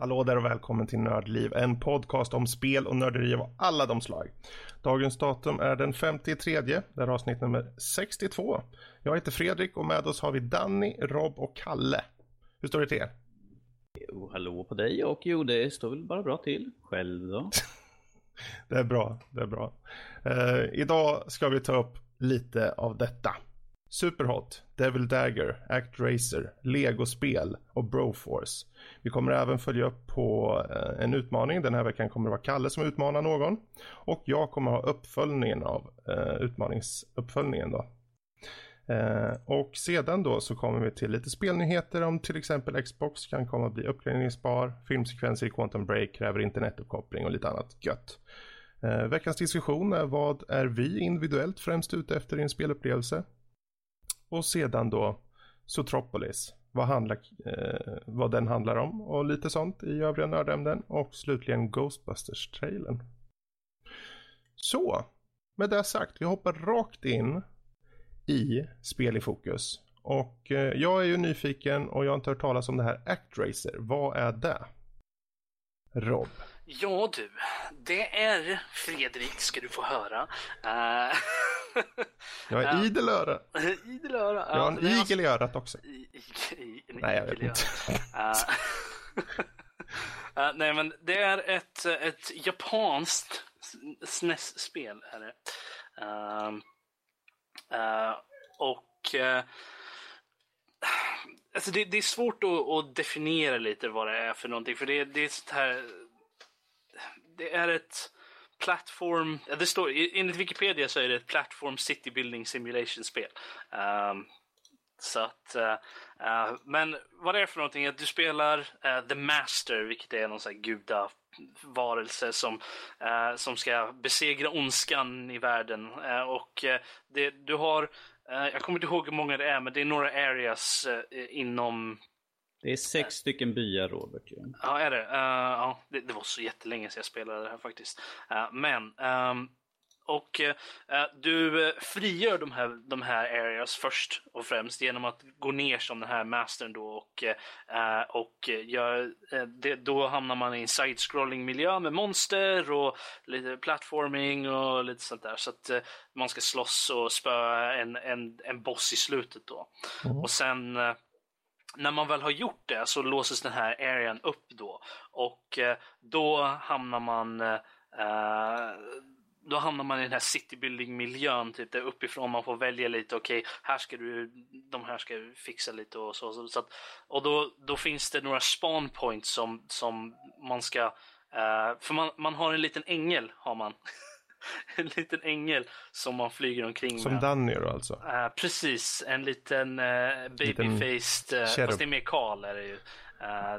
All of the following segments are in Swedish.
Hallå där och välkommen till Nördliv, en podcast om spel och nörderi av alla de slag. Dagens datum är den 53, där avsnitt nummer 62. Jag heter Fredrik och med oss har vi Danny, Rob och Kalle. Hur står det till er? Jo, hallå på dig, och jo, det står väl bara bra till. Själv då? Det är bra, det är bra. Idag ska vi ta upp lite av detta. Superhot, Devil Dagger, ActRaiser, Lego-spel och Broforce. Vi kommer även följa upp på en utmaning. Den här veckan kommer det vara Kalle som utmanar någon. Och jag kommer ha uppföljningen av utmaningsuppföljningen då. Och sedan då så kommer vi till lite spelnyheter om till exempel Xbox kan komma att bli uppgraderingsbar. Filmsekvenser i Quantum Break kräver internetuppkoppling och lite annat gött. Veckans diskussion är: vad är vi individuellt främst ute efter i en spelupplevelse? Och sedan då Zootropolis, vad den handlar om och lite sånt i övriga nördämnen. Och slutligen Ghostbusters-trailen. Så, med det sagt, vi hoppar rakt in i spel i fokus. Och jag är ju nyfiken och jag har inte hört talas om det här ActRaiser. Vad är det? Rob. Ja du, det är Fredrik ska du få höra. Jag är idel öra. Idel öra. Jag har en igel i örat också. Nej, jag vet inte. Nej, men det är ett japanskt SNES-spel är det. Alltså det är svårt att definiera lite vad det är för någonting, för det är så här, det är ett plattform, det står enligt Wikipedia så är det ett plattform city building simulation spel. Men vad det är för någonting är att du spelar The Master, vilket är någon sån här gudavarelse som ska besegra ondskan i världen. Du har, jag kommer inte ihåg hur många det är, men det är några areas inom... Det är 6 stycken byar, Robert. Ja, är det. Ja, det var så jättelänge sedan jag spelade det här faktiskt. Du frigör de här areas först och främst genom att gå ner som den här mastern då, då hamnar man i en side-scrolling miljö med monster och lite platforming och lite sånt där, så att man ska slåss och spöa en boss i slutet då. Och sen när man väl har gjort det så låses den här arean upp då, och då hamnar man i den här citybuilding-miljön typ, där uppifrån man får välja lite, okej, de här ska du fixa lite och så att, och då finns det några spawn points som man ska för man har en liten ängel en liten ängel som man flyger omkring som med. Som Danny då alltså? Precis, en liten baby-faced, fast det är mer Karl är det ju.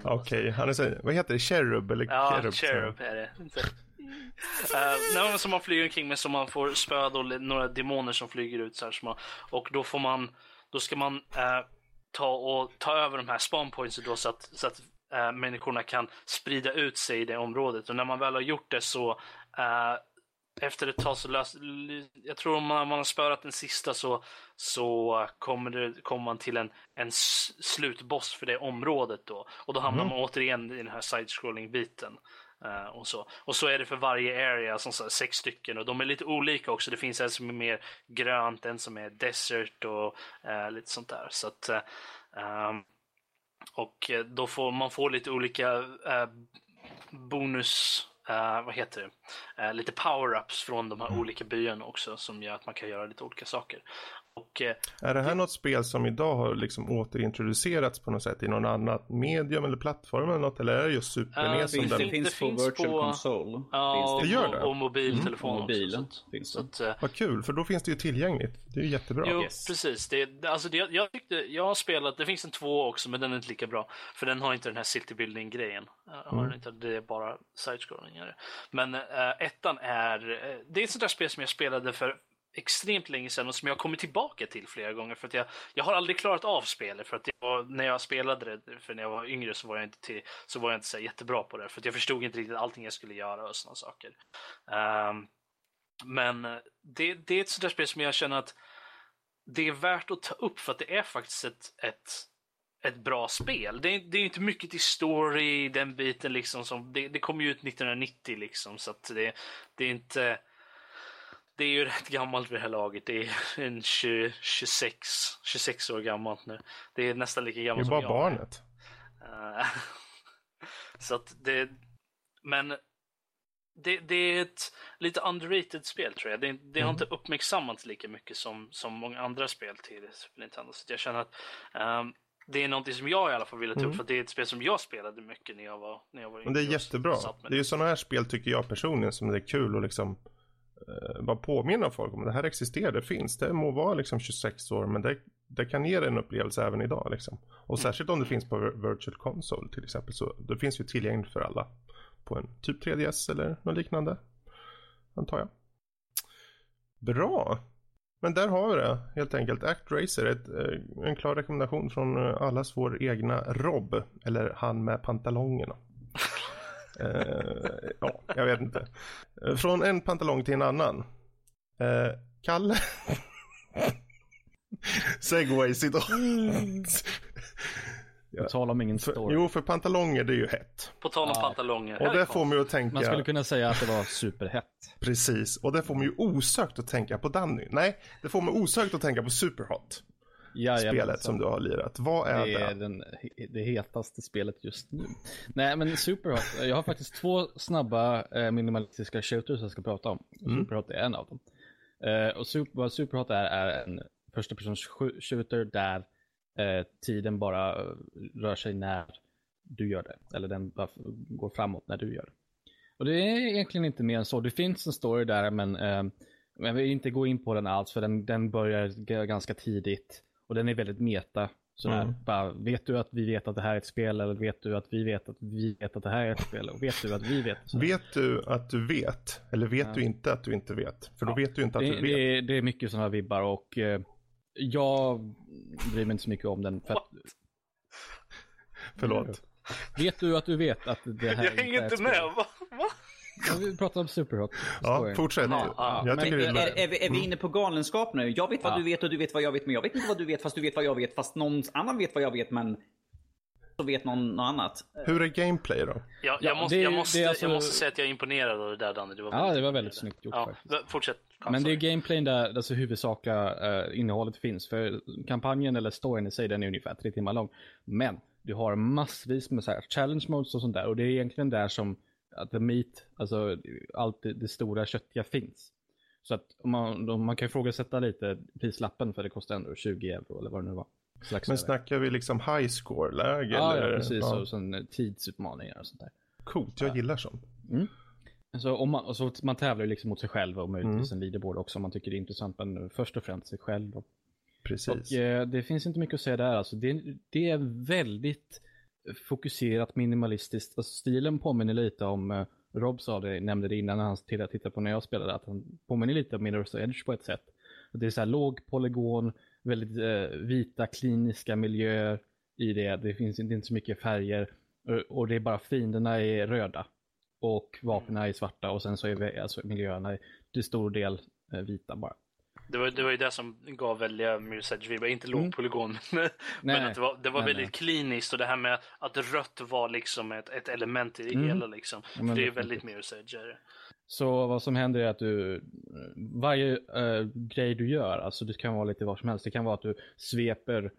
Okej, han är så, vad heter det? Cherub eller Cherub? Ja, Cherub är det. Som man flyger omkring med, som man får spöd och några demoner som flyger ut så här, och då ska man ta över de här spawnpointsen då, så att människorna kan sprida ut sig i det området. Och när man väl har gjort det så efter ett tag så jag tror om man har spörat den sista så kommer man till en slutboss för det området då. Och då hamnar man återigen i den här side-scrolling-biten. Och så är det för varje area, som så 6 stycken, och de är lite olika också. Det finns en som är mer grönt, en som är desert och lite sånt där. Så att, och då får man lite olika bonus, lite power-ups från de här olika byarna också, som gör att man kan göra lite olika saker. Och, är det här något spel som idag har liksom återintroducerats på något sätt i någon annat medium eller plattform eller något, eller är det just SNES som finns på Virtual Console? Ja, det gör det. Och mobiltelefon också. Vad kul, för då finns det ju tillgängligt. Det är ju jättebra. Jo, yes. Precis. Jag har spelat, det finns en 2 också, men den är inte lika bra, för den har inte den här citybuilding-grejen. Det är bara sidescrolling. Men ettan det är ett sånt där spel som jag spelade för extremt länge sedan och som jag har kommit tillbaka till flera gånger, för att jag har aldrig klarat av spelet, för att när jag spelade det för när jag var yngre så var jag inte så jättebra på det, för att jag förstod inte riktigt allting jag skulle göra och sådana saker. Men det är ett sådär spel som jag känner att det är värt att ta upp, för att det är faktiskt ett ett bra spel. Det är inte mycket till story i den biten liksom, som det kom ju ut 1990 liksom, så att det är inte, det är ju rätt gammalt vid det här laget. Det är en 26 år gammalt nu. Det är nästan lika gammalt som jag. Det är bara barnet. Så att det, men det är ett lite underrated spel tror jag. Det har inte uppmärksammats lika mycket som många andra spel till Nintendo. Så jag känner att det är någonting som jag i alla fall ville ta upp, för det är ett spel som jag spelade mycket när jag var yngre. Men det är jättebra. Det är ju sådana här spel tycker jag personligen som det är kul att liksom bara påminna folk om. Det här existerar, det finns. Det må vara liksom 26 år, men det kan ge dig en upplevelse även idag liksom. Och särskilt om det finns på Virtual Console till exempel, så det finns ju tillgängligt för alla på en typ 3DS eller något liknande, antar jag. Bra. Men där har vi det helt enkelt. ActRaiser, en klar rekommendation från allas vår egna Rob, eller han med pantalongerna. Ja, jag vet inte. Från en pantalong till en annan. Kalle. Segway sitt åt. Ja. På tal om ingen story. Jo, för pantalonger, det är ju hett. På tal om pantalonger. Och det får man ju att tänka... Man skulle kunna säga att det var superhett. Precis, och det får man ju osökt att tänka på Danny. Nej, det får man osökt att tänka på Superhot. Spelet som du har lirat. Vad är det? Är det hetaste spelet just nu. Nej, men Superhot. Jag har faktiskt två snabba minimalistiska shooters som jag ska prata om. Superhot är en av dem. Och vad Superhot är en första persons shooter där tiden bara rör sig när du gör det, eller den bara går framåt när du gör det. Och det är egentligen inte mer än så. Det finns en story där, men jag vill inte gå in på den alls, för den börjar ganska tidigt och den är väldigt meta sådär. Bara, vet du att vi vet att det här är ett spel, eller vet du att vi vet att vi vet att det här är ett spel, och vet du att vi vet sådär. Vet du att du vet, eller vet du inte att du inte vet, för då vet du inte att du vet. Det är mycket sådana vibbar, och jag bryr mig inte så mycket om den. För att... Förlåt. Vet du att du vet att det här... Jag hänger inte med. Va? Vi pratar om Superhot. Ja, fortsätt. Jag tycker det är vi inne på galenskap nu? Jag vet vad du vet och du vet vad jag vet. Men jag vet inte vad du vet vad jag vet. Fast någon annan vet vad jag vet, men... Så vet någon annat. Hur är gameplay då? Jag måste säga att jag är imponerad av det där, Danne. Det var väldigt snyggt gjort faktiskt. Fortsätt. Men det är gameplayn där alltså huvudsakliga innehållet finns. För kampanjen eller storyn i sig, den är ungefär 3 timmar lång. Men du har massvis med så här challenge modes och sånt där. Och det är egentligen där som the meat, alltså allt det stora köttiga finns. Så att man kan ifrågasätta lite prislappen, för det kostar ändå 20 euro eller vad det nu var. Men snackar vi liksom high score-läge? Ja, precis. Ja. Och sen tidsutmaningar och sånt där. Coolt, jag gillar sånt. Så man tävlar ju liksom mot sig själv och möjligtvis en leaderboard också, om man tycker det är intressant, men först och främst sig själv. Då. Precis. Och det finns inte mycket att säga där. Alltså, det är väldigt fokuserat, minimalistiskt. Alltså, stilen påminner lite om, Rob nämnde det innan när han tittade på när jag spelade, att han påminner lite om Mirror's Edge på ett sätt. Det är så här låg polygon, väldigt vita kliniska miljöer i det. Det finns inte så mycket färger, och det är bara fienderna är röda och vapnen är svarta, och sen så är alltså miljöerna till stor del vita bara. Det var ju det som gav välja Mirror's Edge, inte låg polygon, men att det var väldigt kliniskt, och det här med att rött var liksom ett element i det hela liksom. Ja, för det är väldigt Mirror's Edge. Så vad som händer är att du, varje grej du gör, alltså det kan vara lite vad som helst. Det kan vara att du sveper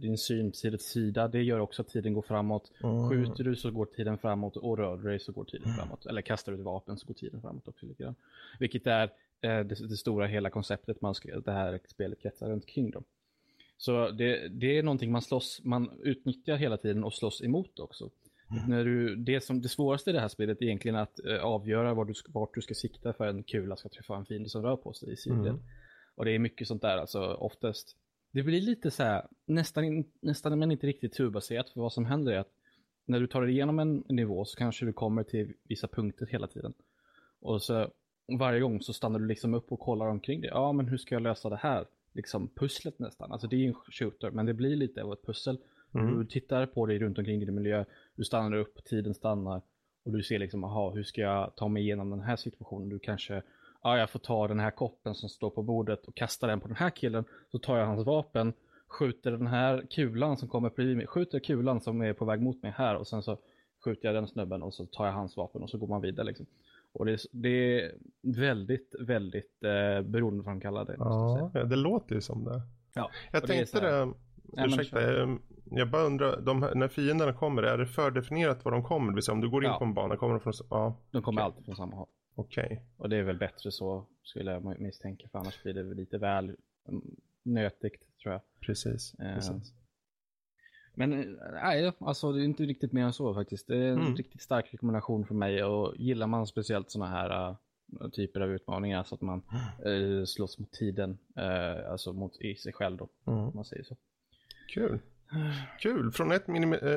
din syn sida till sida. Det gör också att tiden går framåt. Skjuter du så går tiden framåt, och rör dig så går tiden framåt. Eller kastar du ett vapen så går tiden framåt också lite grann. Vilket är det stora hela konceptet det här spelet kretsar runt kring dem. Så det är någonting man utnyttjar hela tiden och slåss emot också. När det svåraste i det här spelet är egentligen att avgöra vart du ska sikta för en kula ska träffa en fiende som rör på sig i sidan. Och det är mycket sånt där alltså, oftast. Det blir lite så här nästan men inte riktigt turbaserat, för vad som händer är att när du tar dig igenom en nivå så kanske du kommer till vissa punkter hela tiden. Och så varje gång så stannar du liksom upp och kollar omkring det. Ja, men hur ska jag lösa det här? Liksom pusslet nästan. Alltså det är ju en shooter, men det blir lite av ett pussel. Du tittar på dig runt omkring din miljö, du stannar upp, tiden stannar och du ser liksom, aha, hur ska jag ta mig igenom den här situationen? Du kanske, jag får ta den här koppen som står på bordet och kasta den på den här killen, så tar jag hans vapen, skjuter den här kulan som kommer bredvid mig, skjuter kulan som är på väg mot mig här, och sen så skjuter jag den snubben och så tar jag hans vapen och så går man vidare liksom. Och det är väldigt, väldigt beroendeframkallande. Ja, det låter ju som det. Ja, jag tänkte det. Ursäkta, jag bara undrar, när fienderna kommer, är det fördefinierat var de kommer? Vill säga, om du går in på en bana, kommer de från... Ja, de kommer alltid från samma håll. Okej. Och det är väl bättre så, skulle jag misstänka, för annars blir det lite väl nötigt, tror jag. Precis, precis. Men nej, alltså det är inte riktigt mer än så faktiskt. Det är en riktigt stark rekommendation från mig. Och gillar man speciellt såna här typer av utmaningar, så att man slåss mot tiden, alltså mot i sig själv då, om man säger så. Kul. Kul, från ett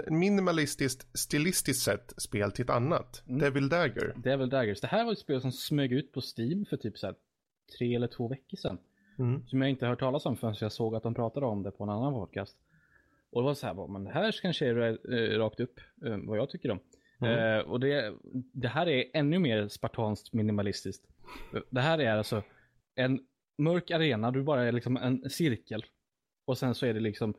minimalistiskt, stilistiskt sätt spel till ett annat. Devil Daggers. Det här var ett spel som smög ut på Steam för typ så här 3 eller 2 veckor sedan. Som jag inte hört talas om förrän jag såg att de pratade om det på en annan podcast. Och det var så här, men det här kanske är rakt upp vad jag tycker om. Och det här är ännu mer spartanskt minimalistiskt. Det här är alltså en mörk arena, du bara är liksom en cirkel. Och sen så är det liksom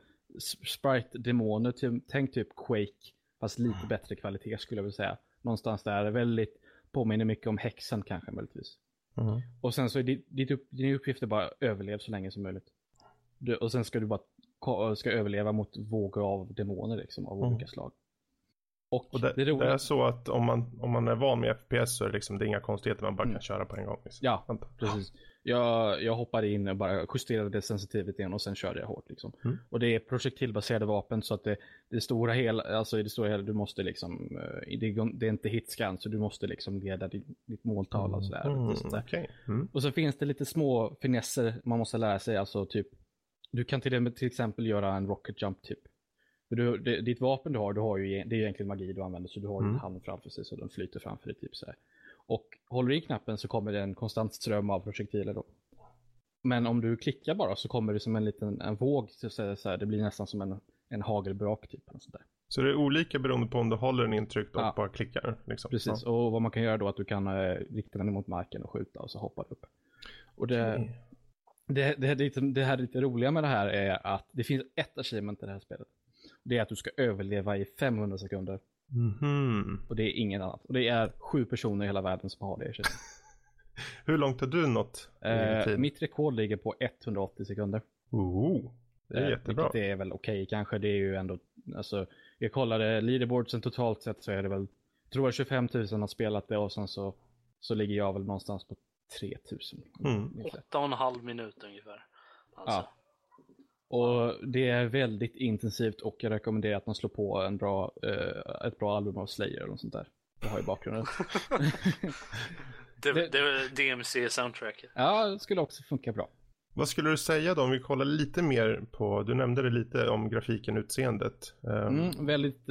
sprite-demoner, tänk typ Quake, fast lite bättre kvalitet skulle jag vilja säga. Någonstans där, väldigt påminner mycket om Hexen kanske möjligtvis. Och sen så är din uppgift är bara överlev så länge som möjligt. Och sen ska du bara överleva mot vågor av demoner liksom, av olika slag. Och det är så att om man är van med FPS så är det, liksom, det är inga konstigheter, man bara kan köra på en gång liksom. Ja, precis. Jag hoppade in och bara justerade sensitiviteten och sen körde jag hårt liksom. Och det är projektilbaserade vapen, så att det stora hela, alltså i det stora hela, du måste liksom, det är inte hitscan, så du måste liksom leda ditt måltal och sådär. Okay. Och så finns det lite små finesser man måste lära sig, alltså typ du kan till exempel göra en rocket jump typ. Ditt vapen du har ju, det är egentligen magi du använder, så du har din hand framför sig så den flyter framför dig typ så här. Och håller du i knappen så kommer det en konstant ström av projektiler då. Men om du klickar bara så kommer det som en liten våg, så här, det blir nästan som en hagelbrak typ. Och sånt där. Så det är olika beroende på om du håller en intryckt och bara klickar? Liksom. Precis, och vad man kan göra då är att du kan rikta den mot marken och skjuta och så hoppa upp. Och det här lite roliga med det här är att det finns ett achievement i det här spelet. Det är att du ska överleva i 500 sekunder. Och det är ingen annat. Och det är 7 personer i hela världen som har det. Hur långt har du nått? Mitt rekord ligger på 180 sekunder. Det är jättebra. Det är väl okej kanske. Det är ju ändå, alltså, jag kollade leaderboardsen totalt sett, så är det väl, tror jag, 25 000 har spelat det. Och sen så ligger jag väl någonstans på 3 000. 8,5 minuter ungefär. Alltså. Ja. Och det är väldigt intensivt, och jag rekommenderar att man slår på ett bra album av Slayer och sånt där. Det har ju bakgrunden. det var DMC-soundtracket. Ja, det skulle också funka bra. Vad skulle du säga då om vi kollar lite mer på, du nämnde det lite om grafiken, utseendet. Väldigt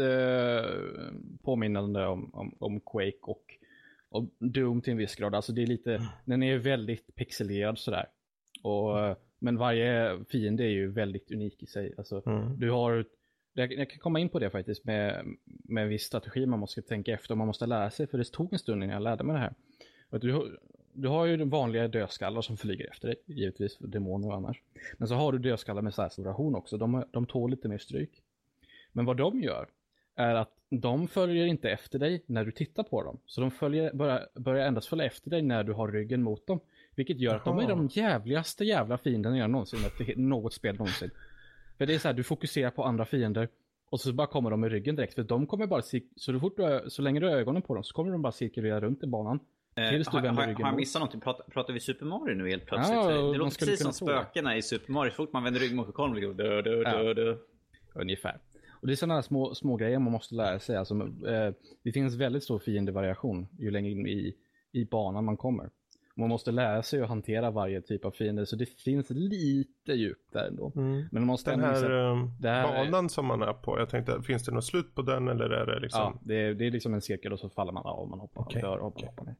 påminnande om Quake och Doom till en viss grad. Alltså det är lite, den är väldigt pixelerad sådär. Men varje fiende är ju väldigt unik i sig. Alltså, jag kan komma in på det faktiskt med en viss strategi man måste tänka efter. Man måste lära sig, för det tog en stund innan jag lärde mig det här. Du har ju de vanliga dödskallar som flyger efter dig, givetvis demoner och annars. Men så har du dödskallar med särskild ration också. De tål lite mer stryk. Men vad de gör är att de följer inte efter dig när du tittar på dem. Så de börjar endast följa efter dig när du har ryggen mot dem. Vilket gör att de är de jävligaste jävla fienderna jag någonsin mött något spel någonsin. För det är så här, du fokuserar på andra fiender och så bara kommer de i ryggen direkt. För de kommer bara, så länge du har ögonen på dem så kommer de bara cirkulera runt i banan. Har jag missat någonting? Pratar vi Super Mario nu helt plötsligt? Ja, det låter precis som spökena i Super Mario. Fort man vänder ryggen mot kollen och dö. Ungefär. Och det är sådana små grejer man måste lära sig. Alltså, det finns väldigt stor fiendevariation ju längre in i banan man kommer. Man måste lära sig att hantera varje typ av fiender. Så det finns lite djup där ändå. Men man den här banan som man är på, jag tänkte, finns det något slut på den? Eller är det liksom... Ja, det är liksom en cirkel och så faller man av. Man hoppar hoppar ner.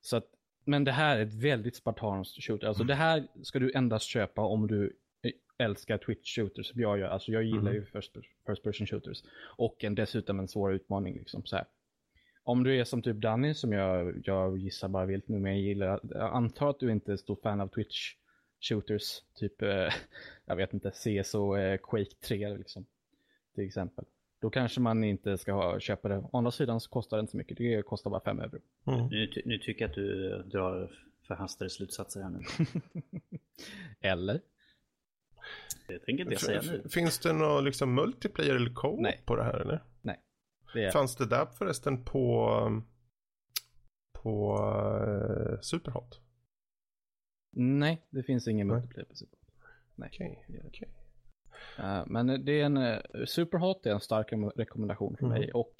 Så att, men det här är ett väldigt spartanskt shooter. Alltså det här ska du endast köpa om du älskar Twitch shooters. Jag gör. Alltså jag gillar ju first person shooters. Och dessutom en svår utmaning liksom så här. Om du är som typ Danny, som jag gissar bara vilt nu, men jag antar att du inte är stor fan av Twitch shooters, typ jag vet inte, CS:O, Quake 3 liksom, till exempel. Då kanske man inte ska köpa det. Å andra sidan så kostar det inte så mycket. Det kostar bara 5 euro. Mm. Nu tycker jag att du drar förhastade slutsatser här nu. Eller? Det tänker inte jag säga nu. Finns det någon liksom multiplayer eller co-op på det här eller? Nej. Det fanns det där förresten på Superhot? Nej, det finns ingen multiplayer på Superhot. Nej. Okej. Men det är en Superhot är en stark rekommendation för mig, och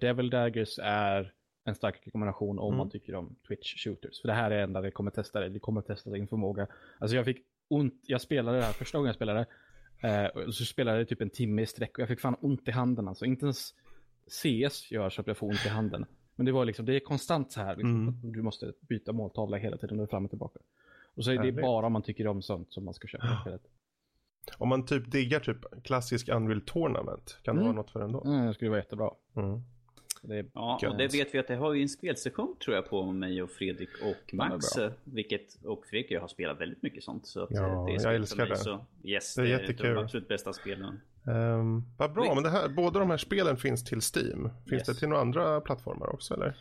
Devil Daggers är en stark rekommendation om man tycker om Twitch shooters, för det här är enda vi kommer testa det. Vi kommer testa din förmåga. Alltså jag fick ont, jag spelade det här första gången jag spelade och så spelade jag typ en timme i sträck och jag fick fan ont i handen, alltså inte ens CS gör så att jag får ont i handen, men det var liksom, det är konstant så här liksom, att du måste byta måltavla hela tiden och fram och tillbaka, och så är det bara om man tycker om sånt som man ska köpa spelet. Om man typ diggar typ klassisk Unreal Tournament, kan det vara något för den då? Det skulle vara jättebra. Och det vet vi att det har ju en spelsession tror jag på mig och Fredrik och Max, vilket, och Fredrik och jag har spelat väldigt mycket sånt, så att det är jag älskar mig, det. Så, yes, det är jättekul. De absolut bästa spelen. Vad bra, men det här, båda de här spelen finns till Steam. Finns det till några andra plattformar också eller?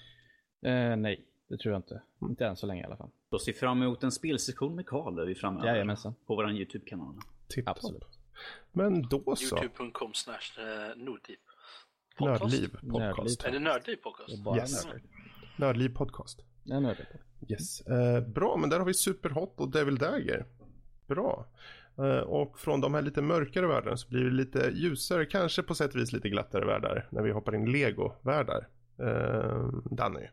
Nej, det tror jag inte. Inte än så länge i alla fall. Då ser fram emot en spelsession med Karl vi framöver på vår YouTube-kanal. Absolut. Men då så. youtube.com/Nördliv Nördliv podcast. Är det Nördliv podcast? Yes. Nördliv podcast. Ja, Nördliv. Yes. Bra, men där har vi Superhot och Devil Dagger. Bra. Och från de här lite mörkare världarna så blir det lite ljusare, kanske på sätt och vis lite glattare världar när vi hoppar in Lego-världar. Danny.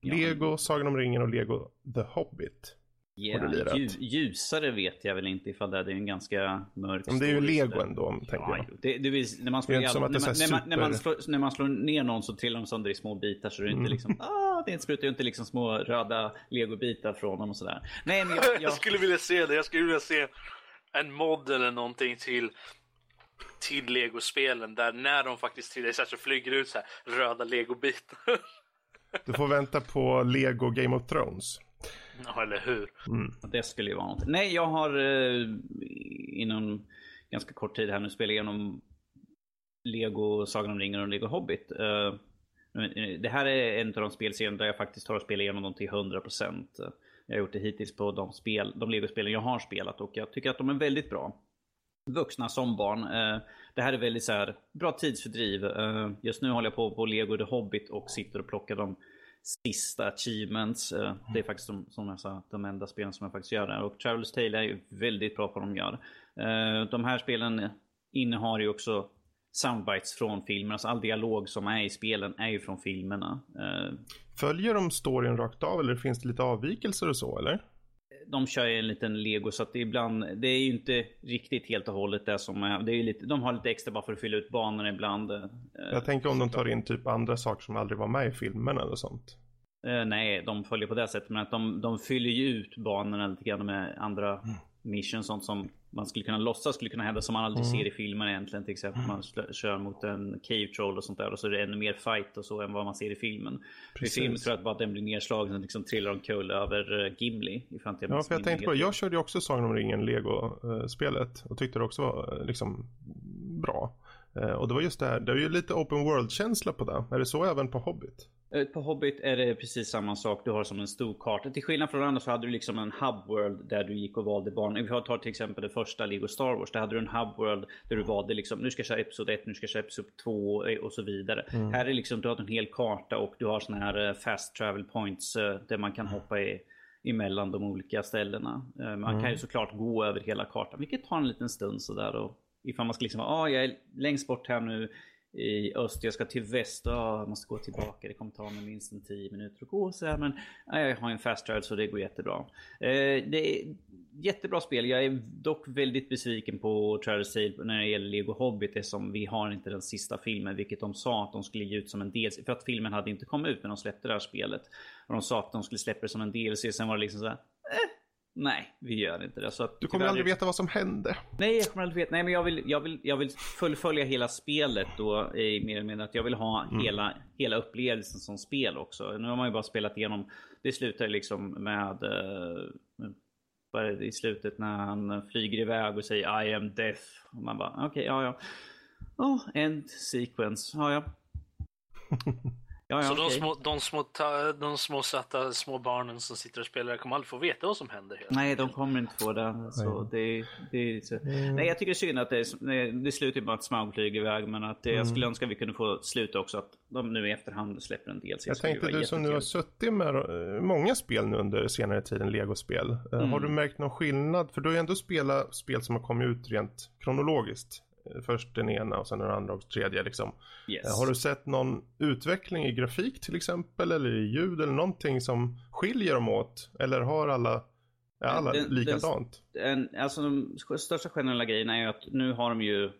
Lego Sagan om ringen och Lego The Hobbit. Yeah, ljusare vet jag väl inte ifall det är en ganska mörk. Men det är ju Lego ändå, tänker jag. Det är, när man slår, när man slår ner någon så trillar de sönder i små bitar, så det är inte liksom det sprutar ju inte liksom små röda Lego-bitar från dem och sådär. Nej, men jag skulle vilja se det. Jag skulle vilja se en mod eller någonting till Lego-spelen där när de faktiskt trillar så flyger ut så här röda Lego-bitar. Du får vänta på Lego Game of Thrones. Ja, eller hur? Det skulle ju vara något. Nej, jag har inom ganska kort tid här nu spelat igenom Lego Sagan om ringen och Lego Hobbit. Det här är en av de spelserien där jag faktiskt har spelat igenom dem till 100%. Jag har gjort det hittills på de Lego-spelen jag har spelat, och jag tycker att de är väldigt bra. Vuxna som barn. Det här är väldigt så här, bra tidsfördriv. Just nu håller jag på Lego The Hobbit och sitter och plockar dem sista achievements. Det är faktiskt som jag sa, de enda spelen som jag faktiskt gör där. Och Traveler's Tale är ju väldigt bra på vad de gör. De här spelen innehar ju också soundbites från filmerna. Alltså all dialog som är i spelen är ju från filmerna. Följer de storyn rakt av eller finns det lite avvikelser och så eller? De kör ju en liten Lego, så att ibland, det är ju inte riktigt helt och hållet det som är, det är ju lite, de har lite extra bara för att fylla ut banorna ibland. Jag tänker om de tar in typ andra saker som aldrig var med i filmen eller sånt. Nej, de följer på det sättet, men att de fyller ju ut banorna lite grann med andra missions, sånt som man skulle kunna låtsas skulle kunna hända som man aldrig ser i filmen egentligen, till exempel man kör mot en cave troll och sånt där, och så är det ännu mer fight och så än vad man ser i filmen. Precis. I filmen tror jag att bara den blir nedslagen och liksom trillar de kull över Gimli i framtiden. Ja, för jag tänkte på, jag körde ju också Sagan om ringen Lego-spelet och tyckte det också var liksom bra. Och det var just det här, det är ju lite open world-känsla på det. Är det så även på Hobbit? På Hobbit är det precis samma sak. Du har som en stor karta. Till skillnad från andra så hade du liksom en hub world där du gick och valde banor. Vi tar till exempel det första Lego Star Wars. Där hade du en hub world där du valde liksom, nu ska jag köra episod 1, nu ska jag köra episod 2 och så vidare. Här är liksom, du har en hel karta och du har såna här fast travel points där man kan hoppa emellan de olika ställena. Man kan ju såklart gå över hela kartan, vilket tar en liten stund sådär. Och ifall man ska liksom, jag är längst bort här nu i öst, jag ska till väst, jag måste gå tillbaka, det kommer ta mig minst 10 minuter att gå så här, men jag har en fast travel så det går jättebra. Det är jättebra spel. Jag är dock väldigt besviken på Traveler's Tale när det gäller Lego Hobbit, det som vi har inte den sista filmen, vilket de sa att de skulle ge ut som en DLC, för att filmen hade inte kommit ut när de släppte det här spelet, och de sa att de skulle släppa det som en DLC, sen var det liksom så här, nej, vi gör inte det. Så att, du kommer aldrig veta vad som hände. Nej, jag kommer aldrig veta. Nej, men jag vill fullfölja hela spelet då, i mer eller mindre att jag vill ha hela upplevelsen som spel också. Nu har man ju bara spelat igenom, det slutar liksom med droppar i slutet när han flyger iväg och säger I am death. Och man bara, okej, ja. Oh, end sequence. Ja. Så okay. de små barnen som sitter och spelar kommer aldrig få veta vad som händer. Nej, de kommer inte få det. Så det är så. Nej, jag tycker det är synd att det slutar bara att Smaug flyger iväg. Men att jag skulle önska att vi kunde få sluta också. Att de nu i efterhand släpper en DLC. Jag tänkte du som nu har suttit med många spel nu under senare tiden, Lego-spel. Har du märkt någon skillnad? För du har ju ändå spelat spel som har kommit ut rent kronologiskt. Först den ena och sen den andra och tredje liksom. Yes. Har du sett någon utveckling i grafik till exempel eller i ljud eller någonting som skiljer dem åt? Eller har alla likadant? Alltså de största generella grejerna är att nu har de ju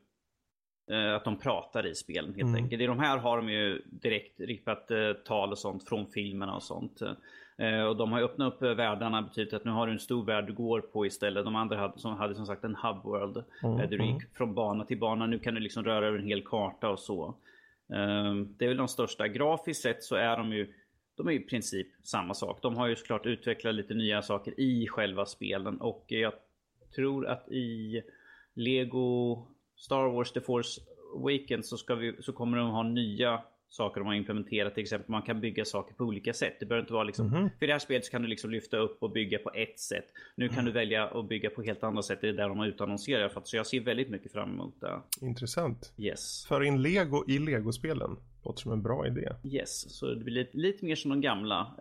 att de pratar i spelen helt enkelt. I de här har de ju direkt rippat tal och sånt från filmerna och sånt. Och de har ju öppnat upp världarna, betyder att nu har du en stor värld du går på istället. De andra hade som sagt en hub world där du gick från bana till bana. Nu kan du liksom röra över en hel karta och så. Det är väl de största. Grafiskt sett så är de är i princip samma sak. De har ju såklart utvecklat lite nya saker i själva spelen. Och jag tror att i Lego Star Wars The Force Awakens så kommer de ha nya saker de har implementerat. Till exempel man kan bygga saker på olika sätt. Det behöver inte vara liksom, för det här spelet så kan du liksom lyfta upp och bygga på ett sätt. Nu kan du välja att bygga på helt andra sätt. Det är där de har utannonserat. Så jag ser väldigt mycket fram emot det. Intressant. Yes. För in Lego i Lego-spelen. Låter som en bra idé. Yes, så det blir lite mer som de gamla.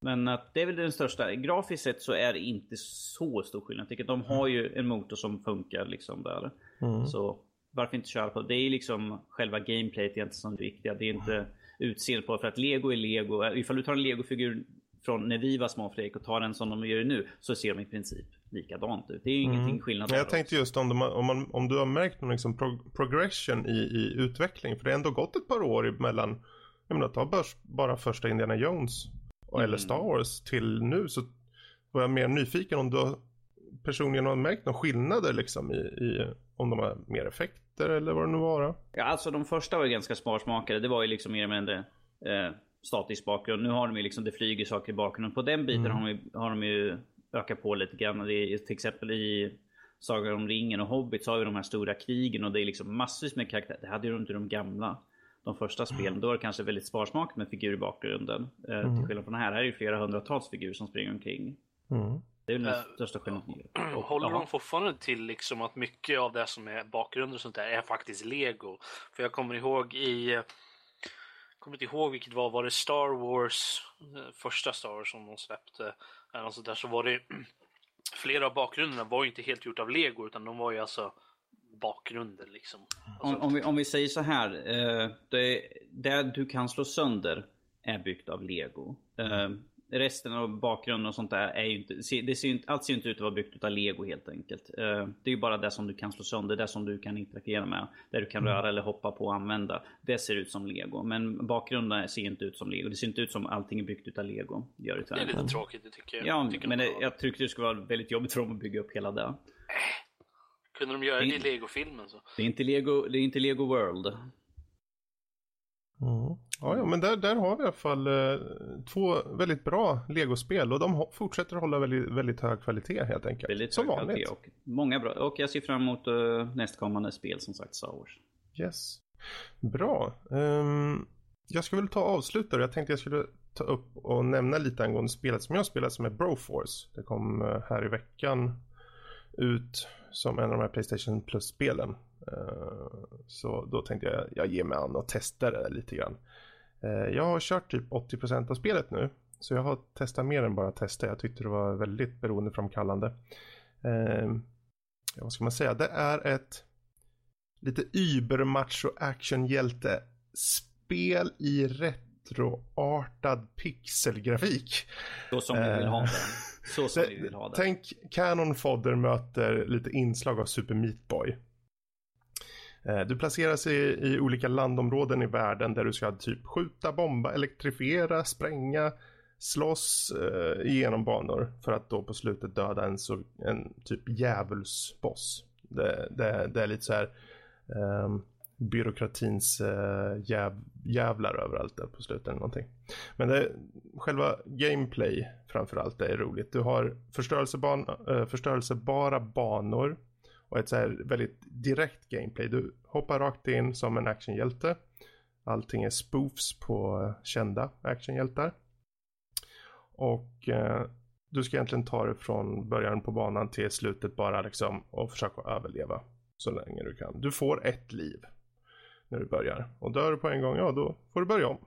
Men att det är väl den största. Grafiskt sett så är det inte så stor skillnad. Jag tycker att de har ju en motor som funkar liksom där. Så varför inte köra på? Det är liksom själva gameplayet egentligen som är viktiga. Det är inte utseendet på, för att Lego är Lego. Ifall du tar en Lego-figur från när vi var små, Fredrik, och tar den som de gör nu, så ser de i princip likadant ut. Det är ju ingenting skillnad. Jag tänkte just om du har märkt någon liksom progression i utveckling. För det har ändå gått ett par år mellan, jag menar, ta bara första Indiana Jones eller Star Wars till nu, så var jag mer nyfiken om du personligen har märkt några skillnader liksom i om de har mer effekter eller vad det nu var. Ja, alltså de första var ju ganska sparsmakade. Det var ju liksom mer eller mindre statisk bakgrund. Nu har de ju liksom, det flyger saker i bakgrunden. På den biten har de ju ökat på lite grann. Det är, till exempel i Sagan om ringen och Hobbit så har vi de här stora krigen och det är liksom massvis med karaktärer. Det hade ju inte de gamla. De första spelen, då är det kanske väldigt sparsmakat med figurer i bakgrunden. Till skillnad från här är det ju flera hundratals figurer som springer omkring. Det är den största skillnaden. Håller de fortfarande till liksom att mycket av det som är bakgrunder och sånt där är faktiskt Lego? För jag kommer ihåg vilket var det Star Wars, första Star Wars som de släppte eller sånt där, så var det flera av bakgrunderna var ju inte helt gjort av Lego utan de var ju alltså bakgrunden liksom. Alltså, om vi säger så här, det du kan slå sönder är byggt av Lego. Resten av bakgrunden och sånt där är ju inte, allt ser ju inte ut att vara byggt av Lego helt enkelt. Det är ju bara det som du kan slå sönder, det som du kan interagera med, där du kan röra eller hoppa på och använda. Det ser ut som Lego, men bakgrunden ser inte ut som Lego. Det ser inte ut som allting är byggt av Lego. Det är lite tråkigt, det tycker jag. Ja, men jag tycker det skulle vara väldigt jobbigt för dem att bygga upp hela det. Kunde de göra det i Lego-filmen så? Det är inte Lego World. Ja, men där har vi i alla fall två väldigt bra Lego-spel. Och de fortsätter hålla väldigt, väldigt hög kvalitet helt enkelt. Väldigt som vanligt. Och många bra. Och jag ser fram emot nästkommande spel, som sagt, Star Wars. Yes. Bra. Jag skulle väl avsluta. Jag tänkte jag skulle ta upp och nämna lite angående spelet som jag spelar, som är Broforce. Det kom här i veckan ut som en av de här PlayStation Plus-spelen. Så då tänkte jag ger mig an och testar det lite grann. Jag har kört typ 80% av spelet nu. Så jag har testat mer än bara testa. Jag tyckte det var väldigt beroendeframkallande. Vad ska man säga? Det är ett lite ybermacho actionhjälte spel i retroartad pixelgrafik. Så som vi vill ha den. Så vi vill ha det. Tänk Cannon Fodder möter lite inslag av Super Meat Boy. Du placeras i olika landområden i världen där du ska typ skjuta, bomba, elektrifiera, spränga, slåss genom banor för att då på slutet döda en typ djävulsboss. Det är lite så här byråkratins jävlar överallt där på slutet eller någonting. Men det, själva gameplay framförallt är roligt. Du har förstörelsebara banor och ett så här väldigt direkt gameplay. Du hoppar rakt in som en actionhjälte. Allting är spoofs på kända actionhjältar. Och du ska egentligen ta det från början på banan till slutet bara liksom och försöka överleva så länge du kan. Du får ett liv när du börjar. Och dör du på en gång, ja då får du börja om.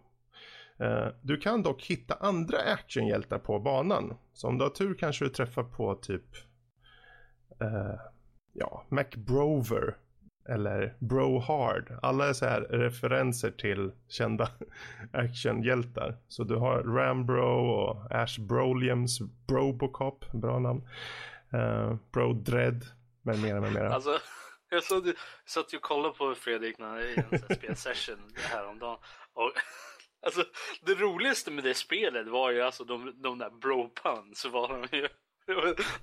Du kan dock hitta andra actionhjältar på banan. Så om du har tur kanske du träffar på typ MacBrover eller Brohard. Alla är så här referenser till kända actionhjältar. Så du har Rambro och Ash Broliums, Brobocop, bra namn. Bro Dread med mera. Alltså jag satt ju och kollade på Fredrik när jag i en spelsession häromdagen. Och alltså det roligaste med det spelet var ju alltså de där bro-puns så var de ju.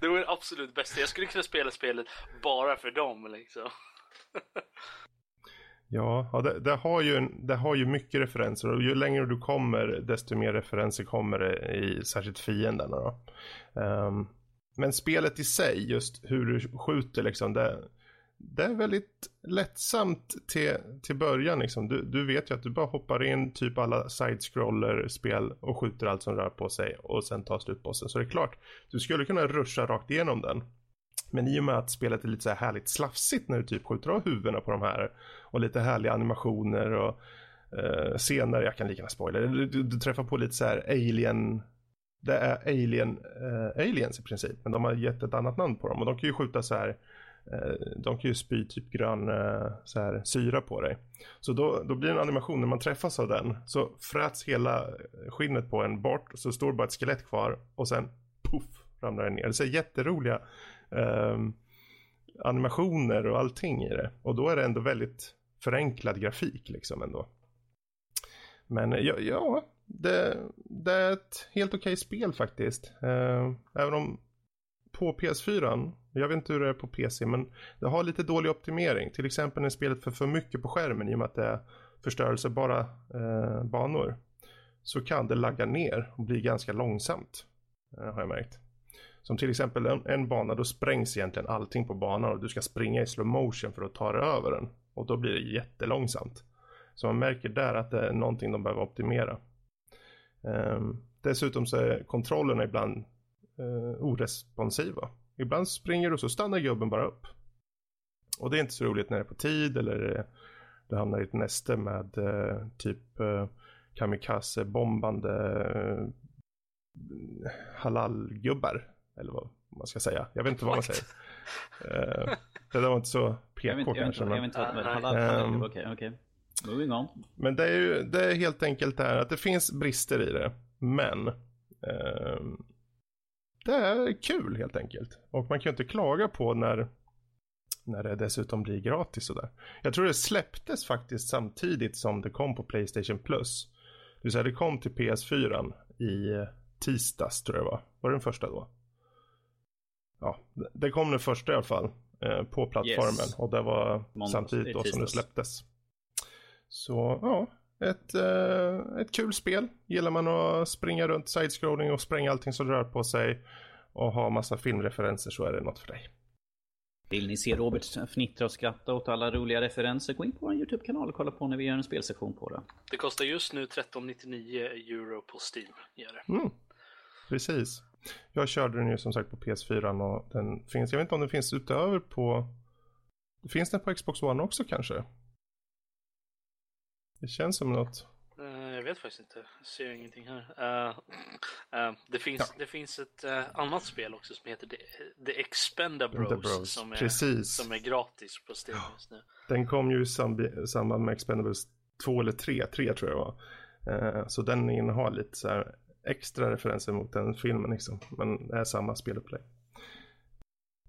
Det var det absolut bästa. Jag skulle kunna spela spelet bara för dem liksom. Ja, det har ju mycket referenser. Och ju längre du kommer, desto mer referenser kommer det i särskilt fienderna då. Men spelet i sig, just hur du skjuter liksom, det är väldigt lättsamt till början liksom. Du vet ju att du bara hoppar in typ alla side-scroller-spel och skjuter allt som rör på sig och sen tar slutbossen. Så det är klart, du skulle kunna ruscha rakt igenom den. Men i och med att spelet är lite så här härligt slafsigt när du typ skjuter av huvudena på de här och lite härliga animationer och scener, jag kan lika gärna spoila. Du träffar på lite så här alien. Det är aliens i princip, men de har gett ett annat namn på dem och de kan ju skjuta så här. De kan ju spy typ grön så här, syra på dig. Så då blir det en animation när man träffas av den. Så fräts hela skinnet på en bort. Så står bara ett skelett kvar. Och sen puff ramlar den ner. Det är så jätteroliga animationer och allting i det. Och då är det ändå väldigt förenklad grafik liksom ändå. Men ja det är ett helt okej spel faktiskt. Även om på PS4, jag vet inte hur det är på PC, men det har lite dålig optimering. Till exempel när spelet för mycket på skärmen i och med att det är förstörelsebara banor. Så kan det lagga ner och bli ganska långsamt, har jag märkt. Som till exempel en bana, då sprängs egentligen allting på banan och du ska springa i slow motion för att ta dig över den. Och då blir det jättelångsamt. Så man märker där att det är någonting de behöver optimera. Dessutom så är kontrollerna ibland oresponsiva. Ibland springer du så stannar gubben bara upp. Och det är inte så roligt när det är på tid eller du hamnar i ett näste med typ kamikaze bombande halalgubbar eller vad man ska säga. Jag vet inte vad man säger. Det där var inte så PK kanske. Jag vet inte vad halal. Okej. Moving on. Men det är helt enkelt där att det finns brister i det, men det är kul helt enkelt. Och man kan ju inte klaga på när det dessutom blir gratis sådär. Jag tror det släpptes faktiskt samtidigt som det kom på PlayStation Plus. Du säger det kom till PS4 i tisdags tror jag var. Var det den första då? Ja, det kom den första i alla fall på plattformen. Yes. Och det var samtidigt då som det släpptes. Så ja, ett kul spel. Gillar man att springa runt sidescrolling och spränga allting som rör på sig och ha massa filmreferenser, så är det något för dig. Vill ni se Robert fnittra och skratta åt alla roliga referenser, gå in på vår YouTube-kanal och kolla på när vi gör en spelsektion på det. Det kostar just nu 13,99 euro på Steam. Precis. Jag körde den ju som sagt på PS4 och den finns, jag vet inte om den finns utöver på, finns den på Xbox One också kanske? Det känns som något. Jag vet faktiskt inte. Jag ser ingenting här. Det finns ett annat spel också som heter The Expendables som är gratis på Steam just nu. Den kom ju i samband med Expendables 2 eller 3 tror jag var. Så den innehåller lite så här extra referenser mot den filmen liksom. Men det är samma spelupplägg.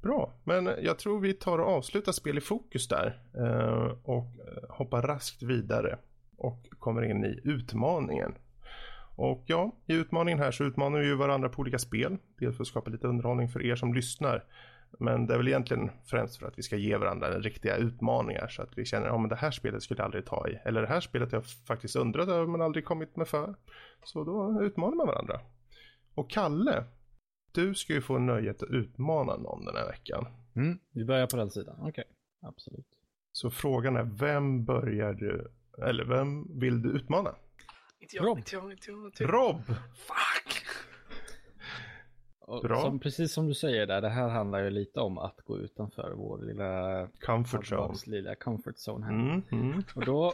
Bra, men jag tror vi tar och avslutar spel i fokus där och hoppar raskt vidare och kommer in i utmaningen. Och ja, i utmaningen här så utmanar vi ju varandra på olika spel. Dels för att skapa lite underhållning för er som lyssnar, Men det är väl egentligen främst för att vi ska ge varandra riktiga utmaningar, så att vi känner att det här spelet skulle jag aldrig ta i. Eller det här spelet jag faktiskt undrat över man aldrig kommit med för. Så då utmanar man varandra. Och Kalle, du ska ju få nöjet att utmana någon den här veckan. Mm, vi börjar på den sidan. Okej, absolut. Så frågan är, vem börjar du, eller vem vill du utmana? Inte jag. Rob! Fuck! Bra. Som, precis som du säger där, det här handlar ju lite om att gå utanför vår lilla comfort zone, lilla comfort zone här. Och då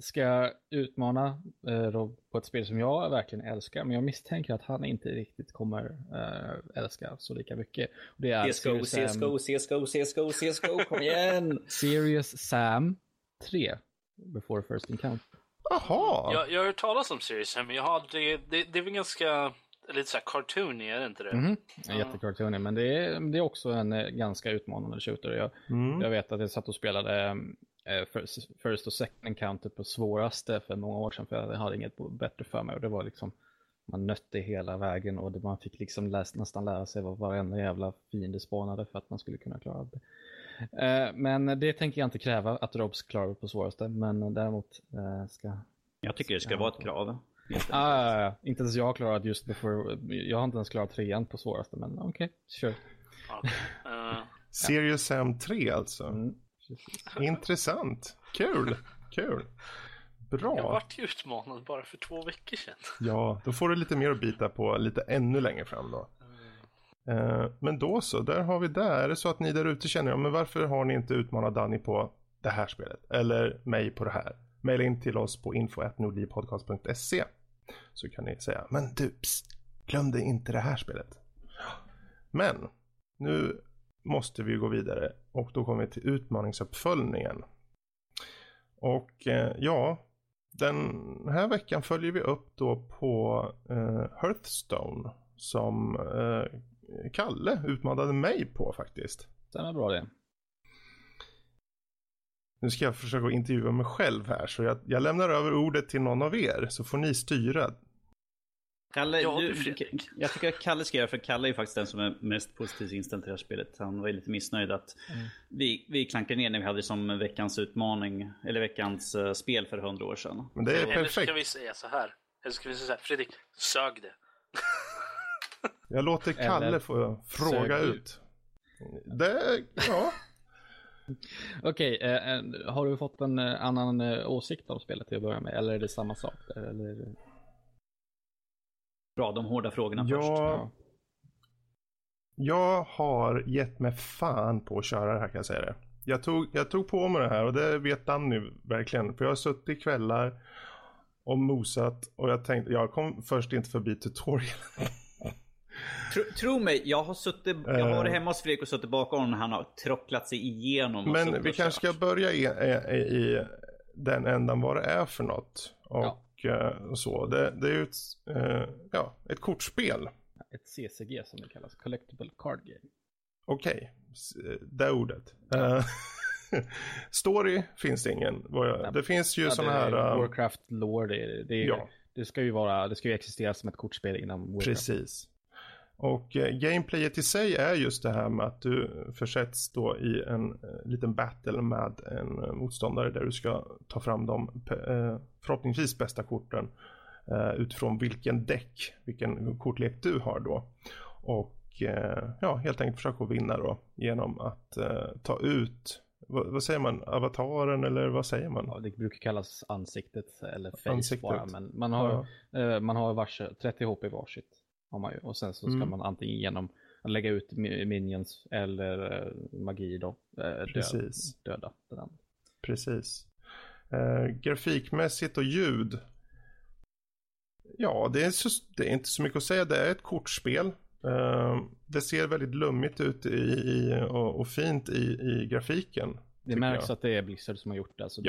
ska jag utmana Rob på ett spel som jag verkligen älskar, men jag misstänker att han inte riktigt kommer älska så lika mycket. Och det är CSGO, kom igen! Serious Sam 3, Before First Encounter. Jaha! Jag har hört talas om Serious Sam, men jag har aldrig, det är väl ganska... lite såhär cartoonig, är det inte det? Jättecartoonig, men det är också en ganska utmanande shooter. Jag vet att jag satt och spelade First och Second Encounter på svåraste för många år sedan, för jag hade inget bättre för mig, och det var liksom, man nötte hela vägen, och man fick liksom nästan lära sig vad varenda jävla fiende spanade för att man skulle kunna klara det. Men det tänker jag inte kräva att Robs klarar på svåraste, men däremot ska... Jag tycker det ska vara ett krav. Inte ens jag har klarat just before. Jag har inte ens klarat 3 på svåraste. Men okej, sure. Serious Sam 3 alltså. Intressant. Kul. Bra. Jag vart ju utmanad bara för 2 veckor sedan. Ja, då får du lite mer att bita på lite ännu längre fram då. Men då så, där har vi där. Är det så att ni där ute känner, men varför har ni inte utmanat Danny på det här spelet? Eller mig på det här? Maila in till oss på info@nordlivpodcast.se, så kan ni säga, men du, glömde inte det här spelet. Men nu måste vi gå vidare, och då kommer vi till utmaningsuppföljningen. Och den här veckan följer vi upp då på Hearthstone, som Kalle utmanade mig på faktiskt. Den är bra det. Nu ska jag försöka intervjua mig själv här, så jag lämnar över ordet till någon av er, så får ni styra. Kalle, jag tycker att Kalle ska göra, för Kalle är faktiskt den som är mest positivt inställd till det här spelet. Han var ju lite missnöjd att vi klankade ner när vi hade som veckans utmaning, eller veckans spel för 100 år sedan. Men det är perfekt. Eller ska vi säga så här, Fredrik, sög det. Jag låter Kalle få fråga ut. Okej, har du fått en annan åsikt av spelet till att börja med, eller är det samma sak? Eller... Bra, de hårda frågorna först. Jag har gett mig fan på att köra det här, kan jag säga det. Jag tog på mig det här, och det vet Danny verkligen, för jag har suttit i kvällar och mosat, och jag tänkte, jag kom först inte förbi tutorialen. Tro mig, jag har det hemma hos Fredrik och suttit bakom honom när han har trocklat sig igenom. Men vi kanske ska börja i den ändan vad det är för något. Och så. Det är ju ett kortspel. Ett CCG som det kallas, Collectible Card Game. Okej, det är ordet. Story finns det ingen. Det finns ju sådana här... Warcraft lore, det ska ju existera som ett kortspel inom Warcraft. Precis. Och gameplayet i sig är just det här med att du försätts då i en liten battle med en motståndare, där du ska ta fram de förhoppningsvis bästa korten utifrån vilken kortlek du har då. Och helt enkelt försöka vinna då genom att ta ut, vad säger man, avataren, eller vad säger man? Ja, det brukar kallas ansiktet eller face bara, men man har vars 30 HP varsitt. Och sen så ska man antingen genom att lägga ut minions eller magi då, döda den. Precis. Grafikmässigt och ljud. Ja, det är inte så mycket att säga. Det är ett kortspel. Det ser väldigt lummigt ut och fint i grafiken. Det märks att det är Blizzard som har gjort det. Alltså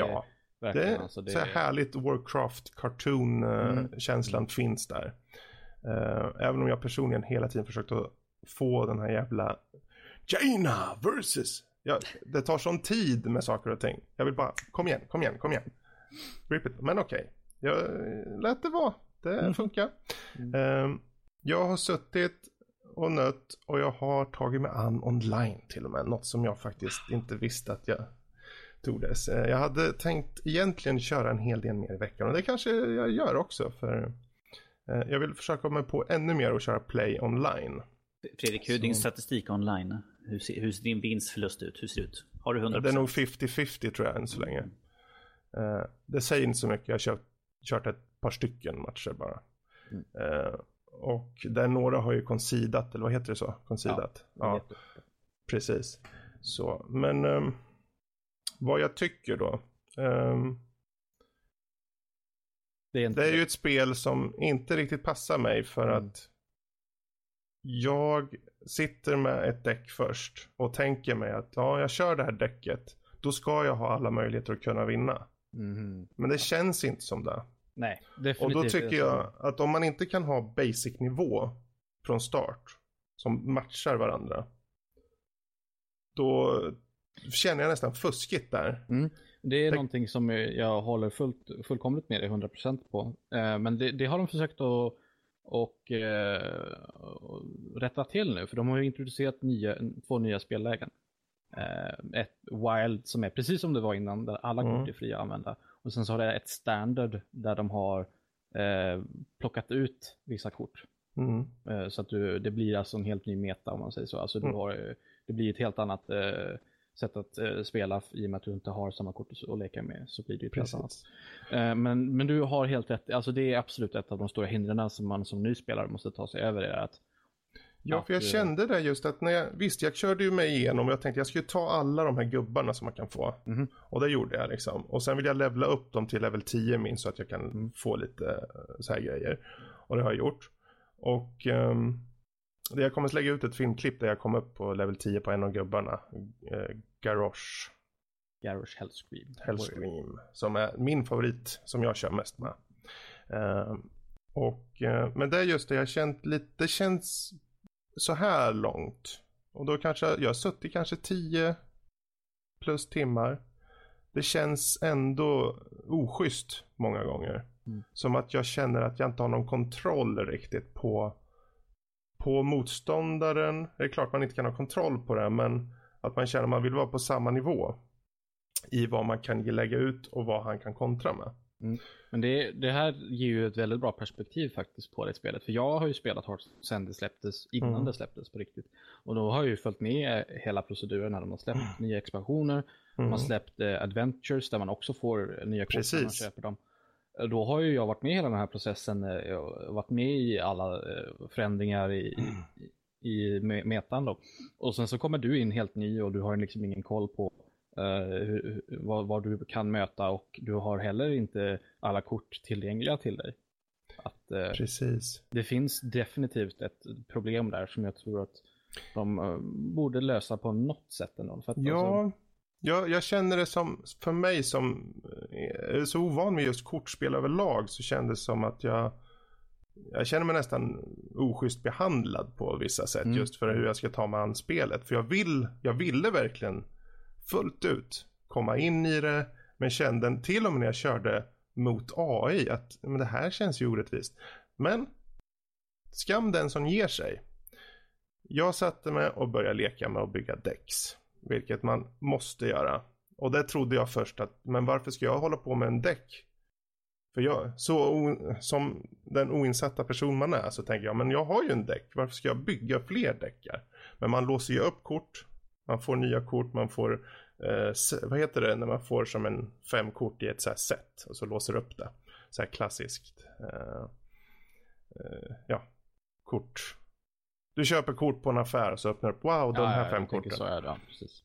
det är så härligt Warcraft-cartoon-känslan finns där. Även om jag personligen hela tiden försökt att få den här jävla Jaina versus. Det tar sån tid med saker och ting. Jag vill bara, kom igen. Rip it. Men okej. Jag lät det vara. Det funkar. Jag har suttit och nött, och jag har tagit mig an online till och med, något som jag faktiskt inte visste att jag tog det. Jag hade tänkt egentligen köra en hel del mer i veckan, och det kanske jag gör också, för jag vill försöka mig på ännu mer och köra play online. Fredrik, hur är din statistik online? Hur ser din vinstförlust ut? Hur ser det ut? Har du 100%? Det är nog 50-50 tror jag än så länge. Det säger inte så mycket. Jag har kört ett par stycken matcher bara. Mm. Och där några har ju konsidat, eller vad heter det så? Konsidat. Ja. Precis. Så, men vad jag tycker då. Det är ju ett spel som inte riktigt passar mig, för att jag sitter med ett däck först och tänker mig att jag kör det här däcket, då ska jag ha alla möjligheter att kunna vinna. Men det känns inte som det. Nej, och då tycker jag att om man inte kan ha basic nivå från start som matchar varandra, då känner jag nästan fuskigt där. Det är någonting som jag håller fullkomligt med dig 100% på. Men det har de försökt att rätta till nu, för de har ju introducerat två nya spellägen. Ett wild som är precis som det var innan, där alla kort är fria att använda, och sen så har det ett standard där de har plockat ut vissa kort så att det blir alltså en helt ny meta, om man säger så, alltså det blir ett helt annat sätt att spela, i och med att du inte har samma kort att leka med, så blir det ju precis annat. Men du har helt rätt, alltså det är absolut ett av de stora hindren som man som ny spelare måste ta sig över, är att för jag kände det just att när jag körde ju mig igenom, och jag tänkte jag skulle ta alla de här gubbarna som man kan få. Och det gjorde jag liksom. Och sen vill jag levla upp dem till level 10 min, så att jag kan få lite så här grejer. Och det har jag gjort. Och jag kommer att lägga ut ett filmklipp där jag kom upp på level 10 på en av gubbarna. Garrosh Hellscream. Som är min favorit, som jag kör mest med. Men det är just det jag känt lite, det känns så här långt, och då kanske jag har suttit kanske 10 plus timmar. Det känns ändå oschysst många gånger, som att jag känner att jag inte har någon kontroll riktigt på motståndaren. Det är klart man inte kan ha kontroll på det, men att man känner att man vill vara på samma nivå i vad man kan lägga ut och vad han kan kontra med. Men det här ger ju ett väldigt bra perspektiv faktiskt på det spelet, för jag har ju spelat Hearthstone sen det släpptes, innan det släpptes på riktigt, och då har jag ju följt med hela proceduren när de har släppt nya expansioner, de har släppt Adventures där man också får nya kort när man köper dem. Då har ju jag varit med i hela den här processen, varit med i alla förändringar i metan då. Och sen så kommer du in helt ny, och du har liksom ingen koll på vad du kan möta, och du har heller inte alla kort tillgängliga till dig. Precis. Det finns definitivt ett problem där som jag tror att de borde lösa på något sätt ändå. För att jag känner det som, för mig som är så ovan med just kortspel överlag, så kändes det som att jag känner mig nästan oschysst behandlad på vissa sätt, just för hur jag ska ta mig an spelet. För jag ville verkligen fullt ut komma in i det, men kände till och med när jag körde mot AI att men det här känns ju orättvist. Men skam den som ger sig. Jag satte mig och började leka med att bygga decks, vilket man måste göra. Och det trodde jag först att, men varför ska jag hålla på med en deck? För som den oinsatta person man är, så tänker jag, men jag har ju en deck, varför ska jag bygga fler deckar? Men man låser ju upp kort. Man får nya kort, man får vad heter det när man får som en 5 kort i ett så här set, och så låser upp det. Så här klassiskt kort. Du köper kort på en affär och så öppnar du upp, de här 5 korten. Så är det, precis.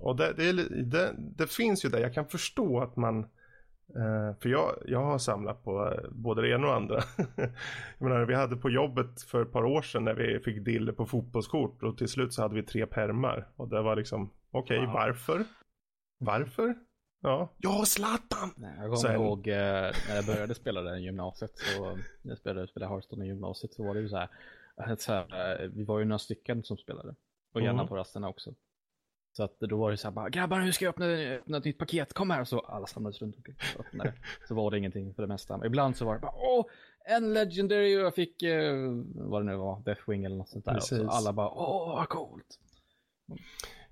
Och det finns ju där, jag kan förstå att man för jag har samlat på både det ena och andra. Jag menar, vi hade på jobbet för ett par år sedan när vi fick dille på fotbollskort, och till slut så hade vi 3 permar, och det var liksom, okej, varför? Ja, Zlatan! Jag kommer ihåg när jag började spela det i gymnasiet, så jag spelade Hearthstone i gymnasiet, så var det ju så här vi var ju några stycken som spelade, och gärna på rasterna också. Så att då var det så här bara, grabbar, hur ska jag öppna ett nytt paket? Kom här! Så alla samlades runt och öppnade. Så var det ingenting för det mesta. Ibland så var det bara, en Legendary och jag fick vad det nu var, Deathwing eller något sånt där. Så alla bara, åh vad coolt.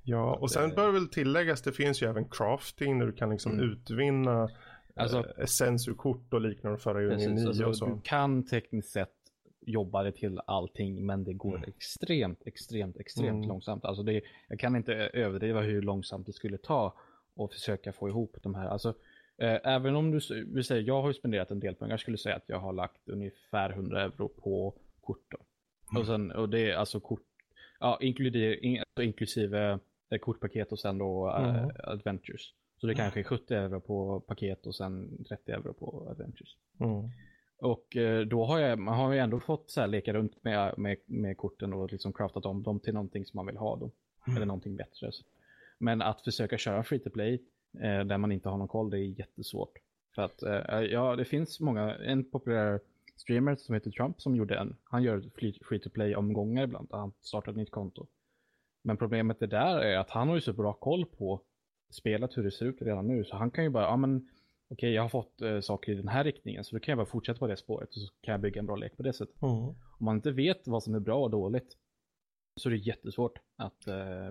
Ja, och sen bör väl tilläggas, det finns ju även crafting där du kan liksom utvinna essensurkort och liknande förra juni alltså, och så. Du kan tekniskt sett jobba det till allting, men det går extremt långsamt. Alltså det, jag kan inte överdriva hur långsamt det skulle ta och försöka få ihop de här. Alltså, även om du vill säga, jag har ju spenderat en del pengar, jag skulle säga att jag har lagt ungefär 100 euro på korten. Och det är alltså kort, ja, inklusive kortpaket och sen då Adventures. Så det är kanske 70 euro på paket och sen 30 euro på Adventures. Mm. Och då har jag ändå fått så här leka runt med korten och liksom craftat om dem till någonting som man vill ha då. Eller någonting bättre. Men att försöka köra free to play där man inte har någon koll, det är jättesvårt. För att det finns många, en populär streamer som heter Trump som gjorde en. Han gör free to play omgångar ibland. Han startar ett nytt konto. Men problemet det där är att han har ju så bra koll på spelet, hur det ser ut redan nu. Så han kan ju bara, ja men okej, jag har fått saker i den här riktningen, så då kan jag bara fortsätta på det spåret och så kan jag bygga en bra lek på det sättet. Om man inte vet vad som är bra och dåligt, så är det jättesvårt att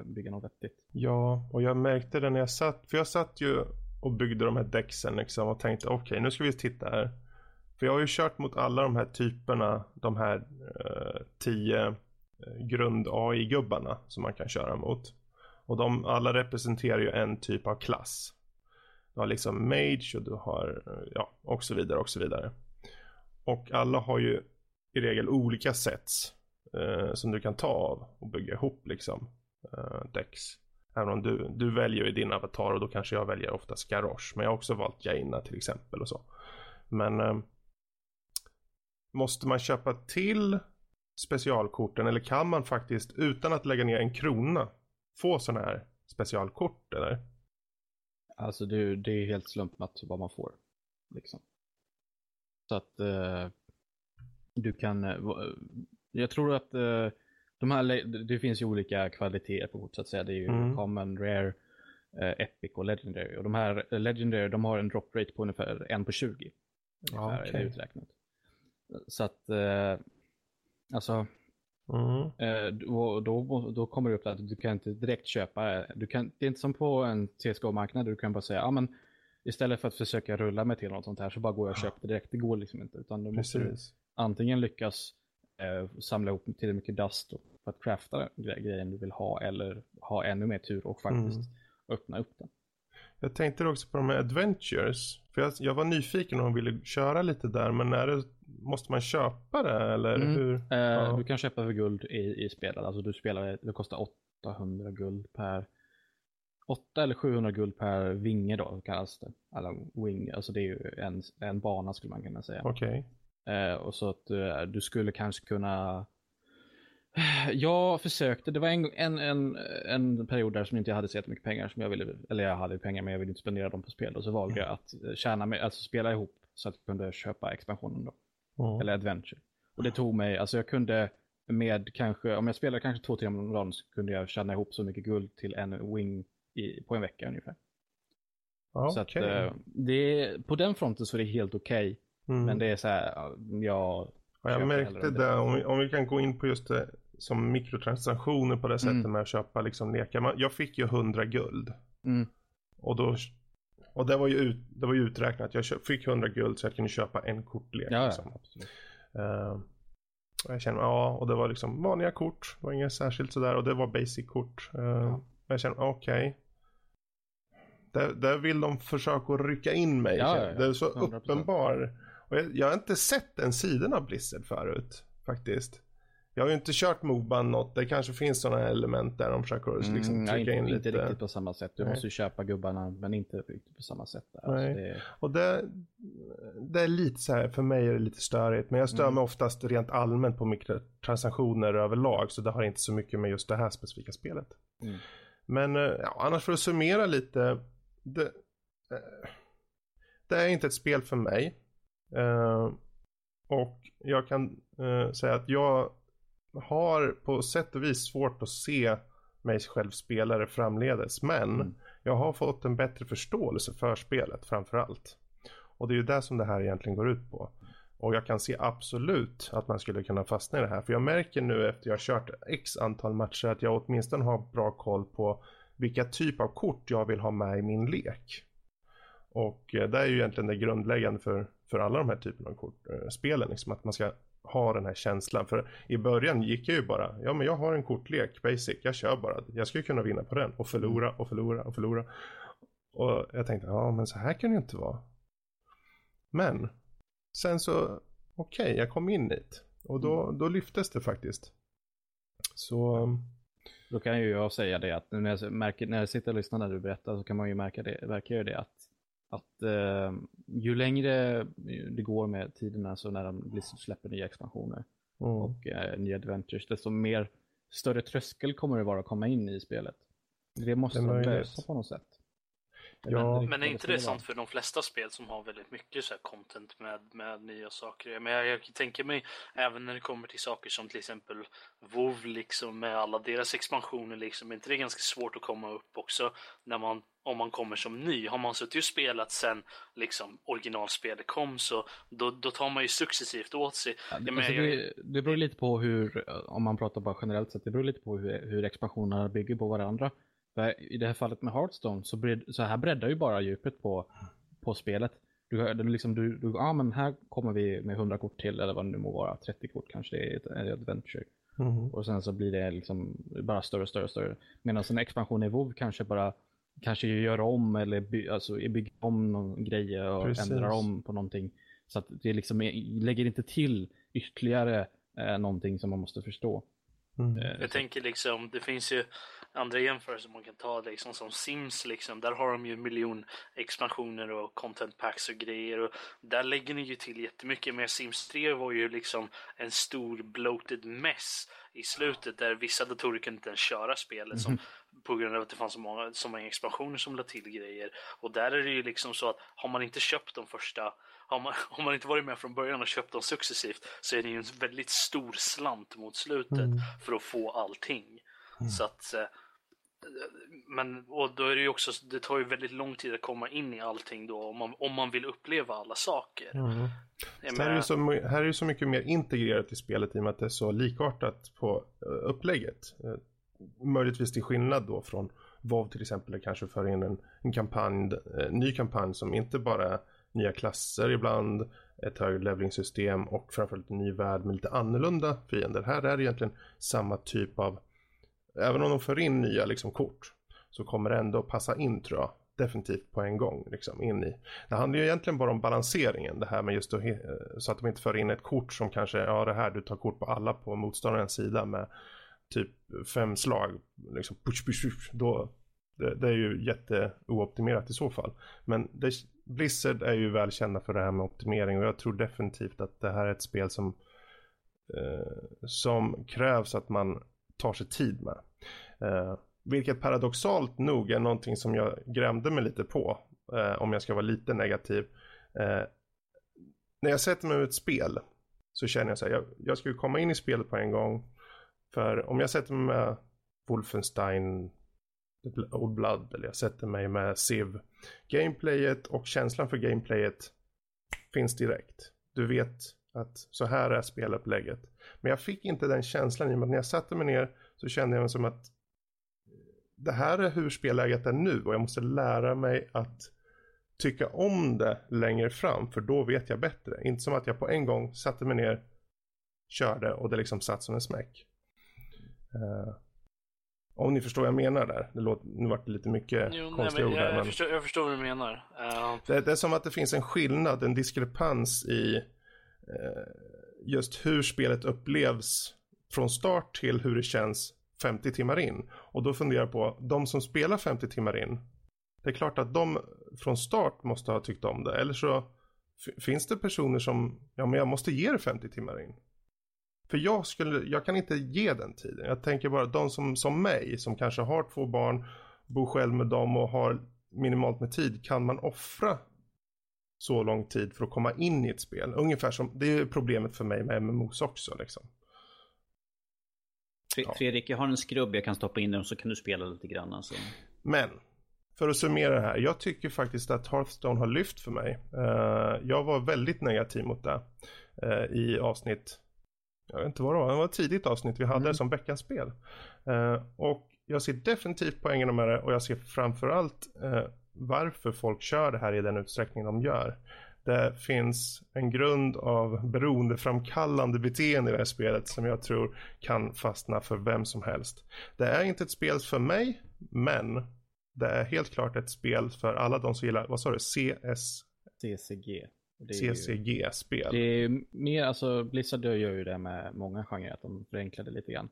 bygga något vettigt. Ja, och jag märkte det när jag satt, för jag satt ju och byggde de här däcksen liksom och tänkte okej, nu ska vi titta här. För jag har ju kört mot alla de här typerna, de här 10 grund AI-gubbarna som man kan köra mot. Och de alla representerar ju en typ av klass. Du har liksom mage och du har, ja, och så vidare och så vidare. Och alla har ju i regel olika sets som du kan ta av och bygga ihop liksom decks. Även om du väljer i din avatar, och då kanske jag väljer ofta Garrosh. Men jag har också valt Jaina till exempel och så. Men måste man köpa till specialkorten, eller kan man faktiskt utan att lägga ner en krona få såna här specialkort eller? Alltså det är helt slumpmat vad man får liksom. Så att du kan jag tror att de här, det finns ju olika kvaliteter på kort så att säga. Det är ju common, rare, epic och legendary. Och de här legendary, de har en drop rate på ungefär 1/20. Ungefär är det uträknat. Så att alltså då kommer det upp att du kan inte direkt köpa, det är inte som på en CSGO-marknad, du kan bara säga, ja men istället för att försöka rulla mig till något sånt här så bara går jag och köper direkt, det går liksom inte, utan du måste antingen lyckas samla ihop till mycket dust för att crafta grejen du vill ha, eller ha ännu mer tur och faktiskt öppna upp den. Jag tänkte också på de här adventures, för jag var nyfiken om de ville köra lite där, men måste man köpa det eller hur? Du kan köpa för guld i spelet. Alltså det kostar 800 guld per 8 eller 700 guld per vinge då kallas det. Eller wing, alltså det är ju en bana skulle man kunna säga. Okej. Och så att du skulle kanske kunna. Jag försökte, det var en period där som inte jag hade så mycket pengar som jag ville, eller jag hade pengar men jag ville inte spendera dem på spel, och så valde jag att spela ihop så att jag kunde köpa expansionen då. Eller Adventure. Och det tog mig, alltså jag kunde med kanske, om jag spelade kanske 2-3 om dagen så kunde jag tjäna ihop så mycket guld till en wing på en vecka ungefär. Okay. Så att på den fronten så är det helt okej. Men det är så här, jag märkte det, om vi kan gå in på just det, som mikrotransaktioner på det sättet med att köpa liksom lekar. Jag fick ju 100 guld. Och det var ju uträknat. Jag fick 100 guld så jag kunde köpa en kortlek. Ja, liksom. Jag kände, och det var liksom vanliga kort. Det var inget särskilt sådär. Och det var basic-kort. Jag kände, okej. Där vill de försöka rycka in mig. Det är så 100%. Uppenbar. Och jag har inte sett den sidan av Blizzard förut, faktiskt. Jag har ju inte kört MOBAn något. Det kanske finns sådana här element där de försöker liksom trycka in lite. Inte riktigt på samma sätt. Du måste ju köpa gubbarna, men inte riktigt på samma sätt. Alltså och det är lite så här, för mig är det lite störigt. Men jag stör mig oftast rent allmänt på mikrotransaktioner överlag. Så det har inte så mycket med just det här specifika spelet. Men annars för att summera lite. Det är inte ett spel för mig. Och jag kan säga att jag har på sätt och vis svårt att se mig själv spelare framledes, men jag har fått en bättre förståelse för spelet framförallt, och det är ju det som det här egentligen går ut på. Och jag kan se absolut att man skulle kunna fastna i det här. För jag märker nu efter jag kört x antal matcher att jag åtminstone har bra koll på vilka typ av kort jag vill ha med i min lek. Och det är ju egentligen det grundläggande för alla de här typerna av kortspelen. Liksom att man ska ha den här känslan. För i början gick jag ju bara, ja men jag har en kortlek, basic, jag kör bara. Jag ska ju kunna vinna på den och förlora. Och jag tänkte, ja men så här kan det ju inte vara. Men sen så, okej, jag kom in hit. Och då lyftes det faktiskt. Så då kan ju jag säga det att när jag sitter och lyssnar när du berättar så kan man ju märka det, verkar ju det att ju längre det går med tiderna så när de släpper nya expansioner och nya adventures, desto mer större tröskel kommer det vara att komma in i spelet. Det måste man lösa på något sätt. Ja. Men är inte det sant för de flesta spel som har väldigt mycket så här content med nya saker? Men jag tänker mig även när det kommer till saker som till exempel WoW liksom, med alla deras expansioner liksom, är inte det ganska svårt att komma upp också när man, om man kommer som ny? Har man suttit och spelat sen liksom originalspelet kom, så då tar man ju successivt åt sig. Ja, det beror lite på hur, om man pratar bara generellt sett, det beror lite på hur expansionerna bygger på varandra. I det här fallet med Hearthstone så här breddar ju bara djupet på spelet. Men här kommer vi med 100 kort till, eller vad det nu må vara, 30 kort kanske det är ett adventure. Mm-hmm. Och sen så blir det liksom bara större. Medan en expansion i WoW kanske göra om eller bygga om någon grej och ändra om på någonting. Så att det liksom lägger inte till ytterligare någonting som man måste förstå. Mm. Jag tänker liksom, det finns ju andra jämförelser man kan ta liksom, som Sims liksom, där har de ju miljon expansioner och content packs och grejer, och där lägger ni ju till jättemycket. Men Sims 3 var ju liksom en stor bloated mess i slutet, där vissa datorer kunde inte ens köra spelet på grund av att det fanns så många expansioner som la till grejer. Och där är det ju liksom så att har man inte köpt de första, om man inte varit med från början och köpt dem successivt, så är det ju en väldigt stor slant mot slutet för att få allting. Så att, men och då är det ju också, det tar ju väldigt lång tid att komma in i allting då, om man vill uppleva alla saker. Här är ju så mycket mer integrerat i spelet i och med att det är så likartat på upplägget. Möjligtvis till skillnad då från WoW till exempel, kanske för in en ny kampanj som inte bara nya klasser ibland, ett högre levelingssystem och framförallt en ny värld med lite annorlunda fiender. Här är det egentligen samma typ av, även om de för in nya liksom kort, så kommer det ändå passa in, tror jag, definitivt på en gång liksom in i. Det handlar ju egentligen bara om balanseringen, det här med just så att de inte för in ett kort som kanske, ja det här du tar kort på alla på motståndarens sida med typ 5 slag liksom, push, då det är ju jätteooptimerat i så fall. Men Blizzard är ju väl kända för det här med optimering, och jag tror definitivt att det här är ett spel som krävs att man tar sig tid med. Vilket paradoxalt nog är någonting som jag grämde mig lite på, om jag ska vara lite negativ. När jag sätter mig med ett spel så känner jag så här, jag ska ju komma in i spelet på en gång. För om jag sätter mig med Wolfenstein Old Blood, eller jag sätter mig med Civ, gameplayet och känslan för gameplayet finns direkt. Du vet att så här är spelupplägget. Men jag fick inte den känslan, i men när jag satte mig ner så kände jag mig som att det här är hur spelläget är nu, och jag måste lära mig att tycka om det längre fram, för då vet jag bättre. Inte som att jag på en gång satte mig ner, körde och det liksom satt som en smäck. Om ni förstår vad jag menar där. Nu vart det lite mycket konstiga ord där. Jag förstår vad du menar. Det är som att det finns en skillnad, en diskrepans i just hur spelet upplevs från start till hur det känns 50 timmar in. Och då funderar jag på, de som spelar 50 timmar in, det är klart att de från start måste ha tyckt om det. Eller så finns det personer som, ja men jag måste ge det 50 timmar in. För jag kan inte ge den tiden. Jag tänker bara de som mig, som kanske har 2 barn, bor själv med dem och har minimalt med tid, kan man offra så lång tid för att komma in i ett spel? Ungefär som, det är problemet för mig med MMOs också liksom. Fredrik, jag har en skrubb, jag kan stoppa in den så kan du spela lite grann alltså. Men för att summera det här, jag tycker faktiskt att Hearthstone har lyft för mig. Jag var väldigt negativ mot det. i avsnitt, jag vet inte vad det var, det var ett tidigt avsnitt vi hade som veckans spel. Och jag ser definitivt poängen med det, och jag ser framförallt varför folk kör det här i den utsträckning de gör. Det finns en grund av beroendeframkallande beteende i det här spelet som jag tror kan fastna för vem som helst. Det är inte ett spel för mig, men det är helt klart ett spel för alla de som gillar, vad sa du, CSG. CCG-spel. Det är mer, alltså Blizzard gör ju det med många genrer, att de förenklade lite grann.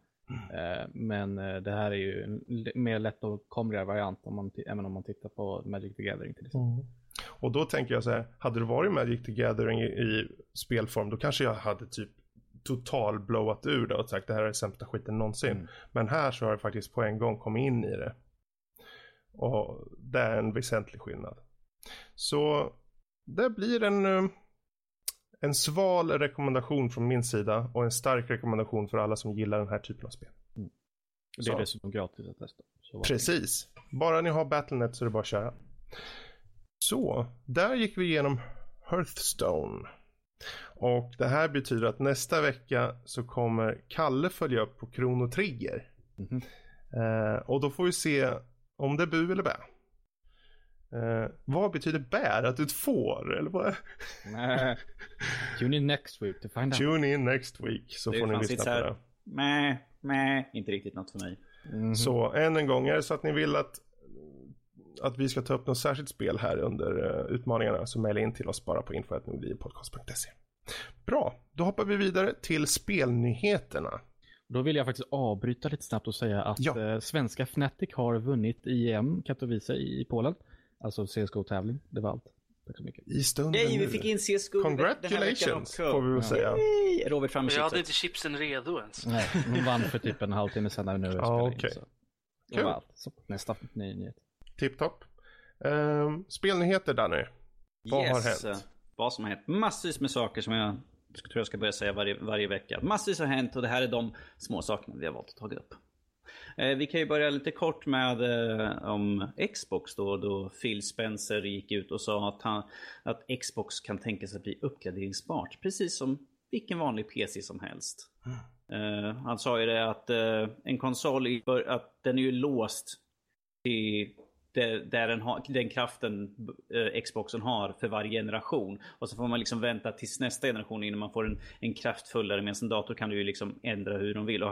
Men det här är ju en mer lättåtkomligare variant även om man tittar på Magic the Gathering till exempel. Och då tänker jag så här, hade det varit Magic the Gathering i spelform, då kanske jag hade typ total blowat ur det och sagt det här är det sämsta skiten någonsin. Men här så har jag faktiskt på en gång kommit in i det. Och det är en väsentlig skillnad. Så det blir en sval rekommendation från min sida och en stark rekommendation för alla som gillar den här typen av spel. Det är dessutom gratis att testa. Precis. Bara ni har Battle.net så är det bara att köra. Så, där gick vi igenom Hearthstone. Och det här betyder att nästa vecka så kommer Kalle följa upp på Chrono Trigger. Och då får vi se om det är bu eller bä. Vad betyder bär? Att du får? Eller vad? Tune in next week to find out. Tune in next week så det får ni lyssna på det. Nej, inte riktigt något för mig. Så än en gång, är det så att ni vill att vi ska ta upp något särskilt spel här under utmaningarna, så mejla in till oss bara på info@nordlivpodcast.se. Bra, då hoppar vi vidare till spelnyheterna. Då vill jag faktiskt avbryta lite snabbt och säga att svenska Fnatic har vunnit IEM Katowice i Polen. Alltså CSGO-tävling, det var allt. Tack så mycket. I stunden. Nej, vi fick in CSGO. Congratulations, får vi väl säga. Nej, Robert fram med chipset. Jag hade inte chipsen redo ens. Nej, hon vann för typ en halvtimme sedan när vi nu spelade in. Så. Det var allt. Så, nästa nyhet. Tipptopp. Spelnyheter, Danny. Vad har hänt? Vad som har hänt. Massvis med saker som jag tror jag ska börja säga varje vecka. Massvis har hänt, och det här är de små sakerna vi har valt att ta upp. Vi kan ju börja lite kort med om Xbox då Phil Spencer gick ut och sa att Xbox kan tänka sig att bli uppgraderingsbart, precis som vilken vanlig PC som helst. Han sa ju det att en konsol, att den är ju låst till där den kraften Xboxen har för varje generation, och så får man liksom vänta tills nästa generation innan man får en kraftfullare, medan en dator kan du ju liksom ändra hur de vill. Och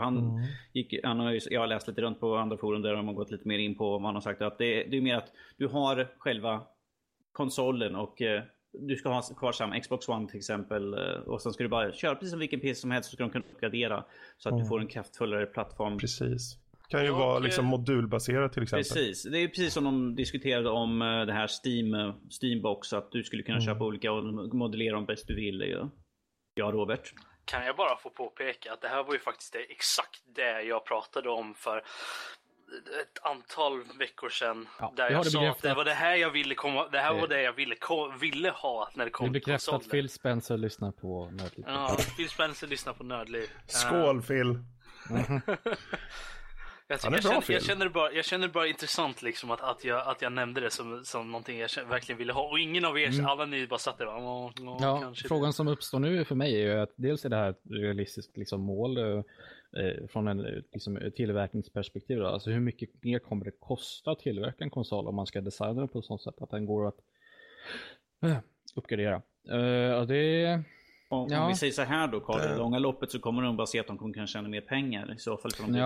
jag har läst lite runt på andra forum där de har gått lite mer in på vad han har sagt, att det är mer att du har själva konsolen och du ska ha kvar samma Xbox One till exempel, och sen ska du bara köra precis som vilken PC som helst, så ska de kunna uppgradera så att du får en kraftfullare plattform. Precis. Kan ju vara liksom modulbaserat till exempel. Precis, det är precis som de diskuterade om det här Steambox, att du skulle kunna köpa olika och modellera dem bäst du vill. Ja, Robert? Kan jag bara få påpeka att det här var ju faktiskt exakt det jag pratade om för ett antal veckor sedan, där jag sa att det var det här jag ville komma, det här var det jag ville ha när det kom. Du bekräftar att Phil Spencer lyssnar på Nördliv. Ja, Phil Spencer lyssnar på Nördliv. Skål, Phil! Jag känner det bara intressant liksom att jag nämnde det som någonting jag verkligen ville ha, och ingen av er, alla ni bara satt där frågan det som uppstår nu för mig är ju att dels är det här ett realistiskt liksom mål från en liksom tillverkningsperspektiv då. Alltså hur mycket mer kommer det kosta att tillverka en konsol om man ska designa den på ett sånt sätt att den går att uppgradera. Om vi säger så här då, Carl, i långa loppet så kommer de bara se att de kommer kunna tjäna mer pengar i så fall, för de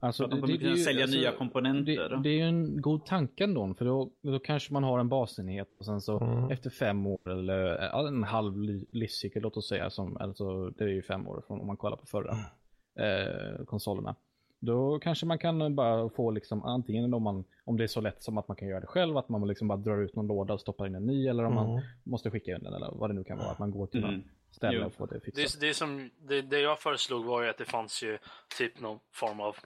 att de kommer kunna sälja nya komponenter. Det är ju en god tanke ändå, för då kanske man har en basenhet, och sen så efter 5 år eller en halv livscykel, låt oss säga, alltså, det är ju 5 år från om man kollar på förra konsolerna. Då kanske man kan bara få liksom, antingen om det är så lätt som att man kan göra det själv, att man liksom bara drar ut någon låda och stoppar in en ny, eller om man måste skicka in den, eller vad det nu kan vara, att man går till en ställe och får det fixat. Det jag föreslog var ju att det fanns ju typ någon form av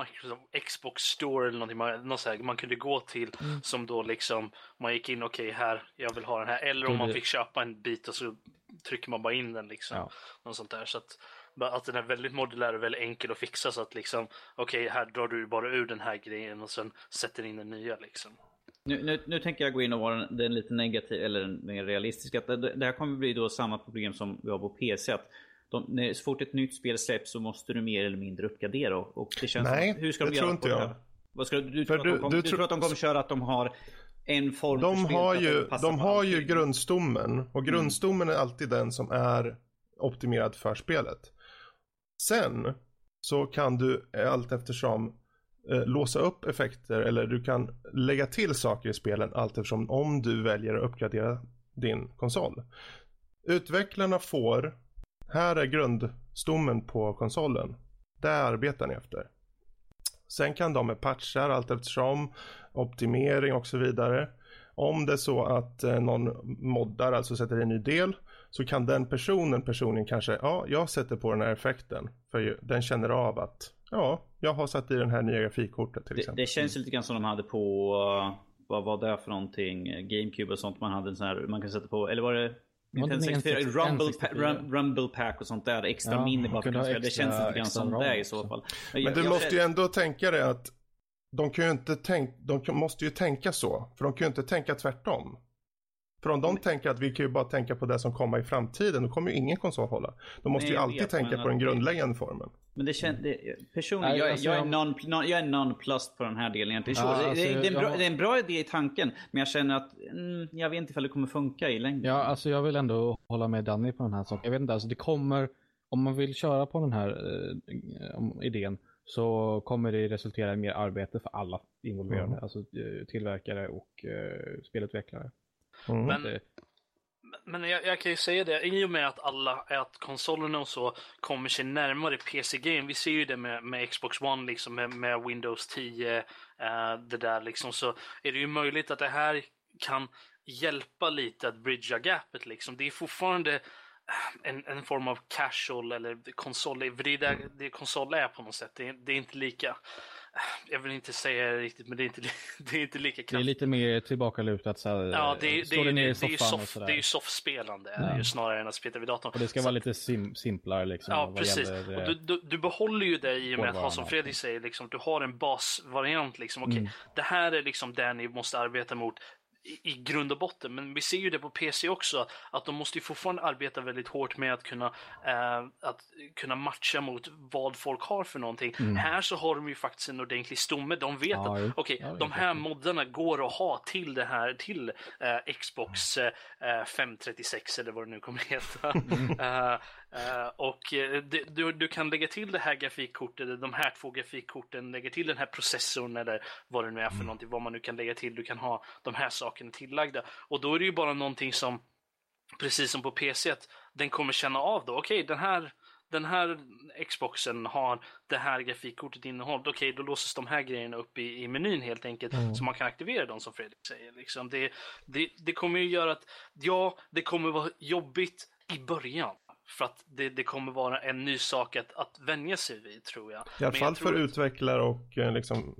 Microsoft Xbox Store eller någonting man kunde gå till, som då liksom man gick in, okej, här, jag vill ha den här, eller om man fick köpa en bit och så trycker man bara in den liksom, något sånt där, så att den är väldigt modulär och väldigt enkel att fixa, så att liksom, okej, här drar du bara ur den här grejen och sen sätter in den nya liksom. Nu tänker jag gå in och vara den lite negativ eller den mer realistiska. Det här kommer bli då samma problem som vi har på PC, att så fort ett nytt spel släpps så måste du mer eller mindre uppgradera, och det känns som, hur ska de göra på det här? Vad ska du tror att de kommer köra att de har en form de för har ju, de har ju grundstommen, och grundstommen är alltid den som är optimerad för spelet. Sen så kan du allt eftersom låsa upp effekter, eller du kan lägga till saker i spelen allt eftersom, om du väljer att uppgradera din konsol. Utvecklarna får, här är grundstommen på konsolen, där arbetar ni efter. Sen kan de med patchar allt eftersom, optimering och så vidare. Om det är så att någon moddar, alltså sätter en ny del, så kan den personen kanske, ja, jag sätter på den här effekten, för den känner av att, ja, jag har satt i den här nya grafikkortet till exempel. Det känns lite grann som de hade på, vad var det för någonting, GameCube och sånt, man hade en sån här, man kan sätta på, eller var det Nintendo 64, Rumble Pack och sånt där, extra minibatteri, det känns lite grann som det i så fall. Men du måste ju ändå tänka dig att de kan ju inte de måste ju tänka så, för de kan ju inte tänka tvärtom. För om de tänker att vi kan ju bara tänka på det som kommer i framtiden, då kommer ju ingen konsol hålla. De måste ju alltid tänka på den grundläggande formen. Men det känns, personligen, jag är non-plast på den här delen. Det är en bra idé i tanken, men jag känner att jag vet inte ifall det kommer funka i längden. Ja, alltså jag vill ändå hålla med Danny på den här saken. Jag vet inte, alltså det kommer, om man vill köra på den här idén, så kommer det resultera i mer arbete för alla involverade, alltså tillverkare och spelutvecklare. Men jag kan ju säga det, i och med att att konsolerna och så kommer sig närmare PC-game. Vi ser ju det med Xbox One liksom, med Windows 10, det där liksom, så är det ju möjligt att det här kan hjälpa lite att bridga gapet liksom. Det är fortfarande en form av casual eller konsol, för det är där det konsol är på något sätt. Det är inte lika, jag vill inte säga det riktigt, men det är inte lika kraftigt. Det är lite mer tillbakalutat så här, ja, det är ju soffspelande ju snarare än att spela vid datorn. Och det ska vara lite simplare liksom. Ja, precis. Och du behåller ju det i och med att ha, som Fredrik säger liksom, du har en basvariant liksom. Okej, det här är liksom det ni måste arbeta mot i grund och botten, men vi ser ju det på PC också, att de måste ju fortfarande arbeta väldigt hårt med att kunna matcha mot vad folk har för någonting. Här så har de ju faktiskt en ordentlig stomme, de vet att de här moddarna går att ha till det här, till Xbox 536 eller vad det nu kommer att heta. Och du kan lägga till det här grafikkortet, de här två grafikkorten, lägga till den här processorn eller vad det nu är för någonting, vad man nu kan lägga till. Du kan ha de här sakerna tillagda, och då är det ju bara någonting som, precis som på PC, att den kommer känna av då, okej, den här Xboxen har det här grafikkortet innehåll, okej, då låses de här grejerna upp i menyn helt enkelt, så man kan aktivera dem, som Fredrik säger liksom. Det kommer ju göra att, ja, det kommer vara jobbigt i början, för att det kommer vara en ny sak att vänja sig vid, tror jag. I alla fall för utvecklare och liksom,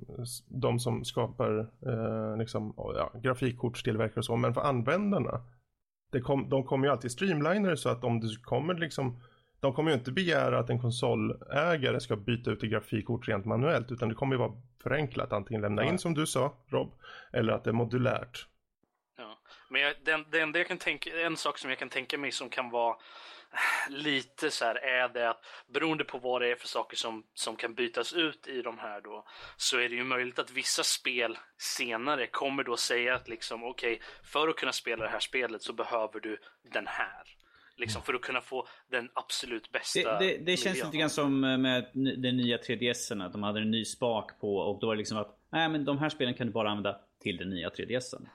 de som skapar liksom, grafikkortstillverkare och så. Men för användarna, de kommer ju alltid streamliner, så att om du kommer liksom, de kommer ju inte begära att en konsolägare ska byta ut i grafikkort rent manuellt, utan det kommer ju vara förenklat, antingen lämna in som du sa, Rob, eller att det är modulärt. Ja. Men en sak som jag kan tänka mig som kan vara lite så här, är det att beroende på vad det är för saker som kan bytas ut i de här då, så är det ju möjligt att vissa spel senare kommer då säga att liksom, okej, för att kunna spela det här spelet så behöver du den här liksom, för att kunna få den absolut bästa. Det känns lite grann som med den nya 3DSen, att de hade en ny spak på, och då var det liksom att nej, men de här spelen kan du bara använda till den nya 3DSen.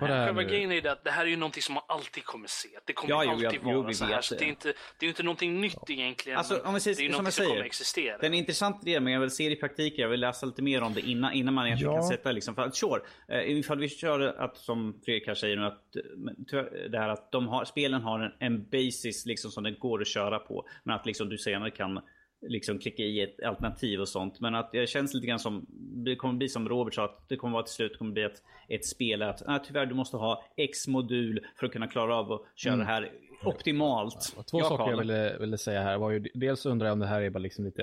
Själva grejen är att det här är ju någonting som man alltid kommer se. Det kommer alltid vara så här. Så det är ju inte någonting nytt egentligen. Alltså, om vi säger, det är ju någonting som kommer existera. Den är intressant idé, men jag vill se det i praktiken. Jag vill läsa lite mer om det innan man egentligen kan sätta liksom, för att ifall vi kör att, som Fredrik här säger nu, att det här att de har, spelen har en basis liksom, som det går att köra på, men att liksom, du senare kan liksom klicka i ett alternativ och sånt. Men att det känns lite grann som, det kommer bli som Robert sa, att det kommer vara till slut kommer bli ett spel att tyvärr du måste ha X modul för att kunna klara av att köra det här optimalt. Ja, två saker jag ville säga här var ju, dels undrar jag om det här är bara liksom lite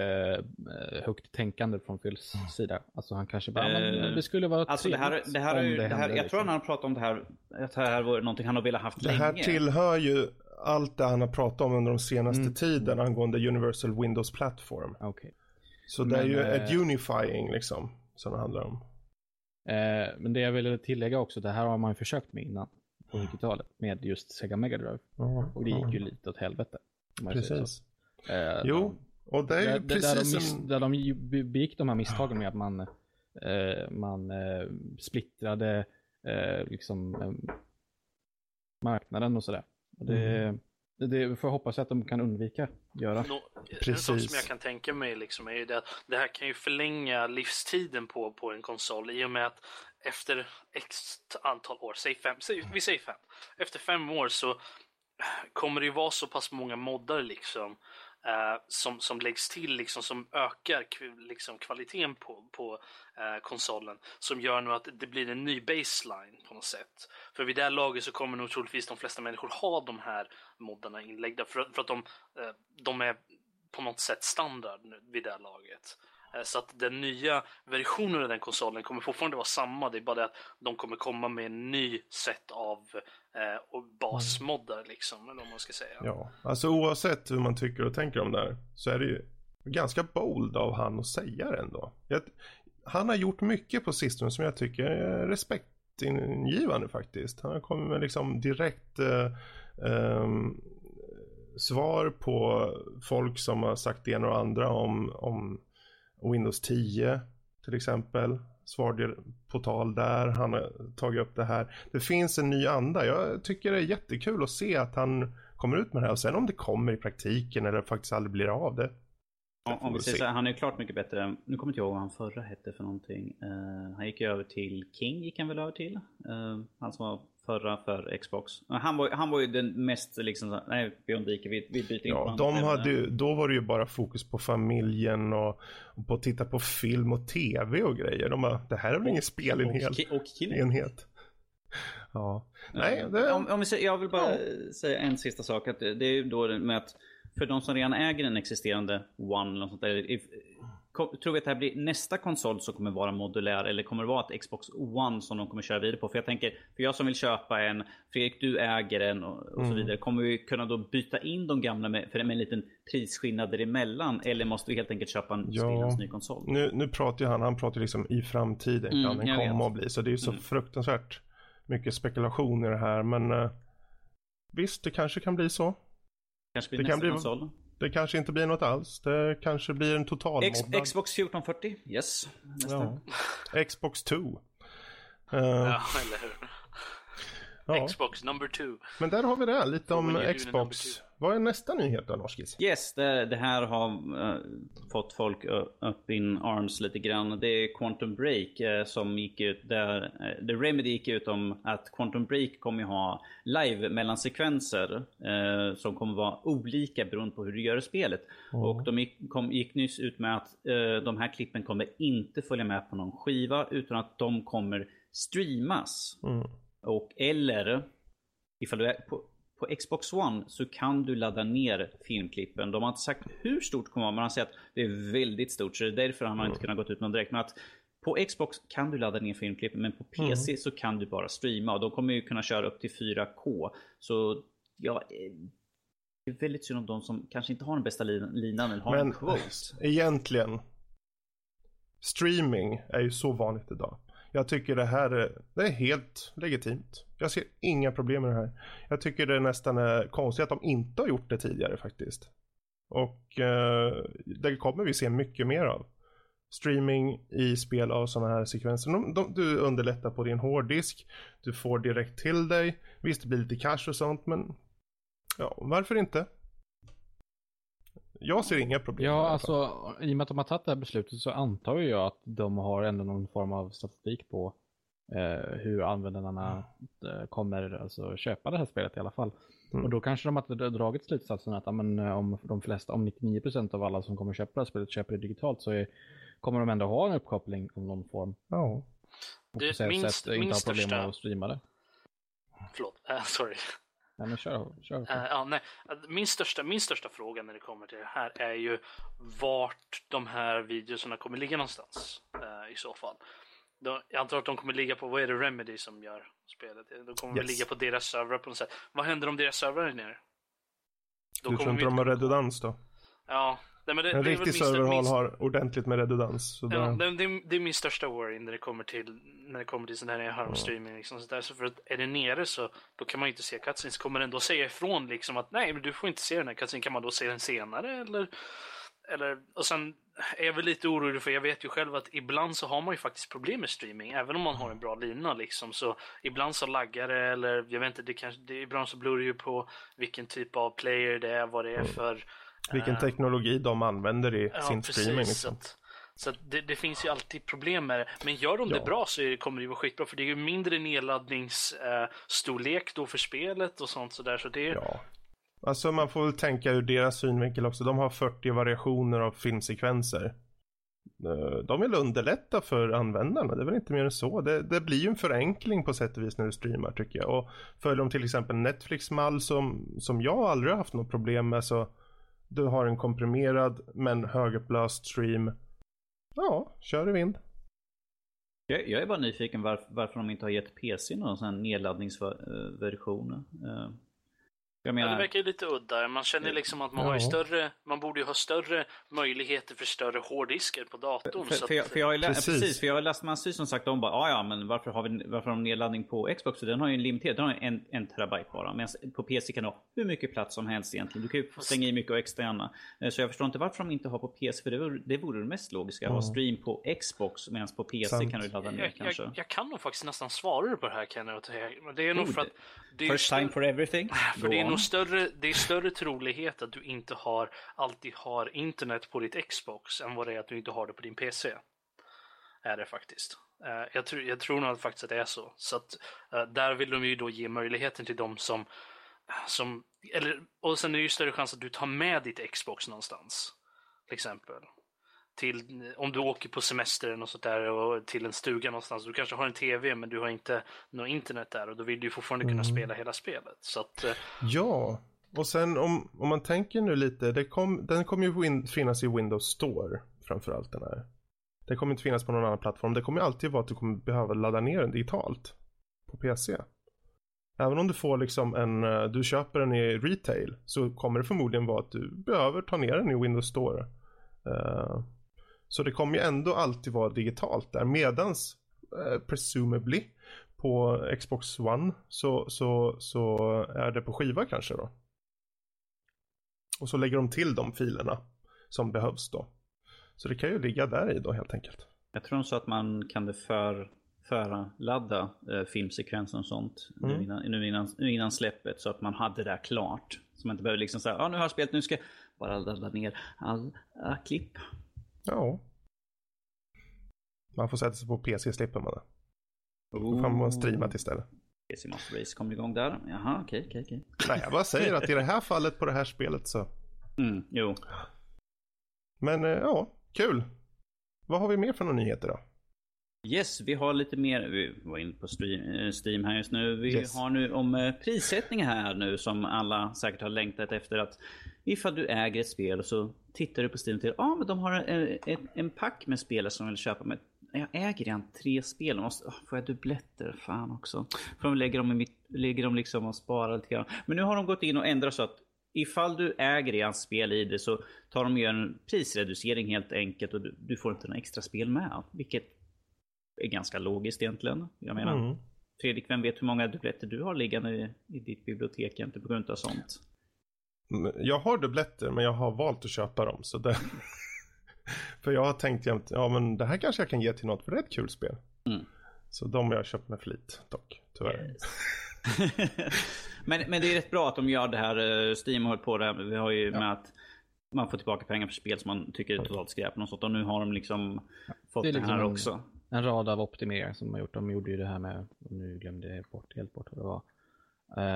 högt tänkande från Phils sida. Alltså han kanske bara, men det skulle vara alltså det här jag tror han pratar om det här, att det här var någonting han har velat haft länge. Det här tillhör ju allt det han har pratat om under de senaste tiden angående Universal Windows Platform. Okay. Så det är ju ett unifying liksom som det handlar om. Men det jag ville tillägga också, det här har man ju försökt med innan på 90-talet med just Sega Mega Drive. Och det gick ju lite åt helvete. Precis. Jo, och det är ju precis där de begick de här misstagen med att man splittrade liksom marknaden och sådär. Det får jag hoppas att de kan undvika göra. En sak som jag kan tänka mig liksom är ju det att det här kan ju förlänga livstiden på en konsol i och med att efter x antal år, vi säger 5, efter 5 år så kommer det ju vara så pass många moddar liksom som läggs till liksom, som ökar liksom kvaliteten på konsolen, som gör nu att det blir en ny baseline på något sätt. För vid det här laget så kommer nog troligtvis de flesta människor ha de här moddarna inläggda för att de är på något sätt standard nu, vid det här laget. Så att den nya versionen av den konsolen kommer fortfarande vara samma. Det är bara det att de kommer komma med en ny set av basmoddar liksom, eller vad man ska säga. Ja, alltså oavsett hur man tycker och tänker om det här, så är det ju ganska bold av han att säga det ändå. Han har gjort mycket på sistone som jag tycker är respektingivande faktiskt. Han har kommit med liksom direkt svar på folk som har sagt det ena och andra om Windows 10 till exempel, svarade på tal där, han har tagit upp det här. Det finns en ny anda, jag tycker det är jättekul att se att han kommer ut med det här, och sen om det kommer i praktiken eller faktiskt aldrig blir av det. Ja, om vi säger så här, han är ju klart mycket bättre, nu kommer inte jag ihåg vad han förra hette för någonting, han gick över till King, gick han väl över till, han som var förra för Xbox. Han var ju den mest liksom, nej, vi undviker, vi byter in på något. De hade ju, då var det ju bara fokus på familjen och på att titta på film och tv och grejer. De bara, det här är väl ingen spel enhet. Ja. Nej, det... om vi säger, jag vill bara säga en sista sak, att det är ju då med att för de som redan äger en existerande One eller något sånt där, tror vi att det här blir nästa konsol som kommer vara modulär, eller kommer det vara ett Xbox One som de kommer köra vidare på? För jag tänker, för jag som vill köpa en, Fredrik du äger en och så vidare, kommer vi kunna då byta in de gamla med en liten prisskillnad emellan, eller måste vi helt enkelt köpa en ny konsol? Nu pratar ju han pratar liksom i framtiden kan den komma och bli, så det är ju så fruktansvärt mycket spekulationer här, men visst, det kanske kan bli så. Kanske blir nästa konsol. Det kanske inte blir något alls. Det kanske blir en total moddad. Xbox 1440, yes. Nästa. Ja. Xbox 2. Ja, eller hur? Ja. Xbox number 2. Men där har vi det, lite om Xbox. Vad är nästa nyhet då, Norskis? Yes, det här har fått folk upp in arms lite grann. Det är Quantum Break som gick ut där. The Remedy gick ut om att Quantum Break kommer ha live mellansekvenser som kommer vara olika beroende på hur du gör spelet. Och de gick nyss ut med att de här klippen kommer inte följa med på någon skiva, utan att de kommer streamas. Och eller ifall du är på Xbox One så kan du ladda ner filmklippen. De har inte sagt hur stort det kommer vara, men han säger att det är väldigt stort, så det är därför han har inte kunnat gå ut någon direkt. Men att på Xbox kan du ladda ner filmklippen, men på PC så kan du bara streama, och de kommer ju kunna köra upp till 4K. Så ja, det är väldigt synd om de som kanske inte har den bästa linan eller har en quote. Egentligen, streaming är ju så vanligt idag. Jag tycker det här är helt legitimt. Jag ser inga problem med det här. Jag tycker det är nästan konstigt att de inte har gjort det tidigare faktiskt. Och det kommer vi se mycket mer av. Streaming i spel av sådana här sekvenser. Du underlättar på din hårddisk. Du får direkt till dig. Visst, det blir lite cash och sånt, men ja, varför inte? Jag ser inga problem. Ja, alltså i och med att de har tagit det här beslutet så antar jag att de har ändå någon form av statistik på hur användarna kommer alltså köpa det här spelet i alla fall. Och då kanske de har dragit slutsatsen att amen, om de flesta, om 99% av alla som kommer köpa det här spelet köper det digitalt, så kommer de ändå ha en uppkoppling av någon form. Ja. Det är minst största att streama det. Förlåt, sorry. Nej, men kör. Nej. Min största fråga när det kommer till det här är ju vart de här videorna kommer ligga någonstans i så fall. Jag antar att de kommer ligga på, vad är det Remedy som gör spelet? De kommer ligga på deras servrar på något sätt. Vad händer om deras servrar är nere? Då du tror inte de har redundans då? Ja. Nej, men en riktig serverhall har ordentligt med redundans. Så ja, det är min största worry när det kommer till sån här harmstreaming. Liksom, så där. Så för att är det nere så då kan man inte se cutscenes. Så kommer den då säga ifrån liksom, att nej, men du får inte se den här cutscenes. Kan man då se den senare? Eller, och sen är jag väl lite orolig för jag vet ju själv att ibland så har man ju faktiskt problem med streaming. Även om man har en bra lina liksom. Så ibland så laggar det eller jag vet inte. Ibland så beror det ju på vilken typ av player det är. Vad det är för... Vilken teknologi de använder i sin streaming. Precis, liksom. Så att det finns ju alltid problem med det. Men gör de det bra så kommer det ju vara skitbra. För det är ju mindre nedladdningsstorlek då för spelet och sånt sådär. Så det är... Ja. Alltså man får väl tänka ur deras synvinkel också. De har 40 variationer av filmsekvenser. De vill underlätta för användarna. Det är väl inte mer än så. Det blir ju en förenkling på sätt och vis när du streamar tycker jag. Och följer de till exempel Netflix-mall som jag aldrig har haft något problem med så... Du har en komprimerad men högupplöst stream. Ja, kör i vind. Jag är bara nyfiken varför de inte har gett PC någon sån här nedladdningsversion. Jag menar... Ja, det verkar ju lite udda. Man känner liksom att man har man borde ju ha större möjligheter för större hårddiskar på datorn. För jag har läst massor som sagt de bara, men varför har de nedladdning på Xbox? Den har ju en limiterad, den har ju en terabyte bara. Men på PC kan du ha hur mycket plats som helst egentligen. Du kan ju stänga i mycket och externa. Så jag förstår inte varför de inte har på PC, för det vore det mest logiska. Att ha stream på Xbox, medan på PC kan du ladda ner kanske. Jag kan nog faktiskt nästan svara på det här, Kenneth. Det är nog för att... First time for everything. För det är nog större trolighet att du inte alltid har internet på ditt Xbox än vad det är att du inte har det på din PC. Är det faktiskt. Jag tror nog faktiskt att det är så. Så att där vill de ju då ge möjligheten till de som eller, och sen är det ju större chans att du tar med ditt Xbox någonstans. Till exempel. Om du åker på semestern och sånt där och till en stuga någonstans, du kanske har en tv men du har inte något internet där och då vill du fortfarande kunna spela hela spelet så att, ja, och sen om man tänker nu lite den kommer ju finnas i Windows Store framförallt den här. Det kommer inte finnas på någon annan plattform. Det kommer alltid vara att du kommer behöva ladda ner den digitalt på PC. Även om du får liksom du köper den i retail så kommer det förmodligen vara att du behöver ta ner den i Windows Store. Så det kommer ju ändå alltid vara digitalt där. Medans presumably på Xbox One så är det på skiva kanske då. Och så lägger de till de filerna som behövs då. Så det kan ju ligga där i då helt enkelt. Jag tror så att man kan ladda filmsekvenser och sånt innan släppet så att man hade det där klart. Så man inte behöver liksom säga, nu har jag spelat, nu ska jag bara ladda ner alla klipp. Ja. Man får sätta sig på PC, slipper man det. Då får man streama istället. PC Master Race kommer igång där. Jaha, okej. Nej, jag bara säger att i det här fallet på det här spelet så... jo. Men kul. Vad har vi mer för några nyheter då? Yes, vi har lite mer. Vi var inne på Steam här just nu. Vi har nu om prissättning här nu som alla säkert har längtat efter att ifall du äger ett spel så tittar du på Steam till men de har en pack med spel som de vill köpa med. Jag äger redan 3 spel. Får jag dubbletter? Fan också. För de lägger dem liksom och sparar lite grann. Men nu har de gått in och ändrat så att ifall du äger redan spel i det så tar de ju en prisreducering helt enkelt och du får inte några extra spel med. Vilket är ganska logiskt egentligen. Jag menar, Fredrik, vem vet hur många dubbletter du har liggande i ditt bibliotek inte på grund av sånt? Jag har dubbletter, men jag har valt att köpa dem. Så det... för jag har tänkt jämt, men det här kanske jag kan ge till något för ett kul spel. Så de har jag köpt med flit dock, tyvärr. Yes. men det är rätt bra att de gör det här. Steam har på det. Vi har ju med att man får tillbaka pengar för spel som man tycker är totalt skräp och sånt. Och nu har de liksom fått det liksom här också. En rad av optimeringar som de har gjort. De gjorde ju det här med, nu glömde jag helt bort vad det var.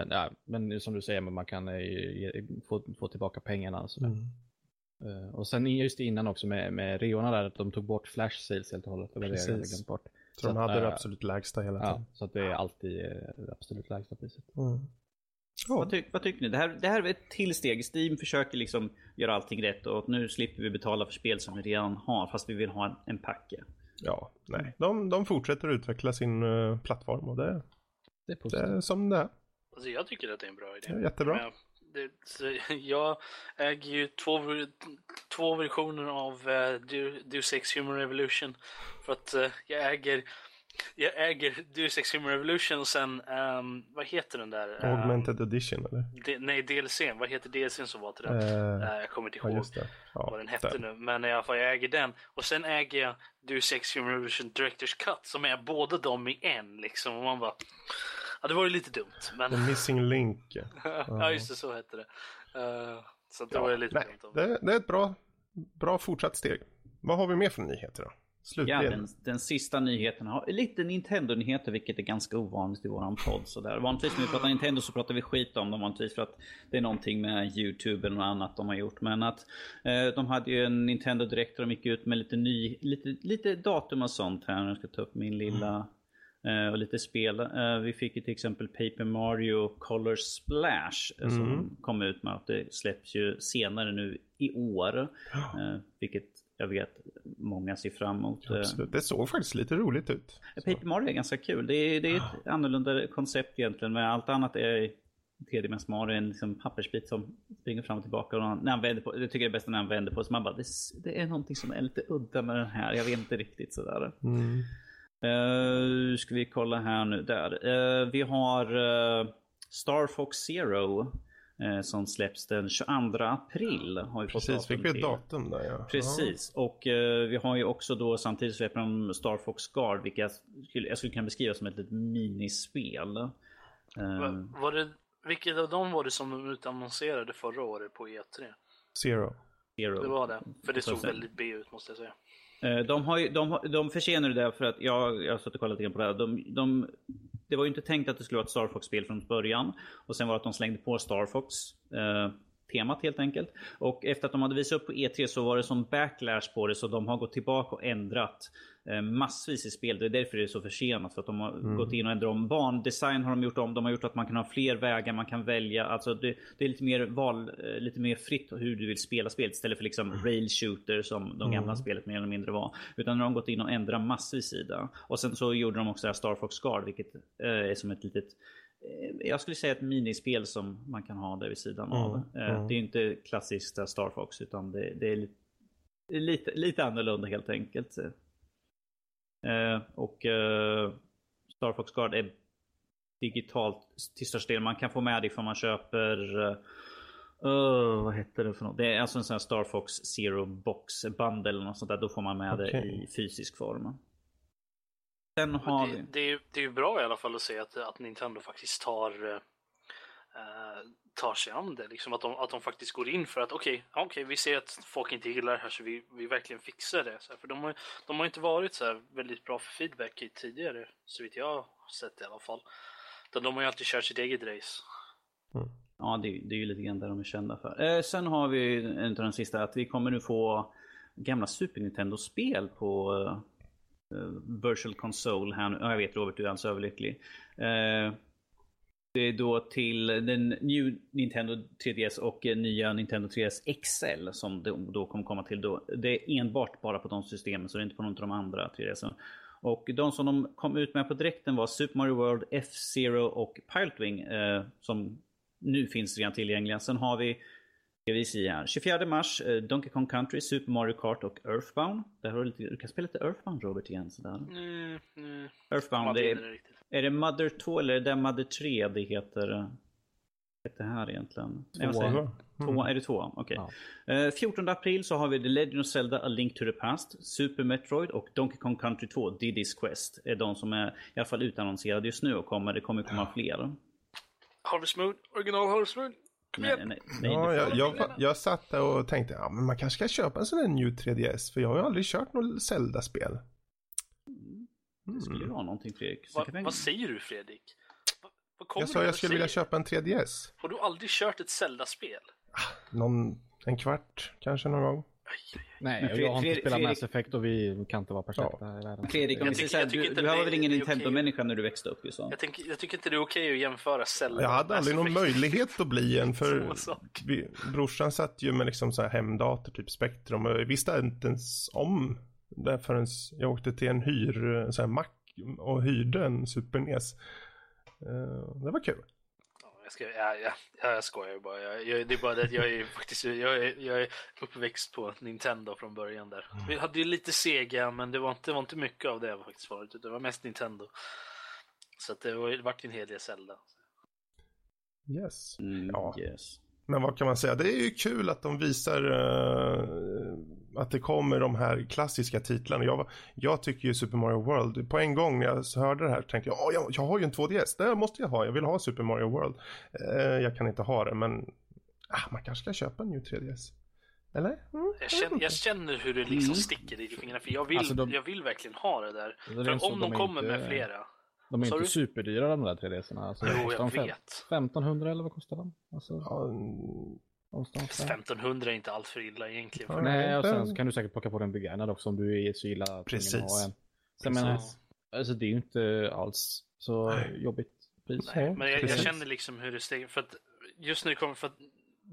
Ja, men som du säger, man kan få tillbaka pengarna och sådär. Och sen just innan också med reorna där, att de tog bort flash sales helt och hållet. Precis, bort. Så de hade det absolut lägsta hela tiden. Ja, så att det är alltid det absolut lägsta priset. Vad tycker ni? Det här är ett tillsteg. Steam försöker liksom göra allting rätt, och nu slipper vi betala för spel som vi redan har, fast vi vill ha en packe. Ja, nej. De fortsätter utveckla sin plattform, och det är som det är. Alltså jag tycker att det är en bra idé. Ja, jättebra. Jag äger ju två versioner av Deus Ex Human Revolution, för att jag äger Deus Ex Human Revolution, och sen vad heter den där? Augmented Edition eller? Nej, DLC. Vad heter DLC:n som var till den? Jag kommer inte ihåg vad den hette nu, men i alla fall jag äger den, och sen äger jag Deus Ex Human Revolution Director's Cut, som är båda dem i en liksom, och man bara ja, det var ju lite dumt, men... The Missing Link. Ja, just det, så hette det. Så det var ju lite dumt. Det är ett bra fortsatt steg. Vad har vi mer för nyheter då? Slutdelen. Ja, den sista nyheten har lite Nintendo-nyheter, vilket är ganska ovanligt i våran podd. Så där. Vanligtvis när vi pratar Nintendo så pratar vi skit om dem, vanligtvis för att det är någonting med YouTube eller något annat de har gjort. Men att de hade ju en Nintendo Direkt där de gick ut med lite datum och sånt här. Jag ska ta upp min lilla... och lite spel. Vi fick ju till exempel Paper Mario Color Splash som kom ut med att det släpps ju senare nu i år. Vilket jag vet många ser fram emot. Absolut. Det såg faktiskt lite roligt ut. Paper Mario är ganska kul. Det är ett annorlunda koncept egentligen, men allt annat är 3D-mässmar, en liksom pappersbit som springer fram och tillbaka, och när han vänder på, det tycker jag är bäst när han vänder på, så man bara, det är någonting som är lite udda med den här, jag vet inte riktigt sådär. Ska vi kolla här nu där. Vi har Star Fox Zero som släpps den 22 april. Har vi fått. Precis, fick vi ett datum där. Ja. Precis, och vi har ju också då samtidigt släpper de Star Fox Guard, vilket jag skulle kunna beskriva som ett litet minispel. Vilket av dem var det som de utannonserade förra året på E3? Zero. Det var det, för det såg väldigt B ut måste jag säga. De försenar det för att jag satt och kollade lite på det här. Det var ju inte tänkt att det skulle vara ett Star Fox-spel från början, och sen var det att de slängde på Star Fox temat helt enkelt, och efter att de hade visat upp på E3 så var det som backlash på det, så de har gått tillbaka och ändrat massvis i spel. Det är därför det är så försenat, för att de har gått in och ändrat om bandesign, har de gjort om, de har gjort att man kan ha fler vägar, man kan välja, alltså det är lite mer val, lite mer fritt hur du vill spela spelet, istället för liksom rail shooter som de gamla spelet mer eller mindre var, utan de har gått in och ändrat massvis i det. Och sen så gjorde de också här Star Fox Guard, vilket är som ett litet, jag skulle säga ett minispel som man kan ha där vid sidan av. Det är inte klassiskt Star Fox, utan det är lite annorlunda helt enkelt. Och Star Fox Guard är digitalt till största del. Man kan få med det om man köper vad heter det för något? Det är alltså en sån här Star Fox Zero Box Bundle eller något sånt där. Då får man med det i fysisk form. Det är ju bra i alla fall att se att Nintendo faktiskt tar sig an det. Liksom att de faktiskt går in för att okej, vi ser att folk inte gillar det här, så vi verkligen fixar det. Så här, för de har inte varit så här väldigt bra för feedback i tidigare, så vitt jag har sett i alla fall. De har ju alltid kört sitt eget race. Ja, det är ju lite grann där de är kända för. Sen har vi inte den sista, att vi kommer nu få gamla Super Nintendo-spel på... Virtual Console här nu. Jag vet, Robert, du är alltså överlycklig. Det är då till den New Nintendo 3DS och nya Nintendo 3DS XL som då kommer komma till då. Det är enbart bara på de systemen, så det är inte på någon av de andra 3DSen. Och de som de kom ut med på direkten var Super Mario World, F-Zero och Pilotwing som nu finns redan tillgängliga. Sen har vi 24 mars, Donkey Kong Country, Super Mario Kart och Earthbound. Där har du kan spela lite Earthbound, Robert, igen sådär. Nej. Earthbound, är det Mother 2 eller är det Mother 3 det heter här egentligen? Är det 2? Okej. Ja. 14 april så har vi The Legend of Zelda A Link to the Past, Super Metroid och Donkey Kong Country 2, Diddy's Quest. Är de som är i alla fall utannonserade just nu, och det kommer komma fler. Harvest Moon, original Harvest Moon. Nej, jag satt där och tänkte men man kanske ska köpa en sån där New 3DS, för jag har ju aldrig kört något Zelda-spel. Det skulle ju vara någonting, Fredrik. Vad säger du, Fredrik? Jag sa jag skulle vilja köpa en 3DS. Har du aldrig kört ett Zelda-spel? En kvart kanske någon gång. Nej, jag har inte spelat Mass Effect och vi kan inte vara perfekta i världen. Fredrik, du var väl ingen Nintendo-människa när du växte upp? Jag tycker inte det är okej att jämföra Zelda. Jag hade aldrig någon möjlighet att bli en, för brorsan satt ju med liksom så här hemdator, typ Spektrum, och jag visste inte ens om det förrän jag åkte till en så här mack och hyrde en Super NES. Det var kul. Jag skojar ju bara. Det är bara det att jag är uppväxt på Nintendo från början där. Vi hade ju lite Sega, men det var inte mycket av det jag faktiskt varit. Det var mest Nintendo. Så att det vart en hel del Zelda. Yes. Yes. Men vad kan man säga? Det är ju kul att de visar att det kommer de här klassiska titlarna. Jag tycker ju Super Mario World. På en gång när jag hörde det här tänkte jag har ju en 2DS. Det måste jag ha. Jag vill ha Super Mario World. Jag kan inte ha det, men man kanske ska köpa en New 3DS. Eller? Jag känner hur det liksom sticker i fingrarna. För jag vill verkligen ha det där. För om de kommer med flera. De är inte superdyra, de där 3DS:erna. Alltså, jag vet. 1500 eller vad kostar de? Alltså, 1500 är inte allt för illa egentligen. Nej, och sen så kan du säkert plocka på den begagnad också om du är så illa att ingen har en. Sen, men, alltså, det är ju inte alls så jobbigt. Nej, men jag känner liksom hur det stiger. För att just nu kommer... För att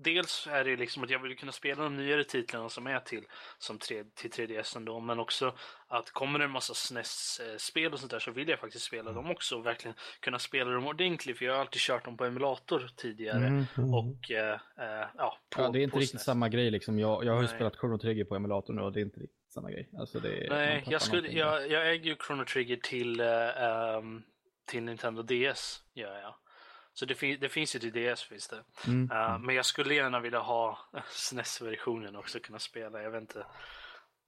dels är det liksom att jag vill kunna spela de nyare titlarna som är till 3DS ändå, men också att kommer det en massa SNES-spel och sånt där, så vill jag faktiskt spela dem också och verkligen kunna spela dem ordentligt, för jag har alltid kört dem på emulator tidigare och det är inte riktigt samma grej liksom. Jag har ju spelat Chrono Trigger på emulator nu och det är inte riktigt samma grej. Alltså, jag äger ju Chrono Trigger till Nintendo DS, gör jag. Så det finns ju till DS, finns det. Men jag skulle gärna vilja ha SNES-versionen också, kunna spela, jag vet inte.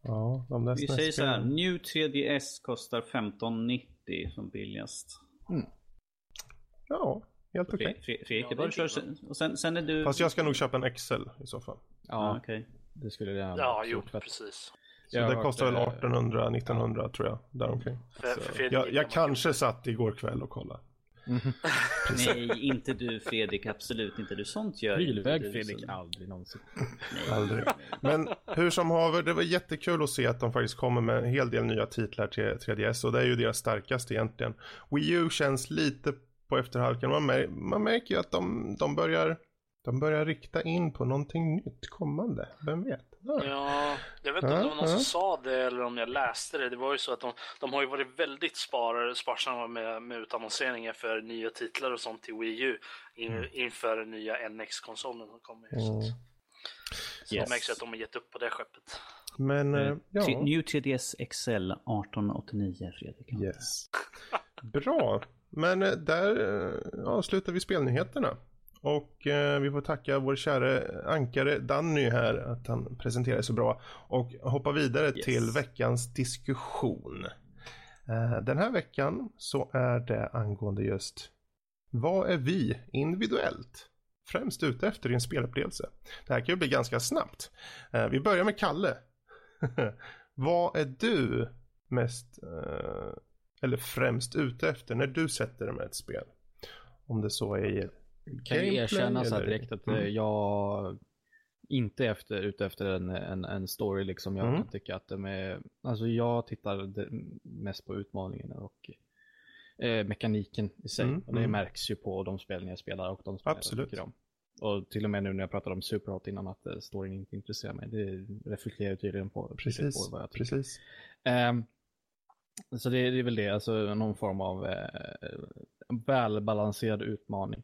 Ja, vi säger så här, New 3DS kostar 15,90 som billigast. Ja, helt okej. Och sen är du... Fast jag ska nog köpa en XL i så fall. Ja, okej. Det skulle det gärna. Ja, jo, precis. Så det kostar väl 1800-1900 tror jag, däromkring. Jag kanske satt igår kväll och kollade. Nej, inte du Fredrik, absolut inte du, sånt gör Rylväg, inte du, Fredrik, så... aldrig någonsin. Aldrig. Men hur som haver, det var jättekul att se att de faktiskt kommer med en hel del nya titlar till 3DS, och det är ju deras starkaste egentligen. Wii U känns lite på efterhalken. Man märker ju att de börjar rikta in på någonting nytt kommande. Vem vet? Ja, jag vet inte om det var någon som sa det eller om jag läste det. Det var ju så att de har ju varit väldigt sparsamma med utannonseringar för nya titlar och sånt till Wii U inför den nya NX-konsolen som kommer. Så det märks att de har gett upp på det skeppet. Men, New 3DS XL 1889, Fredrik. Yes. Bra, men där avslutar vi spelnyheterna. Och vi får tacka vår kära ankare Danny här att han presenterar så bra, och hoppa vidare till veckans diskussion. Den här veckan så är det angående just vad är vi individuellt främst ute efter i en spelupplevelse. Det här kan ju bli ganska snabbt. Vi börjar med Kalle. Vad är du mest eller främst ute efter när du sätter dig med ett spel? Om det så är kan jag erkänna så här direkt att jag inte är ute efter en story liksom. Jag kan tycka att alltså jag tittar mest på utmaningen och mekaniken i sig. Och det märks ju på de spel jag spelar och de spel jag tycker om. Och till och med nu när jag pratade om Superhot innan, att storyn inte intresserar mig. Det reflekterar tydligen på precis vad jag tycker. Precis. Så det är väl det, alltså någon form av välbalanserad utmaning.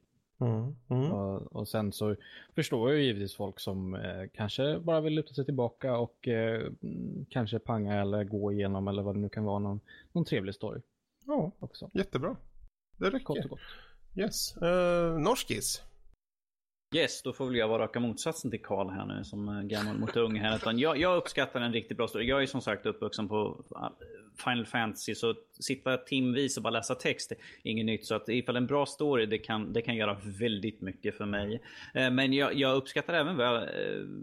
Och sen så förstår jag ju givetvis folk som kanske bara vill luta sig tillbaka och kanske panga eller gå igenom eller vad det nu kan vara, någon trevlig story. Ja, också. Jättebra. Det räcker. Kort och gott. Yes. Norskis. Yes, då får väl jag vara raka motsatsen till Karl här nu som gammal mot ung här. Utan jag uppskattar en riktigt bra story. Jag är som sagt uppvuxen på Final Fantasy, så sitta timvis och bara läsa text är inget nytt. Så att ifall en bra story, det kan göra väldigt mycket för mig. Men jag uppskattar även väl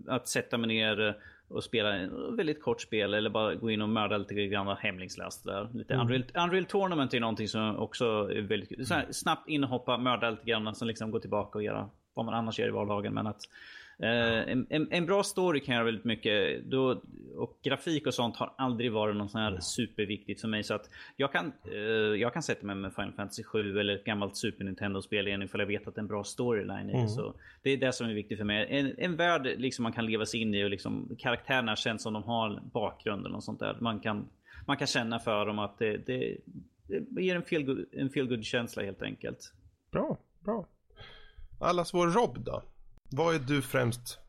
att sätta mig ner och spela en väldigt kort spel eller bara gå in och mörda lite grann hemlingslast där. Lite Unreal Tournament är någonting som också är väldigt så här, snabbt inhoppa, mörda lite grann som liksom går tillbaka och göra vad man annars gör i vardagen, men att en bra story kan göra väldigt mycket då, och grafik och sånt har aldrig varit någon sån här superviktigt för mig, så att jag kan sätta mig med Final Fantasy 7 eller ett gammalt Super Nintendo-spel igen ifall jag vet att en bra storyline är så det är det som är viktigt för mig, en värld liksom man kan leva sig in i och liksom karaktärerna känns som de har bakgrunden och sånt där, man kan känna för dem att det ger en feel-good känsla helt enkelt. Bra Allas vår Rob då? Vad är du främst?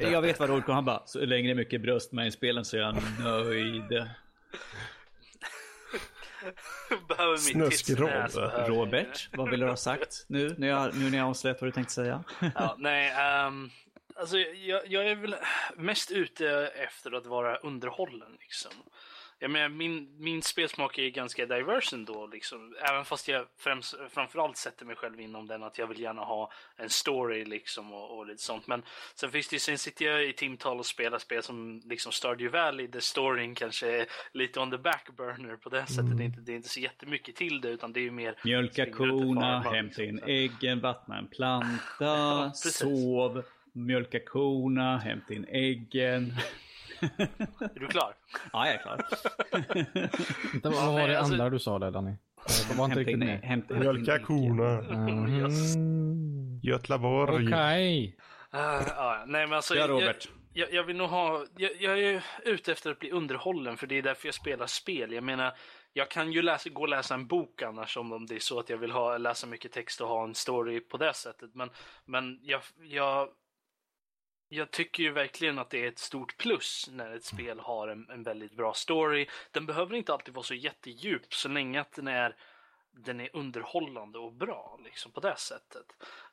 Jag vet vad Rob kommer. Han bara, så länge det är mycket bröst med i spelen så är jag nöjd. Snöskig Robert, vad vill du ha sagt nu när jag avslöjat vad du tänkte säga? Alltså jag är väl mest ute efter att vara underhållen liksom. Jag menar, min spelsmak är ganska diverse ändå, liksom. Även fast jag framförallt sätter mig själv inom den att jag vill gärna ha en story liksom, och lite sånt. Men sen finns det ju, sen sitter jag i timtal och spelar spel som liksom Stardew Valley, där storyn kanske är lite on the backburner på det sättet. Det är inte så jättemycket till det, utan det är ju mer mjölka korna, hämta in äggen, vattna en planta, ja, sov, mjölka korna, hämta in äggen. Är du klar? Ja, jag är klar. Vad var det andra du sa där, Danny? Det var inte riktigt med. Mjölka korna. Götlaborg. Okej. Nej, men alltså... Ja, Robert. Jag vill nog ha... Jag är ute efter att bli underhållen, för det är därför jag spelar spel. Jag menar... Jag kan ju gå och läsa en bok annars, om det är så att jag vill läsa mycket text och ha en story på det sättet. Men jag tycker ju verkligen att det är ett stort plus när ett spel har en väldigt bra story. Den behöver inte alltid vara så jättedjup, så länge att den är underhållande och bra liksom, på det sättet.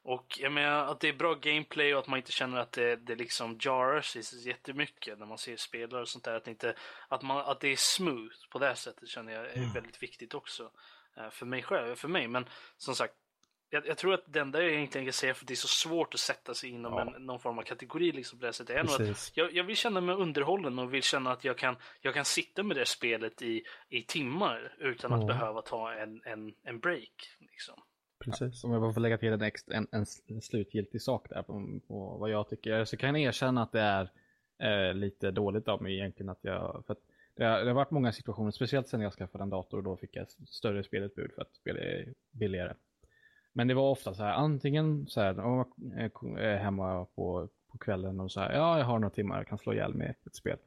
Och jag menar att det är bra gameplay och att man inte känner att det liksom jarrar sig så jättemycket när man ser spelare och sånt där. Att det är smooth på det sättet känner jag är väldigt viktigt också för mig själv, för mig. Men som sagt, jag tror att den där jag egentligen kan säga, för det är så svårt att sätta sig inom någon form av kategori liksom på det sättet. Jag vill känna mig underhållen och vill känna att jag kan sitta med det spelet i timmar utan att behöva ta en break liksom. Precis, om jag bara får lägga till en slutgiltig sak där på vad jag tycker, så kan jag erkänna att det är lite dåligt av mig egentligen att jag... För att det har varit många situationer, speciellt sen jag skaffade en dator, och då fick jag större spelutbud för att spela billigare. Men det var ofta så här, antingen så här, om jag är hemma på kvällen och så här, jag har några timmar jag kan slå ihjäl med ett spel.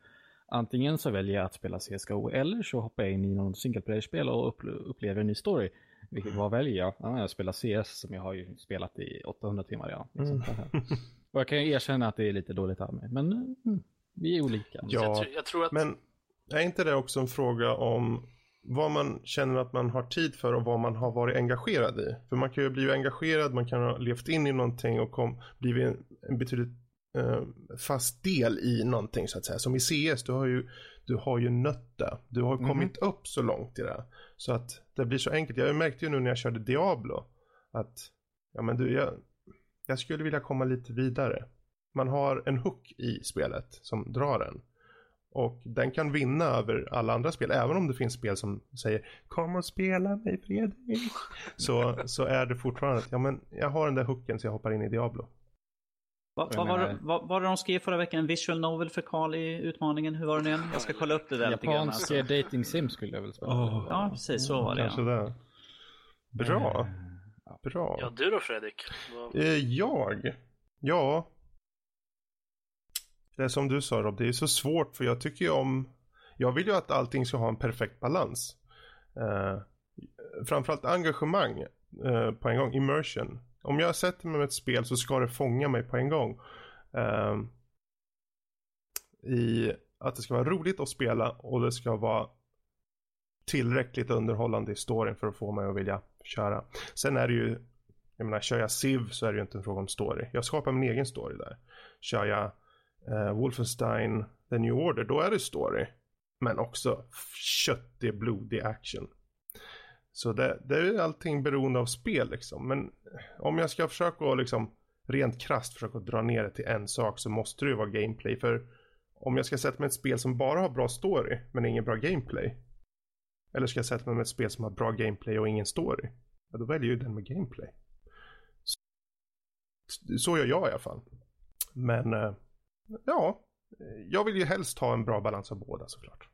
Antingen så väljer jag att spela CSGO, eller så hoppar jag in i någon singleplayer-spel och upplever en ny story. Vilket, vad väljer jag? Ja, jag spelar CS, som jag har ju spelat i 800 timmar redan. Liksom. Och jag kan ju erkänna att det är lite dåligt av mig, men vi är olika. Ja, jag tror att... men är inte det också en fråga om vad man känner att man har tid för och vad man har varit engagerad i? För man kan ju bli engagerad, man kan ha levt in i någonting och blivit en betydligt fast del i någonting så att säga. Som i CS, du har ju nötta. Du har kommit upp så långt i det. Så att det blir så enkelt. Jag märkte ju nu när jag körde Diablo att jag skulle vilja komma lite vidare. Man har en hook i spelet som drar en. Och den kan vinna över alla andra spel. Även om det finns spel som säger kom och spela mig Fredrik. Så är det fortfarande att jag har den där hooken, så jag hoppar in i Diablo. Vad var det de skrev förra veckan? En visual novel för Karl i utmaningen. Hur var det igen? Jag ska kolla upp det där lite grann. Japansk dating sim skulle jag väl spela. Ja, precis. Så var det. Kanske det. Bra. Ja, du då Fredrik? Ja. Det som du sa Rob, det är så svårt, för jag tycker ju om... Jag vill ju att allting ska ha en perfekt balans. Framförallt engagemang på en gång, immersion. Om jag sätter mig med ett spel så ska det fånga mig på en gång. I att det ska vara roligt att spela, och det ska vara tillräckligt underhållande i storyn för att få mig att vilja köra. Sen är det ju... Jag menar, kör jag Civ så är det ju inte en fråga om story. Jag skapar min egen story där. Kör jag Wolfenstein The New Order, då är det story, men också köttig, blodig action. Så det är allting beroende av spel liksom. Men om jag ska försöka liksom, rent krasst försöka dra ner det till en sak, så måste det ju vara gameplay. För om jag ska sätta mig ett spel som bara har bra story men ingen bra gameplay, eller ska jag sätta mig med ett spel som har bra gameplay och ingen story, ja, då väljer ju den med gameplay. Så gör jag i alla fall. Men ja, jag vill ju helst ha en bra balans av båda, såklart.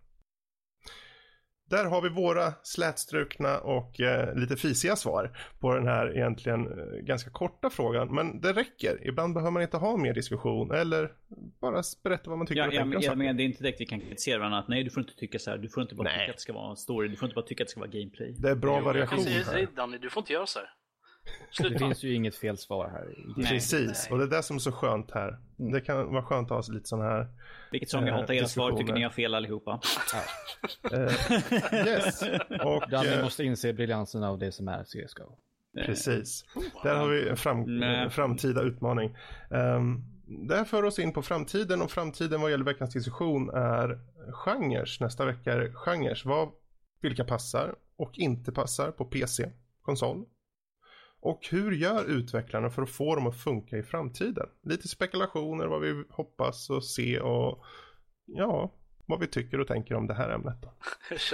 Där har vi våra slätstrukna och lite fisiga svar på den här egentligen ganska korta frågan. Men det räcker. Ibland behöver man inte ha mer diskussion eller bara berätta vad man tycker. Men det är inte direkt vi kan kritisera varandra att nej, du får inte tycka så här. Du får inte bara tycka att det ska vara story. Du får inte bara tycka att det ska vara gameplay. Det är bra variation här. Danny, du får inte göra så här. Det finns ju inget fel svar här. Precis, och det är det som är så skönt här. Det kan vara skönt att ha så lite sån här. Vilket som jag hatar era svar, tycker ni har fel allihopa. Yes. Och Danny måste inse briljansen av det som är CSGO. Precis. Där har vi en framtida utmaning. Där för oss in på framtiden. Och framtiden vad gäller veckans diskussion är genres. Nästa vecka är genres. Vilka passar och inte passar på PC, konsol. Och hur gör utvecklarna för att få dem att funka i framtiden? Lite spekulationer, vad vi hoppas och se och ja, vad vi tycker och tänker om det här ämnet då.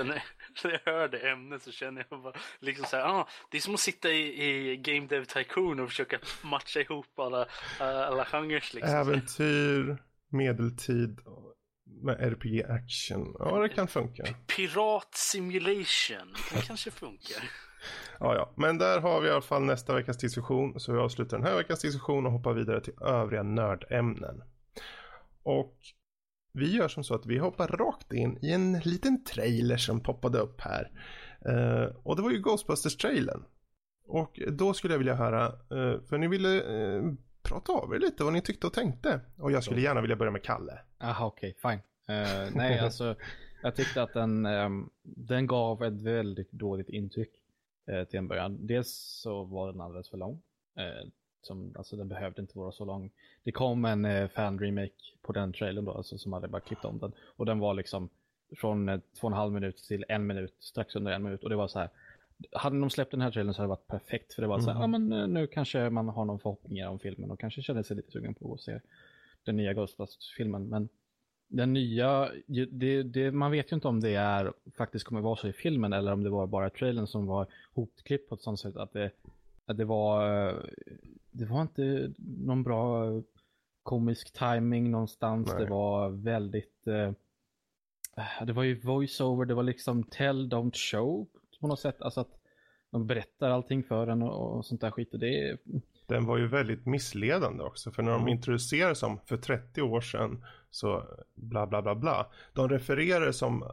När jag hör det ämnet så känner jag bara liksom så här, det är som att sitta i Game Dev Tycoon och försöka matcha ihop alla genrer liksom. Äventyr, medeltid med RPG action. Ja, det kan funka. Pirat simulation. Det kanske funkar. Ja, men där har vi i alla fall nästa veckas diskussion. Så vi avslutar den här veckans diskussion och hoppar vidare till övriga nördämnen. Och vi gör som så att vi hoppar rakt in i en liten trailer som poppade upp här. Och det var ju Ghostbusters-trailern. Och då skulle jag vilja höra, för ni ville prata av er lite vad ni tyckte och tänkte. Och jag skulle gärna vilja börja med Kalle. Aha, okej, fine. Nej, alltså jag tyckte att den gav ett väldigt dåligt intryck. Till en början. Dels så var den alldeles för lång. Alltså den behövde inte vara så lång. Det kom en fan-remake på den trailern då. Alltså, som hade bara klippt om den. Och den var liksom från 2,5 minut till 1 minut. Strax under 1 minut. Och det var så här. Hade de släppt den här trailern så hade det varit perfekt. För det var så här. Men nu kanske man har någon förhoppningar om filmen. Och kanske känner sig lite sugen på att se den nya Ghostbusters-filmen. Men den nya, man vet ju inte om det är faktiskt kommer vara så i filmen eller om det var bara trailern som var hopklippt på ett sånt sätt att det var inte någon bra komisk timing någonstans. Nej. Det var väldigt det var ju voiceover, det var liksom tell don't show på något sätt, alltså att de berättar allting för en och sånt där skit, och det den var ju väldigt missledande också. För när de introducerar som för 30 år sedan så bla bla bla bla. De refererar som...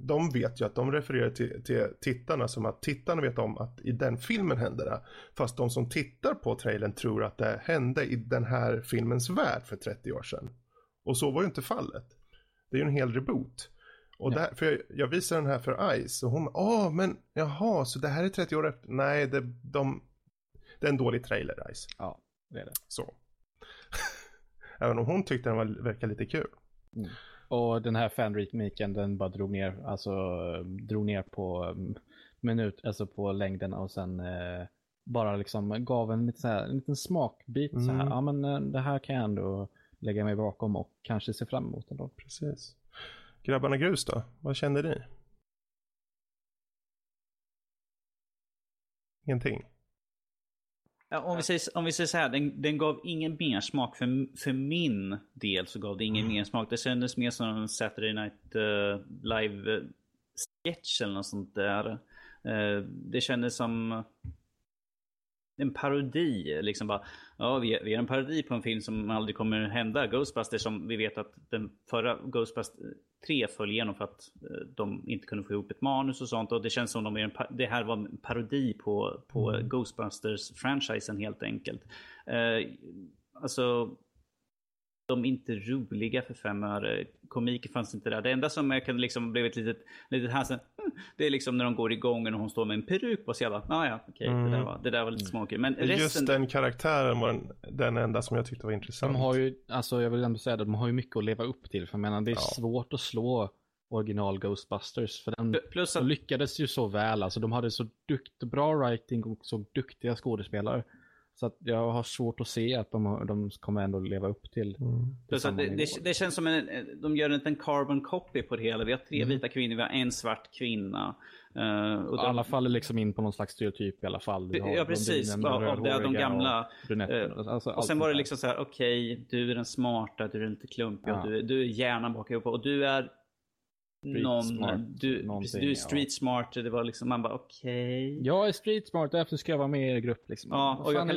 De vet ju att de refererar till tittarna som att tittarna vet om att i den filmen händer det. Fast de som tittar på trailern tror att det hände i den här filmens värld för 30 år sedan. Och så var ju inte fallet. Det är ju en hel reboot. Och där, för jag visar den här för Ice och hon... så det här är 30 år efter... Nej, det är en dålig trailer, Ice. Ja, det är det. Så. Även om hon tyckte den verkade lite kul. Mm. Och den här fan-remaken, den bara drog ner på minut, alltså på längden, och sen bara liksom gav en liten smakbit så här. Ja, men det här kan jag ändå lägga mig bakom och kanske se fram emot ändå. Precis. Grabbarna Grus då? Vad kände ni? Ingenting. Om vi säger så här, den gav ingen mer smak för min del, så gav det ingen mer smak. Det kändes mer som en Saturday Night Live sketch eller något sånt där. Det kändes som en parodi liksom, bara vi är en parodi på en film som aldrig kommer hända, Ghostbusters, som vi vet att den förra Ghostbusters 3 föll igenom för att de inte kunde få ihop ett manus och sånt, och det känns som det här var en parodi på Ghostbusters-franchisen helt enkelt. Alltså de är inte roliga för 5 öre. Komiker fanns inte där. Det enda som jag kan liksom bli ett litet här, det är liksom när de går igång och hon står med en peruk och så jävla, det där var lite småkigt. Men resten... Just den karaktären var den enda som jag tyckte var intressant. De har ju, alltså jag vill ändå säga det, de har ju mycket att leva upp till, för jag menar, det är svårt att slå original Ghostbusters, för den plus att... lyckades ju så väl, alltså de hade så bra writing och så duktiga skådespelare. Så att jag har svårt att se att de kommer ändå leva upp till det känns som de gör inte en carbon copy på det hela. Vi har tre vita kvinnor, vi har en svart kvinna. Och alla faller liksom in på någon slags stereotyp i alla fall. Ja, precis. De gamla. Alltså, och sen var det liksom så här, okej, du är den smarta, du är inte klumpig, och du är hjärnan bak ihop, och du är du är street smart. Det var liksom, man bara okej. Jag är street smart, därför ska jag vara med i er grupp liksom. Ja, och jag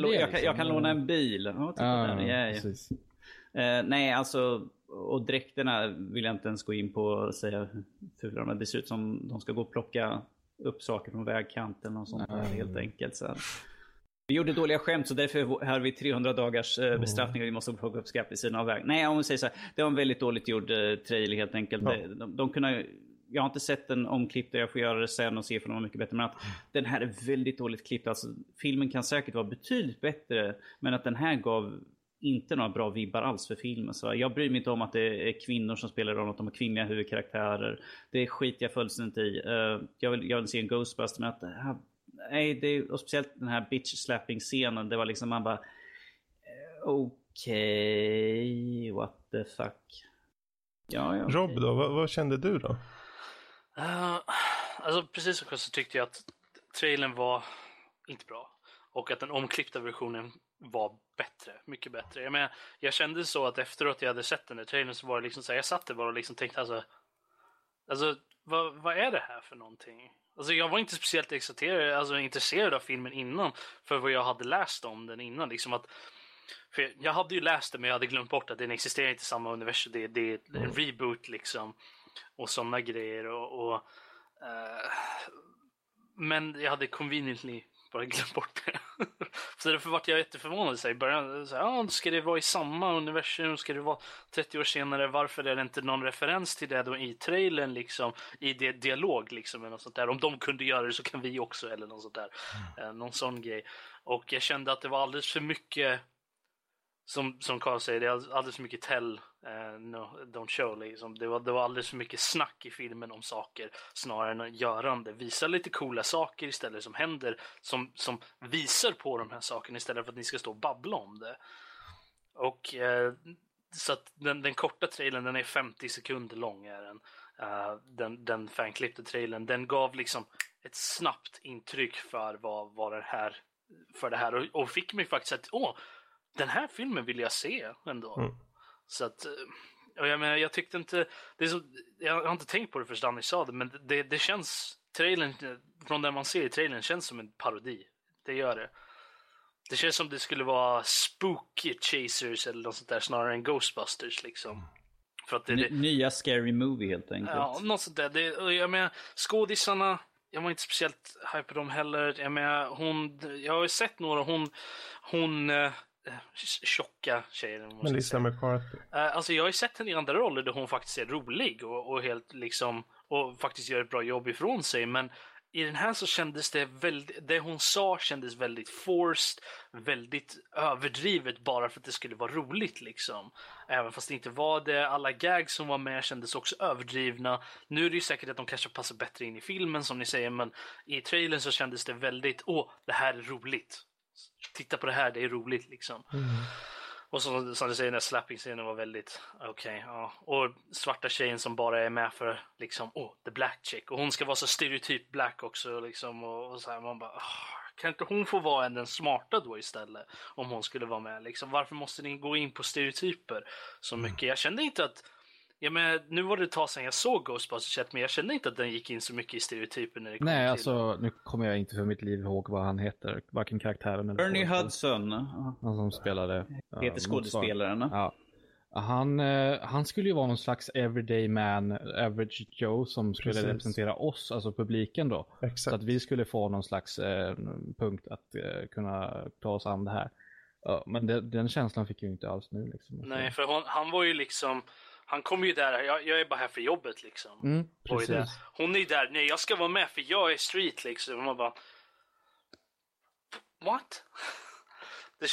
kan låna en bil. Nej, alltså. Och dräkterna vill jag inte ens gå in på och säga hur det ser ut, som de ska gå och plocka upp saker från vägkanten och sånt där, helt enkelt så här. Vi gjorde dåliga skämt, så därför har vi 300 dagars bestraffning och vi måste plocka upp skräp i sidan av vägen. Nej, om vi säger så här, det var en väldigt dåligt gjord trailer helt enkelt. Ja. De kunde, jag har inte sett en omklipp där, jag får göra det sen och se för de var mycket bättre. Men att den här är väldigt dåligt klippt. Alltså, filmen kan säkert vara betydligt bättre, men att den här gav inte några bra vibbar alls för filmen. Så jag bryr mig inte om att det är kvinnor som spelar roll, att de har kvinnliga huvudkaraktärer. Det skit jag fullständigt i. Jag vill se en Ghostbusters, men att och speciellt den här bitch-slapping-scenen, det var liksom, man bara okej, what the fuck. Ja. Rob då, vad kände du då? Alltså precis som så tyckte jag att trailern var inte bra, och att den omklippta versionen var bättre, mycket bättre. Jag menar, jag kände så att efteråt jag hade sett den där trailern, så var det liksom så här, jag satt där bara och liksom tänkte alltså vad är det här för någonting? Alltså jag var inte speciellt exalterad, alltså intresserad av filmen innan, för vad jag hade läst om den innan liksom, att för jag hade ju läst det, men jag hade glömt bort att den existerar inte i samma universum, det är en reboot liksom och sådana grejer och men jag hade conveniently bara glömt bort det. Så därför var jag jätteförvånad i början. Ska det vara i samma universum? Ska det vara 30 år senare? Varför är det inte någon referens till det då i trailern liksom? I det dialog liksom eller något sånt där. Om de kunde göra det så kan vi också, eller något sånt där. Någon sån grej. Och jag kände att det var alldeles för mycket, som Carl säger, det är alldeles för mycket tell, no, don't show liksom. Det var alldeles för mycket snack i filmen om saker snarare än görande. Visa lite coola saker istället som händer, som visar på de här sakerna istället för att ni ska stå och babbla om det. Och så att den korta trailern, den är 50 sekunder lång är den. Den fanklippte trailern, den gav liksom ett snabbt intryck för vad det här, för det här, och fick mig faktiskt att den här filmen vill jag se ändå. Så att, och jag menar, jag tyckte inte det är så, jag har inte tänkt på det först när ni sa det, men det känns, trailern, från det man ser i trailern, känns som en parodi. Det gör det. Det känns som det skulle vara Spooky Chasers eller något sånt där snarare än Ghostbusters liksom. För att det nya Scary Movie helt enkelt. Ja, något sånt där. Och jag menar, skådisarna, jag var inte speciellt hype på dem heller. Jag menar, jag har ju sett några, hon tjocka tjejer. Melissa McCarthy. Alltså jag har ju sett henne i andra roller där hon faktiskt är rolig och helt liksom, och faktiskt gör ett bra jobb ifrån sig, men i den här så kändes det väldigt, det hon sa kändes väldigt forced, väldigt överdrivet bara för att det skulle vara roligt liksom. Även fast det inte var det, alla gags som var med kändes också överdrivna. Nu är det ju säkert att de kanske passar bättre in i filmen som ni säger, men i trailern så kändes det väldigt, det här är roligt. Titta på det här, det är roligt liksom. Och så, som du säger, den här slapping-scenen var väldigt okej. Och svarta tjejen som bara är med för liksom, the black chick, och hon ska vara så stereotyp black också liksom, och så här, man bara kan inte hon få vara den smarta då istället, om hon skulle vara med liksom? Varför måste ni gå in på stereotyper så mycket? Jag kände inte att, ja, men nu var det ett tag sedan jag såg Ghostbusters, men jag kände inte att den gick in så mycket i stereotypen när det kom till. Nej, alltså nu kommer jag inte för mitt liv ihåg vad han heter, varken karaktären eller Ernie Hudson. Han som spelade, heter skådespelaren. Ja. Han skulle ju vara någon slags everyday man, average Joe, som skulle representera oss, alltså publiken då. Exakt. Så att vi skulle få någon slags punkt att kunna ta oss an det här. Men den känslan fick ju inte alls nu liksom. Nej, för han var ju liksom, han kommer ju där, jag är bara här för jobbet liksom. Hon är där, nej jag ska vara med för jag är street liksom. Och man bara, what? Det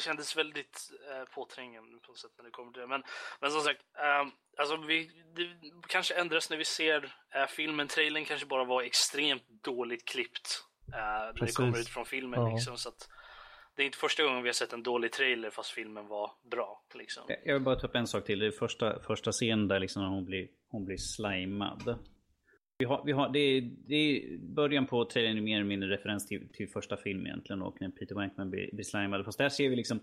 kändes väldigt påträngande på något sätt när det kommer till det. Men som sagt, alltså det kanske ändras när vi ser filmen. Trailern kanske bara var extremt dåligt klippt när det kommer ut från filmen liksom. Så att Det är inte första gången vi har sett en dålig trailer fast filmen var bra. Liksom. Jag vill bara ta upp en sak till. Det är första scenen där liksom när hon blir slimad. Det är början på trailern är mer eller mindre referens till första filmen egentligen, och när Peter Venkman blir slimad. Fast där ser vi liksom,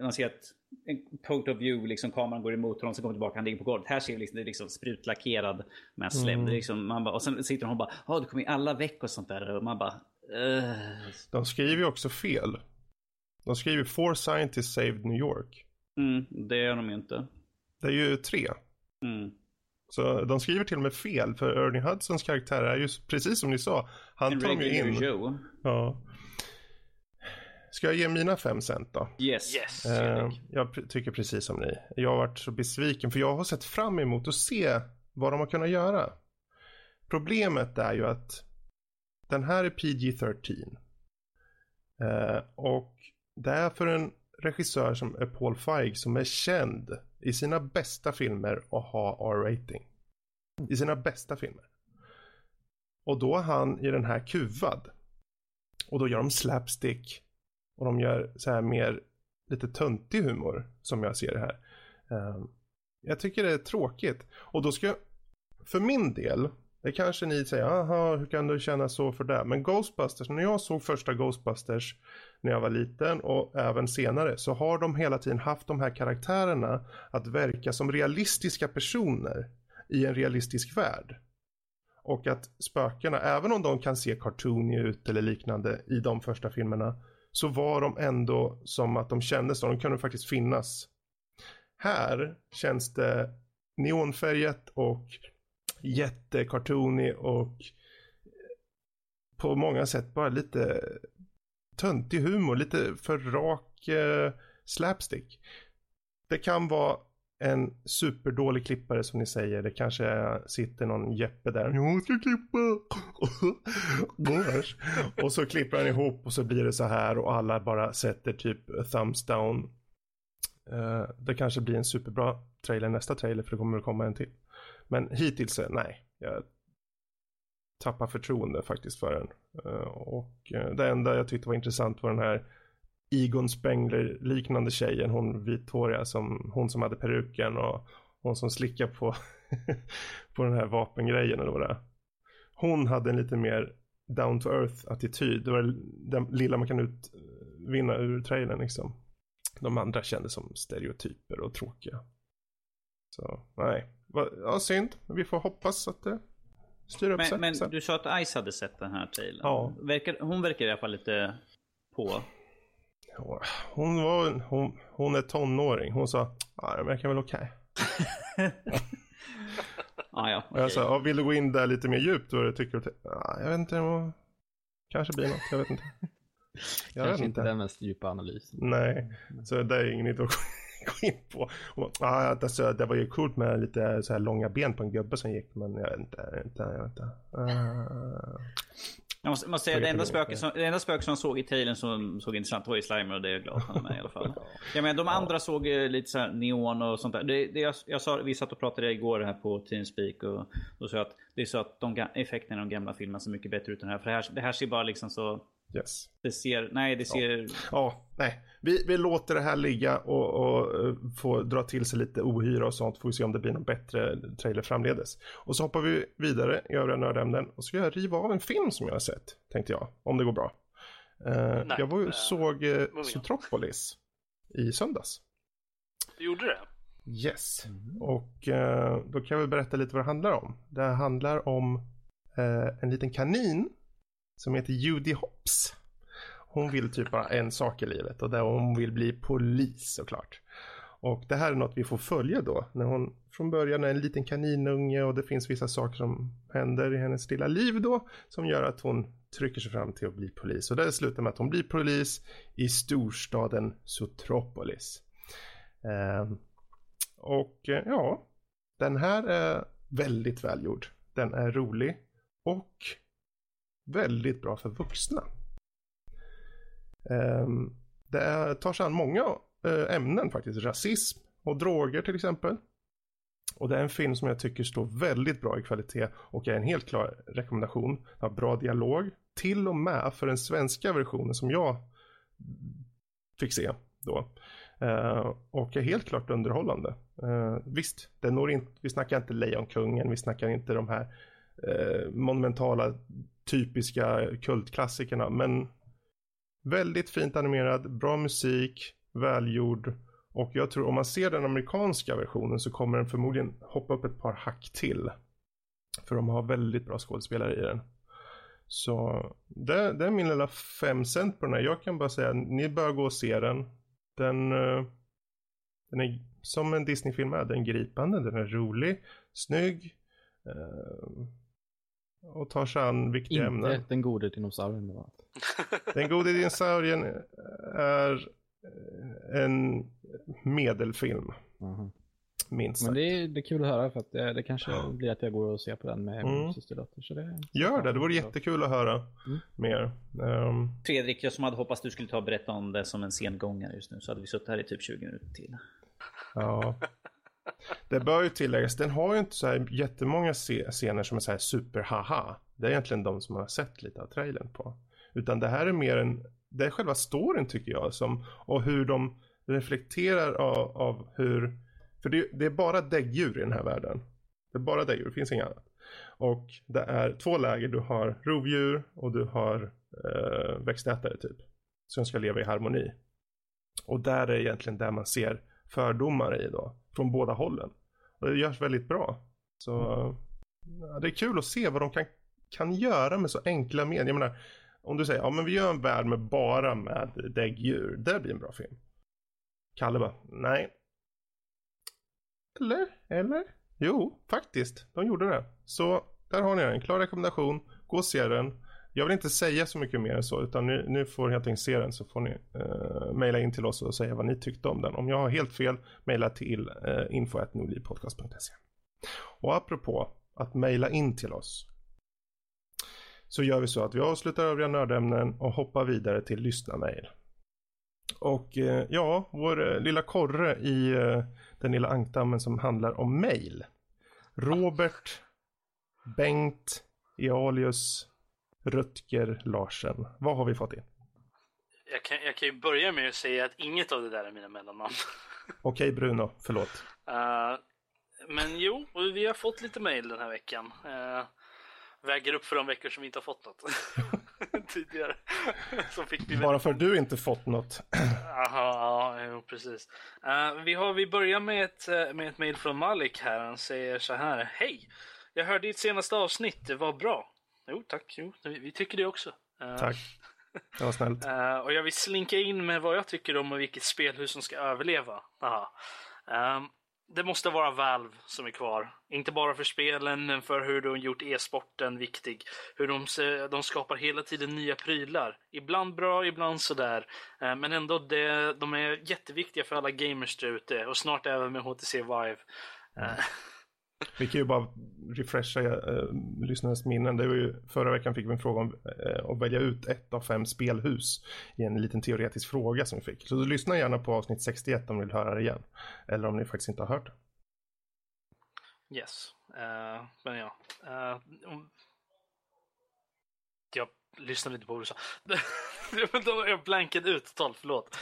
man ser att en point of view, liksom kameran går emot honom, så kommer tillbaka, han ligger på golvet. Här ser vi liksom, det är liksom sprutlackerad med slem. Det är liksom, man bara, och sen sitter hon och bara, det kommer i alla veck och sånt där. Och man bara, De skriver ju också fel. De skriver 4 scientists saved New York. Det gör de ju inte. Det är ju 3. Så de skriver till och med fel, för Ernie Hudsons karaktär är ju precis som ni sa. Han tar ju in. Ja. Ska jag ge mina 5 cent då? Yes. Jag tycker precis som ni. Jag har varit så besviken, för jag har sett fram emot att se vad de har kunnat göra. Problemet är ju att den här är PG-13. Och det är för en regissör som är Paul Feig, som är känd i sina bästa filmer att ha R-rating. I sina bästa filmer. Och då är han i den här kuvad. Och då gör de slapstick. Och de gör så här mer lite töntig humor, som jag ser det här. Jag tycker det är tråkigt. Och då ska jag, för min del, det kanske ni säger, aha, hur kan du känna så för det? Men Ghostbusters, när jag såg första Ghostbusters när jag var liten och även senare, så har de hela tiden haft de här karaktärerna att verka som realistiska personer i en realistisk värld. Och att spökena, även om de kan se cartooniga ut eller liknande i de första filmerna, så var de ändå som att de kändes, de kunde faktiskt finnas. Här känns det neonfärgat och jättekartonig och på många sätt bara lite töntig humor, lite för rak slapstick. Det kan vara en superdålig klippare som ni säger. Det kanske sitter någon Jeppe där. Jag ska klippa. Och så klipper han ihop och så blir det så här. Och alla bara sätter typ thumbs down. Det kanske blir en superbra trailer nästa trailer. För det kommer att komma en till. Men hittills, nej. Jag tappar förtroende faktiskt för den. Och det enda jag tyckte var intressant var den här Egon Spengler liknande tjejen, hon Victoria, som hon som hade peruken och hon som slickar på på den här vapengrejen eller vad det är. Hon hade en lite mer down to earth attityd. Det var den lilla man kan utvinna ur trailern liksom. De andra kändes som stereotyper och tråkiga. Så nej, ja, synd. Vi får hoppas att det styr upp sig. Men du sa att Ice hade sett den här trailern. Ja. Hon verkar i alla fall lite på. Hon är tonåring. Hon sa, ja, men jag kan väl okej. Ja, okay. Jag sa, vill du gå in där lite mer djupt vad du tycker? Jag vet inte, kanske blir något, jag vet inte. Kanske inte den mest djupa analysen. Nej, så det är inget att gå in på. Alltså, det var ju coolt med lite så här långa ben på en gubbe som gick, men jag vet inte. Jag måste säga, det enda spöket som såg i trailern som såg intressant var i Slimer, och det är jag glad för mig i alla fall. Ja, men de andra såg lite så här neon och sånt där. Jag sa, vi satt och pratade igår här på Teamspeak och så att det är så att effekterna i de gamla filmerna ser mycket bättre ut än här. För det här ser bara liksom så... Yes. Det ser... Ja, nej. Vi låter det här ligga och få dra till sig lite ohyra och sånt. Får vi se om det blir någon bättre trailer framledes. Och så hoppar vi vidare i övriga nördämnen. Och så ska jag riva av en film som jag har sett, tänkte jag. Om det går bra. Jag såg Zootropolis i söndags. Du gjorde det? Yes. Och då kan jag väl berätta lite vad det handlar om. Det handlar om en liten kanin som heter Judy Hopps. Hon vill typ bara en sak i livet. Och där hon vill bli polis såklart. Och det här är något vi får följa då. När hon från början är en liten kaninunge. Och det finns vissa saker som händer i hennes lilla liv då. Som gör att hon trycker sig fram till att bli polis. Och det slutar med att hon blir polis i storstaden Zootropolis. Den här är väldigt välgjord. Den är rolig. Och... väldigt bra för vuxna. Det tar sig an många ämnen faktiskt. Rasism och droger till exempel. Och det är en film som jag tycker står väldigt bra i kvalitet. Och är en helt klar rekommendation. Har bra dialog. Till och med för den svenska versionen som jag fick se då. Och är helt klart underhållande. Visst, det når inte, vi snackar inte Lejonkungen, vi snackar inte de här monumentala typiska kultklassikerna, men väldigt fint animerad, bra musik, välgjord, och jag tror om man ser den amerikanska versionen så kommer den förmodligen hoppa upp ett par hack till, för de har väldigt bra skådespelare i den. Så det är min lilla 5 cent på den här. Jag kan bara säga, ni bör gå och se den. Den är som en Disney-film, är den gripande, den är rolig, snygg och tar sig an viktiga ämnen. Inte den gode dinosaurien. Den gode dinosaurien är en medelfilm. Mm-hmm. Minst sagt. Men det är kul att höra, för att det kanske blir att jag går och ser på den med min systerdotter. Så det... Gör det vore jättekul att höra mer. Fredrik, jag som hade hoppats du skulle ta och berätta om det som en sengångare just nu, så hade vi suttit här i typ 20 minuter till. Ja. Det bör ju tilläggas, den har ju inte så här jättemånga scener som är så här super haha. Det är egentligen de som har sett lite av trailern på. Utan det här är mer en, det är själva storyn tycker jag, som, och hur de reflekterar av hur, för det är bara däggdjur i den här världen. Det är bara däggdjur, det finns inga annat. Och det är 2 läger, du har rovdjur och du har växtätare typ, som ska leva i harmoni. Och där är egentligen där man ser fördomar i då, från båda hållen. Och det görs väldigt bra. Så ja, det är kul att se vad de kan göra med så enkla medier. Jag menar, om du säger, ja men vi gör en värld med bara med däggdjur, det blir en bra film. Kalle bara, nej. Eller? Jo, faktiskt. De gjorde det. Så där har ni en klar rekommendation. Gå och se den. Jag vill inte säga så mycket mer än så, utan nu får ni helt enkelt se den, så får ni mejla in till oss och säga vad ni tyckte om den. Om jag har helt fel, mejla till info@nordlivpodcast.se. Och apropå att mejla in till oss, så gör vi så att vi avslutar övriga nördämnen och hoppar vidare till lyssnarmejl. Och ja, vår lilla korre i den lilla ankdammen som handlar om mejl. Robert, Bengt, Ealius, Rutger, Larsen. Vad har vi fått in? Jag kan ju börja med att säga att inget av det där är mina mellannamn. Okej, Bruno, förlåt. Men jo, vi har fått lite mejl den här veckan. Väger upp för de veckor som vi inte har fått något tidigare. Som fick vi bara för att du inte fått något. Aha, ja, precis. Vi börjar med ett mejl från Malik här. Han säger så här: hej, jag hörde ditt senaste avsnitt, det var bra. Jo, tack. Jo, vi tycker det också. Tack. Det var snällt. Och jag vill slinka in med vad jag tycker om och vilket spelhus som ska överleva. Aha. Det måste vara Valve som är kvar. Inte bara för spelen, men för hur de gjort e-sporten viktig. Hur de skapar hela tiden nya prylar. Ibland bra, ibland sådär. Men ändå, de är jätteviktiga för alla gamers där ute. Och snart även med HTC Vive. Vi kan ju bara refresha lyssnarnas minnen. Det var ju, förra veckan fick vi en fråga om att välja ut 1 av 5 spelhus i en liten teoretisk fråga som vi fick. Så lyssna gärna på avsnitt 61 om ni vill höra det igen. Eller om ni faktiskt inte har hört det. Yes. Men ja. Jag lyssnade inte på vad du sa. Jag blankade ut totalt, förlåt.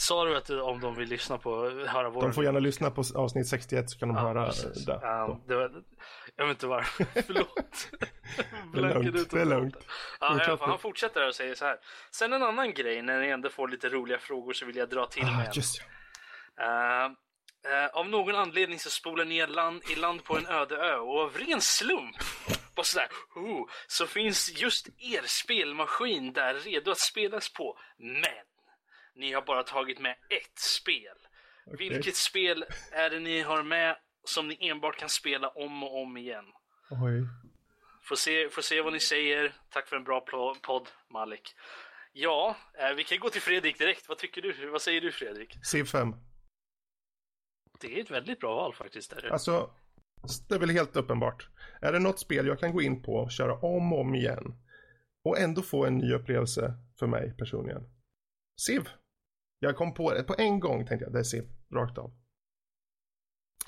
Sa du att om de vill lyssna på, höra vår... De får gärna lyssna på avsnitt 61, så kan de höra där. Jag vet inte varför, förlåt. Det är lugnt. Han fortsätter och säger så här: sen en annan grej, när ni ändå får lite roliga frågor så vill jag dra till med en. Av någon anledning så spolar ni i land på en öde ö, och av ren slump bara sådär, så finns just er spelmaskin där redo att spelas på, men ni har bara tagit med ett spel. Okay. Vilket spel är det ni har med som ni enbart kan spela om och om igen? Oj. Får se vad ni säger. Tack för en bra podd, Malik. Ja, vi kan gå till Fredrik direkt. Vad tycker du? Vad säger du, Fredrik? Civ 5. Det är ett väldigt bra val faktiskt där. Alltså, det är väl helt uppenbart. Är det något spel jag kan gå in på och köra om och om igen och ändå få en ny upplevelse för mig personligen? Civ. Jag kom på det på en gång, tänkte jag. Det är Civ, rakt av.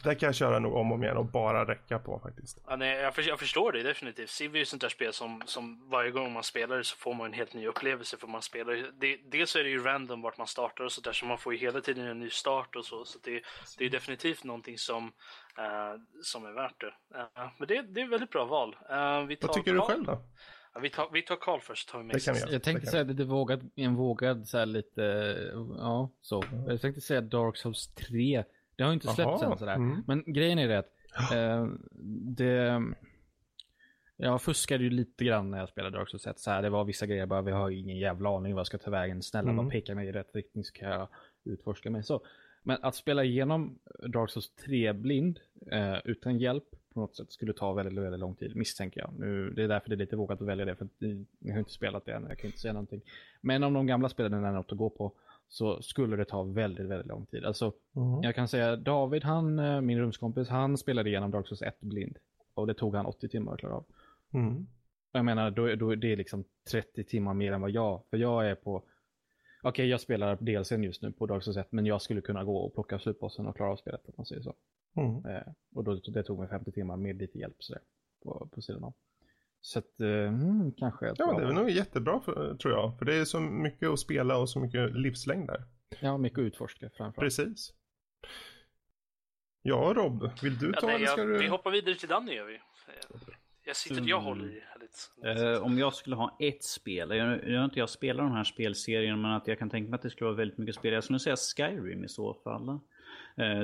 Där kan jag köra nog om och igen och bara räcka på faktiskt. Ja, nej, jag förstår det definitivt. Civ är ju sånt där spel som varje gång man spelar så får man en helt ny upplevelse för man spelar. Dels är det ju random vart man startar och så där, så man får ju hela tiden en ny start och så. Så det är definitivt någonting som är värt det. Men det är ett väldigt bra val. Vad tycker du själv då? Ja, vi tar Carl först. Jag tänkte säga att det är en vågad så här lite, ja, så. Jag tänkte säga Dark Souls 3. Det har inte släppts än sådär. Mm. Men grejen är det att jag fuskade ju lite grann när jag spelade Dark Souls 1. Så här, det var vissa grejer bara, vi har ingen jävla aning vad jag ska ta vägen. Snälla, bara peka mig i rätt riktning så kan jag utforska mig så. Men att spela igenom Dark Souls 3 blind utan hjälp på något sätt skulle ta väldigt, väldigt lång tid, misstänker jag. Nu, det är därför det är lite vågat att välja det, för jag har inte spelat det än, jag kan inte säga någonting. Men om de gamla spelen är något att gå på så skulle det ta väldigt, väldigt lång tid. Alltså, jag kan säga David, min rumskompis, han spelade igenom Dark Souls 1 blind. Och det tog han 80 timmar att klara av. Mm. Jag menar, då det är liksom 30 timmar mer än vad jag... För jag är på... Okej, jag spelar DLC:n just nu på Dark Souls 1, men jag skulle kunna gå och plocka slutbossen och klara av spelet, om man säger så. Mm. Och då, det tog mig 50 timmar med lite hjälp så där, på sidan av. Så att, kanske... Ja, det är nog jättebra, tror jag. För det är så mycket att spela och så mycket livslängd där. Ja, mycket att utforska framförallt. Precis. Ja, Rob, vill du ta det? Vi hoppar vidare till Danny, gör vi. Jag håller i lite. Om jag skulle ha ett spel, jag spelar de här spelserierna, men att jag kan tänka mig att det skulle vara väldigt mycket spel. Jag skulle säga Skyrim i så fall.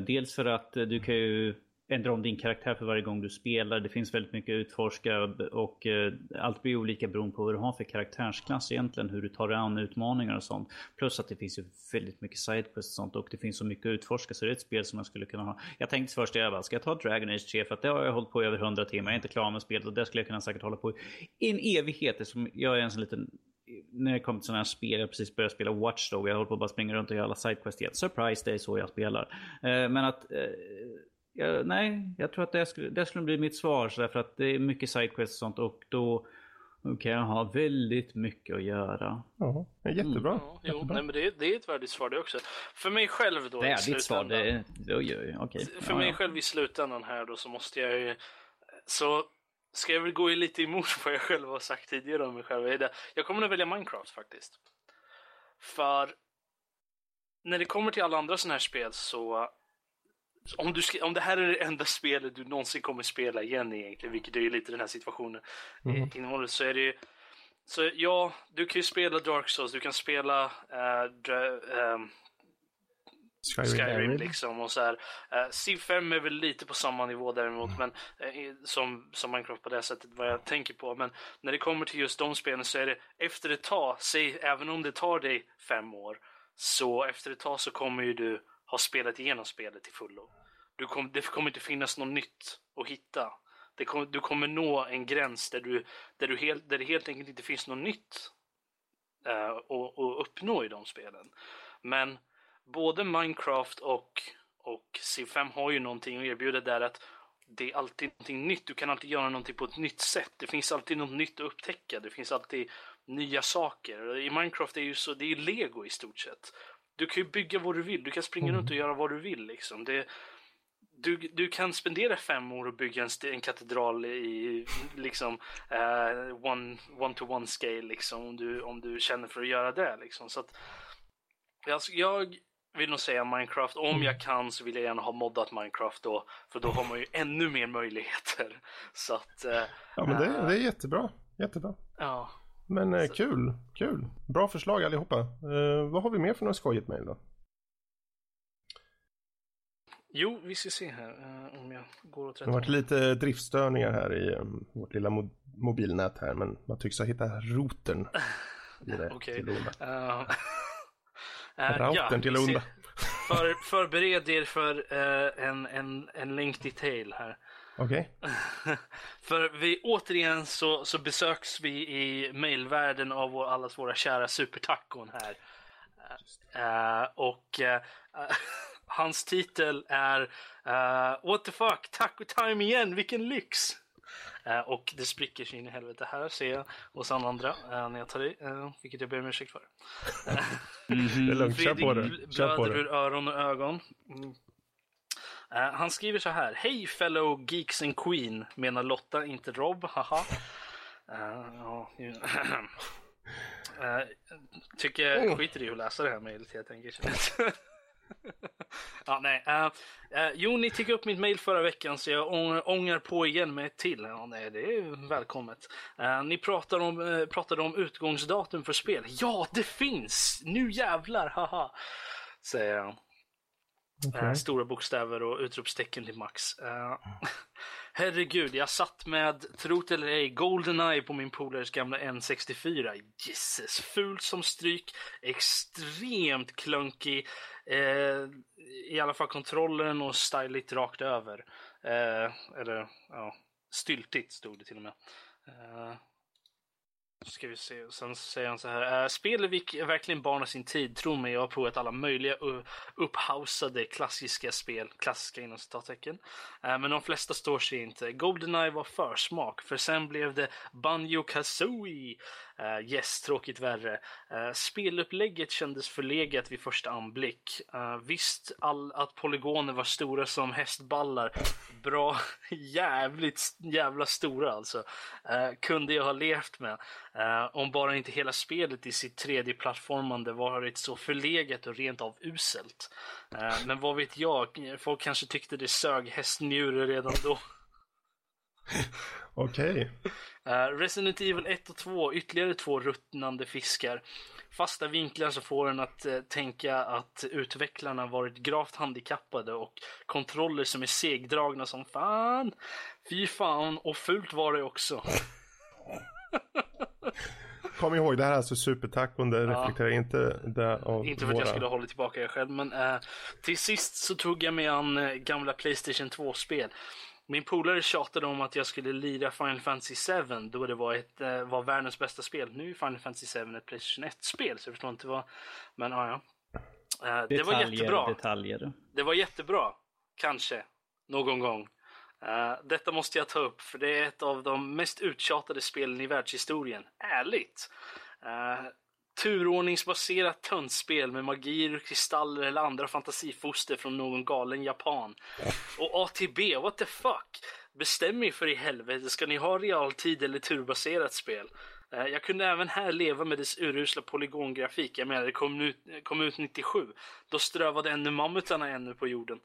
Dels för att du kan ju ändra om din karaktär för varje gång du spelar. Det finns väldigt mycket att utforska och allt blir olika beroende på vad du har för karaktärsklass egentligen, hur du tar dig an utmaningar och sånt. Plus att det finns ju väldigt mycket sidequests och sånt, och det finns så mycket att utforska, så det är ett spel som man skulle kunna ha. Jag tänkte först, ska jag ta Dragon Age 3, för att det har jag hållit på i över 100 timmar, jag är inte klar med spelet och det skulle jag kunna säkert hålla på i en evighet, som jag är en sån liten... När det kommer till sådana här spel, jag precis började spela Watch Dogs, jag håller på att bara springa runt och göra alla sidequests igen. Surprise, det är så jag spelar. Men att... jag tror att det skulle bli mitt svar, så därför att det är mycket sidequests och sånt, och då kan jag ha väldigt mycket att göra. Ja, det är jättebra. Nej, men det är ett värdigt svar det också. För mig själv då själv i slutändan här då, så måste jag ju... Så ska jag väl gå lite emot vad jag själv har sagt tidigare om mig själv. Jag kommer att välja Minecraft faktiskt. För när det kommer till alla andra sådana här spel, så... Om det här är det enda spelet du någonsin kommer spela igen egentligen, vilket är ju lite den här situationen innehåller, så är det ju... Så ja, du kan ju spela Dark Souls, du kan spela Skyrim liksom och så här. Civ 5 är väl lite på samma nivå däremot, men som Minecraft på det sättet, vad jag tänker på. Men när det kommer till just de spelen, så är det efter ett tag, även om det tar dig 5 år, så efter ett tag så kommer ju du har spelat igenom spelet till fullo. Det kommer inte finnas något nytt att hitta. Du kommer nå en gräns där det helt enkelt inte finns något nytt att uppnå i de spelen. Men både Minecraft och Civ 5 har ju någonting att erbjuda där, att det är alltid någonting nytt. Du kan alltid göra någonting på ett nytt sätt. Det finns alltid något nytt att upptäcka. Det finns alltid nya saker. I Minecraft är ju så, det är Lego i stort sett. Du kan ju bygga vad du vill. Du kan springa runt och göra vad du vill. Liksom. Du kan spendera 5 år och bygga en katedral i liksom, one-to-one scale. Liksom, om du känner för att göra det. Liksom. Så att, alltså, jag vill nog säga Minecraft. Om jag kan så vill jag gärna ha moddat Minecraft. Då, för då har man ju ännu mer möjligheter. Så att, men det är jättebra. Jättebra. Ja. Men kul. Bra förslag allihopa. Vad har vi mer för några skojigt mejl då? Jo, vi ska se här om jag går åt rätt. Det har varit lite driftstörningar här i vårt lilla mobilnät här, men man tycks ha hittat roten i det. Okej. Routern till onda. Förbered er för en lengthy tale här. Okej. Okay. För vi återigen så besöks vi i mailvärlden av allas våra kära supertackon här. Hans titel är What the fuck, taco time igen, vilken lyx! Och det spricker sig in i helvete här, ser jag hos alla andra när jag tar i, vilket jag ber om ursäkt för. Det är lugnt, kör på det. Fredrik blöder ur öron och ögon. Han skriver så här: hej fellow geeks and queen, menar Lotta, inte Rob, haha. Tycker skiter i att läsa det här mejlet helt enkelt. Ja, nej. Jo, ni tog upp mitt mejl förra veckan, så jag ångar på igen med ett till. Ja, nej, det är välkommet. Ni pratade om utgångsdatum för spel. Ja, det finns! Nu jävlar, haha, säger jag. Okay. Stora bokstäver och utropstecken till max. Herregud, jag satt med, trot eller ej, GoldenEye på min polares gamla N64. Jesus, fult som stryk, extremt klunkig, i alla fall kontrollen, och styligt rakt över. Eller ja, styltigt stod det till och med. Ska vi se, sen säger han så här: spelet verkligen barnar sin tid, tror mig. Jag har provat alla möjliga upphausade klassiska spel, klassiska inom citattecken, men de flesta står sig inte. GoldenEye var försmak, för sen blev det Banjo-Kazooie. Yes, tråkigt värre. Spelupplägget kändes förlegat vid första anblick. Visst att polygoner var stora som hästballar, bra, jävligt jävla stora alltså, kunde jag ha levt med. Om bara inte hela spelet i sitt 3D-plattformande varit så förlegat och rent av uselt. Men vad vet jag, folk kanske tyckte det sög hästnjure redan då. Okej. Resident Evil 1 och 2, ytterligare 2 ruttnande fiskar. Fasta vinklar som får en att tänka att utvecklarna varit gravt handikappade, och kontroller som är segdragna som fan. Fy fan, och fult var det också. Kom ihåg, det här är alltså supertack, och det reflekterar inte det av inte för att jag skulle hålla tillbaka er själv, men till sist så tog jag mig an gamla Playstation 2-spel. Min polare tjatade om att jag skulle lira Final Fantasy VII, då det var världens bästa spel. Nu är Final Fantasy VII ett Playstation 1-spel, så jag förstår inte vad. Men ja. Det var jättebra. Detaljer. Det var jättebra. Kanske. Någon gång. Detta måste jag ta upp, för det är ett av de mest uttjatade spelen i världshistorien. Ärligt. Turordningsbaserat töntspel med magier, kristaller eller andra fantasifoster från någon galen Japan. Och ATB, what the fuck? Bestäm er för i helvete, ska ni ha realtid eller turbaserat spel? Jag kunde även här leva med dess urusla polygongrafik. Jag menar, det kom ut 97. Då strövade ännu mammutarna ännu på jorden.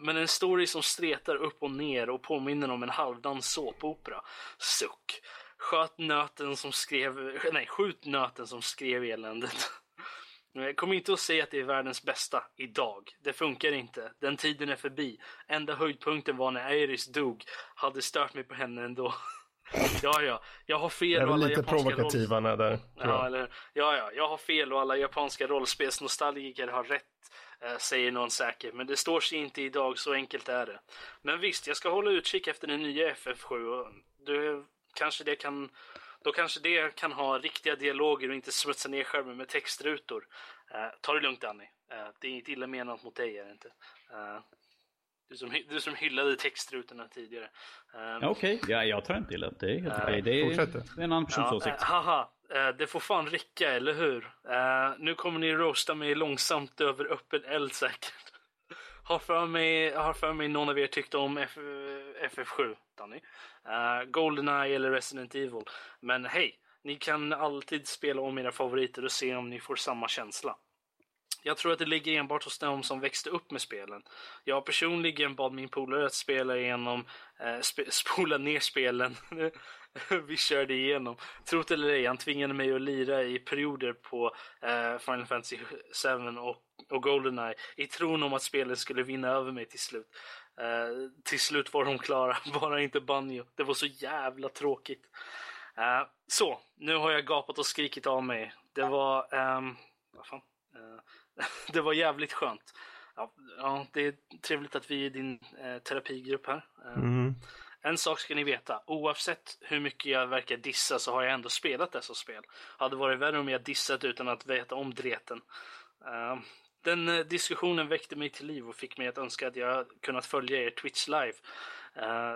Men en story som stretar upp och ner och påminner om en halvdans såpopera. Suck. Skjut nöten som skrev eländet. Kom inte att säga att det är världens bästa idag. Det funkar inte. Den tiden är förbi. Enda höjdpunkten var när Iris dog. Hade stört mig på henne ändå. Ja, jag har fel. Det var lite provokativa där. Jag har fel och alla japanska rollspelsnostalgiker har rätt, säger någon säkert, men det står sig inte idag, så enkelt är det. Men visst, jag ska hålla utkik efter den nya FF7, och kanske det kan ha riktiga dialoger och inte smutsa ner skärmen med textrutor. Ta det lugnt, Annie. Det är inte illa menat mot dig, är det inte? Du som hyllade textrutorna tidigare. Okej. Ja, jag tar inte illa upp dig. Det är en annan persons åsikt. Det får fan räcka, eller hur? Nu kommer ni roasta mig långsamt över öppen eld säkert. Har för mig någon av er tyckte om FF7, Danny. GoldenEye eller Resident Evil. Men hej, ni kan alltid spela om era favoriter och se om ni får samma känsla. Jag tror att det ligger enbart hos dem som växte upp med spelen. Jag personligen bad min polare att spola ner spelen. Vi körde igenom. Trot eller ej, han tvingade mig att lira i perioder på Final Fantasy VII och GoldenEye, i tron om att spelen skulle vinna över mig till slut. Till slut var de klara, bara inte Banjo. Det var så jävla tråkigt. Så, nu har jag gapat och skrikit av mig. Det var... vad fan? Det var jävligt skönt. Ja, det är trevligt att vi är din terapigrupp här. En sak ska ni veta: oavsett hur mycket jag verkar dissa, så har jag ändå spelat dessa spel. Hade varit värre om jag dissat utan att veta om dreten. Den diskussionen väckte mig till liv och fick mig att önska att jag kunnat följa er Twitch live,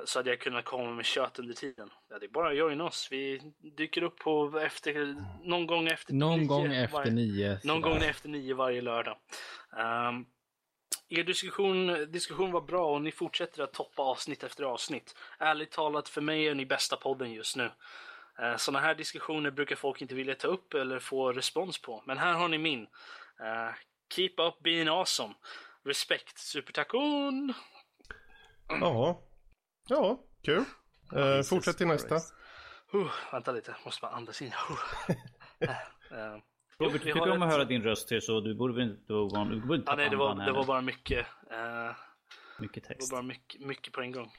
så hade jag kunnat komma med kött under tiden. Ja, det är bara join oss. Vi dyker upp på någon gång efter 9 varje lördag. Er diskussion var bra och ni fortsätter att toppa avsnitt efter avsnitt. Ärligt talat, för mig är ni bästa podden just nu. Sådana här diskussioner brukar folk inte vilja ta upp eller få respons på. Men här har ni min. Keep up being awesome. Respekt, supertackon! Ja, ja, kul. Fortsätt till nästa. Vänta lite, måste bara andas in. Jag tycker om att höra din röst här, så du borde väl inte vara ovan. Nej, det var bara mycket. Mycket text. Det var bara mycket på en gång.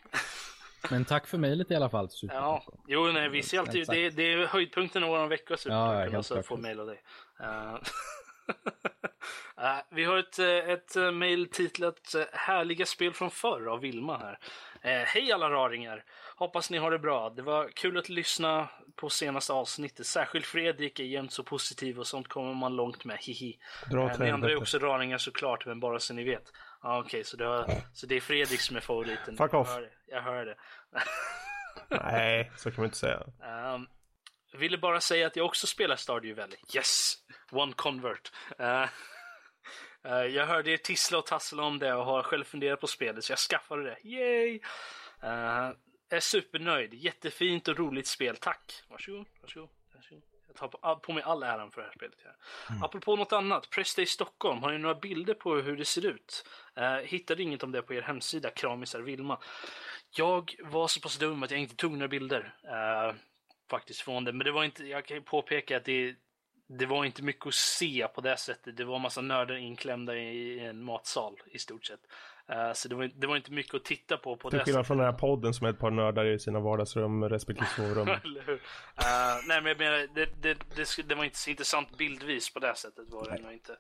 Men tack för mejlet i alla fall. Ja, jo, nej, vi ser alltid. Det är höjdpunkten av vår vecka. Ja, så får mejla dig. Vi har ett mejl titlat Härliga spel från förr av Vilma här. Hej alla raringar, hoppas ni har det bra. Det var kul att lyssna på senaste avsnittet. Särskilt Fredrik är jämt så positiv och sånt kommer man långt med. Hihi. Ni andra är också raringar såklart, men bara så ni vet. Ah, okej, så det är Fredrik som är favoriten. Fuck off. Jag hör det. Nej, så kan man inte säga. Ville bara säga att jag också spelar Stardew Valley. Yes, one convert. Jag hörde er tissla och tassla om det och har själv funderat på spelet, så jag skaffade det. Yay! Är supernöjd. Jättefint och roligt spel, tack. Varsågod. Jag tar på mig all äran för det här spelet. Apropå något annat, Pressday Stockholm, har ni några bilder på hur det ser ut? Hittade inget om det på er hemsida. Kramisar Vilma. Jag var så pass dum att jag inte tog några bilder faktiskt från det, men det var inte, jag kan påpeka att det var inte mycket att se på det sättet. Det var en massa nördar inklämda i en matsal i stort sett. Så det var inte mycket att titta på det sättet. Från den här podden som är ett par nördar i sina vardagsrum respektive sovrum. Nej, men jag menar, det var inte så intressant bildvis på det sättet. Var det nog inte.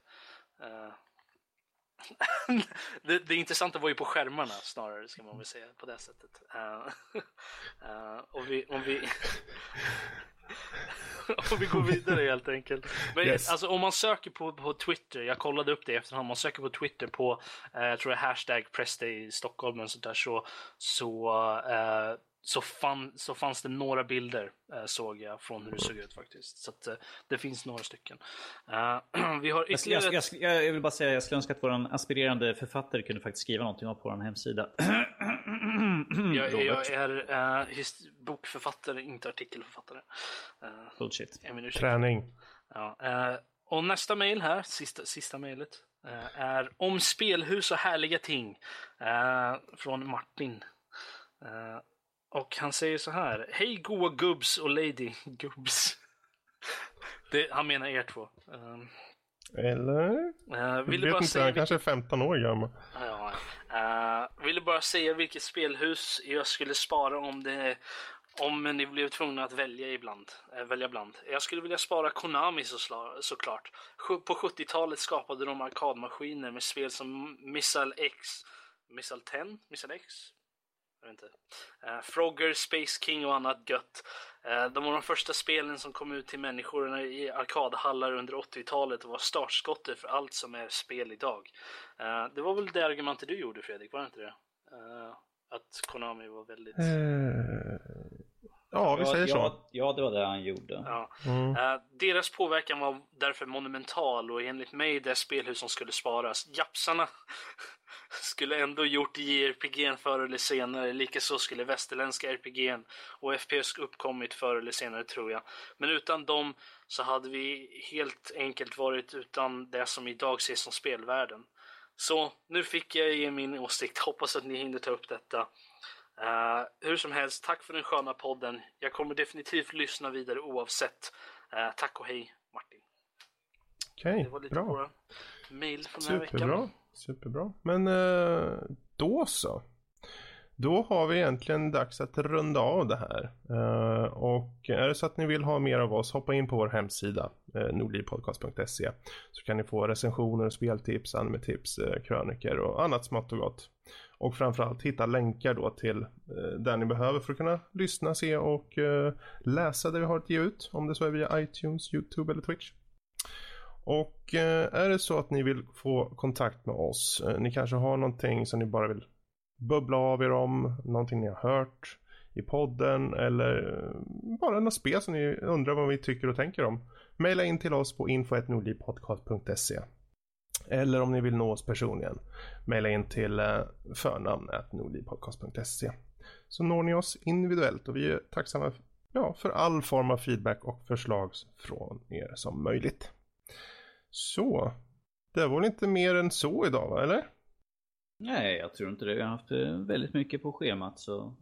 Det intressanta var ju på skärmarna snarare, ska man väl säga, på det sättet. Och vi går vidare helt enkelt. Men yes. Alltså, om man söker på Twitter, jag kollade upp det efterhand, man söker på Twitter på jag tror det är hashtag Pressday Stockholm och sånt där, så fanns det några bilder såg jag från hur det såg ut faktiskt. Så att, det finns några stycken. Vi har ytterligare... jag vill bara säga, jag skulle önska att våran aspirerande författare kunde faktiskt skriva någonting på vår hemsida. Jag är bokförfattare, inte artikelförfattare. Bullshit. Träning. Ja, och nästa mejl här, sista mejlet, är om spelhus och härliga ting, från Martin. Och han säger så här: hej goa gubbs och lady gubbs. Han menar er två. Eller? Vill jag vet inte, han kanske är 15 år gammal. Ville bara säga vilket spelhus jag skulle spara om ni blev tvungna att välja ibland. Jag skulle vilja spara Konami såklart. På 70-talet skapade de arkadmaskiner med spel som Missile X, jag vet inte. Frogger, Space King och annat gött. De var de första spelen som kom ut till människorna i arkadhallar under 80-talet och var startskottet för allt som är spel idag. Det var väl det argumentet du gjorde, Fredrik, var det inte det? Att Konami var väldigt... Ja, vi säger så. Ja, det var det han gjorde. Ja. Deras påverkan var därför monumental och enligt mig det spelhus som skulle sparas. Japsarna skulle ändå gjort JRPG:n förr eller senare. Likaså skulle västerländska RPG:n och FPS uppkommit förr eller senare, tror jag. Men utan dem så hade vi helt enkelt varit utan det som idag ses som spelvärlden. Så nu fick jag ge min åsikt. Hoppas att ni hinner ta upp detta. Hur som helst, tack för den sköna podden. Jag kommer definitivt lyssna vidare oavsett. Tack och hej, Martin. Okej, det var lite bra mejl från den här veckan. Superbra. Men då så. Då har vi egentligen dags att runda av det här. Och är det så att ni vill ha mer av oss, hoppa in på vår hemsida, nordlivpodcast.se, så kan ni få recensioner, speltips, animetips, kröniker och annat smått och gott. Och framförallt hitta länkar då till där ni behöver för att kunna lyssna, se och läsa det vi har att ge ut, om det så är via iTunes, YouTube eller Twitch. Och är det så att ni vill få kontakt med oss, ni kanske har någonting som ni bara vill bubbla av er om, någonting ni har hört i podden eller bara något spel som ni undrar vad vi tycker och tänker om, maila in till oss på info@nordlivpodcast.se. Eller om ni vill nå oss personligen, mejla in till förnamn@nordlivpodcast.se, så når ni oss individuellt. Och vi är tacksamma för all form av feedback och förslag från er som möjligt. Så, det var väl inte mer än så idag, va, eller? Nej, jag tror inte det. Jag har haft väldigt mycket på schemat. Så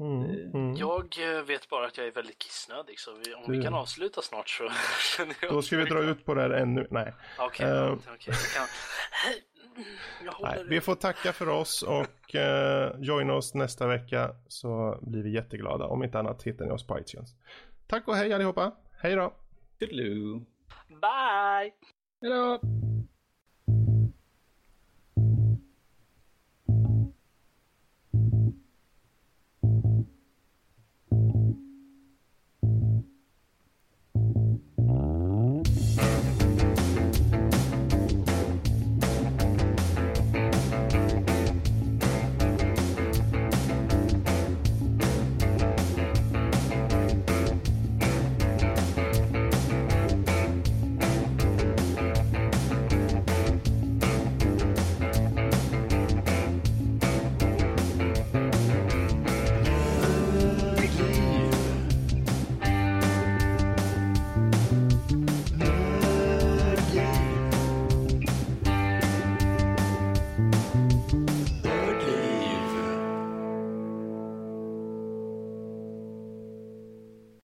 Jag vet bara att jag är väldigt kissnödig. Så vi kan avsluta snart så känner jag. Då ska vi dra ut på det här ännu. Nej. Okej. Nej, vi får tacka för oss och joina oss nästa vecka, så blir vi jätteglada. Om inte annat hittar ni oss på iTunes. Tack och hej allihopa. Hej då. Toodaloo. Bye. Hej då.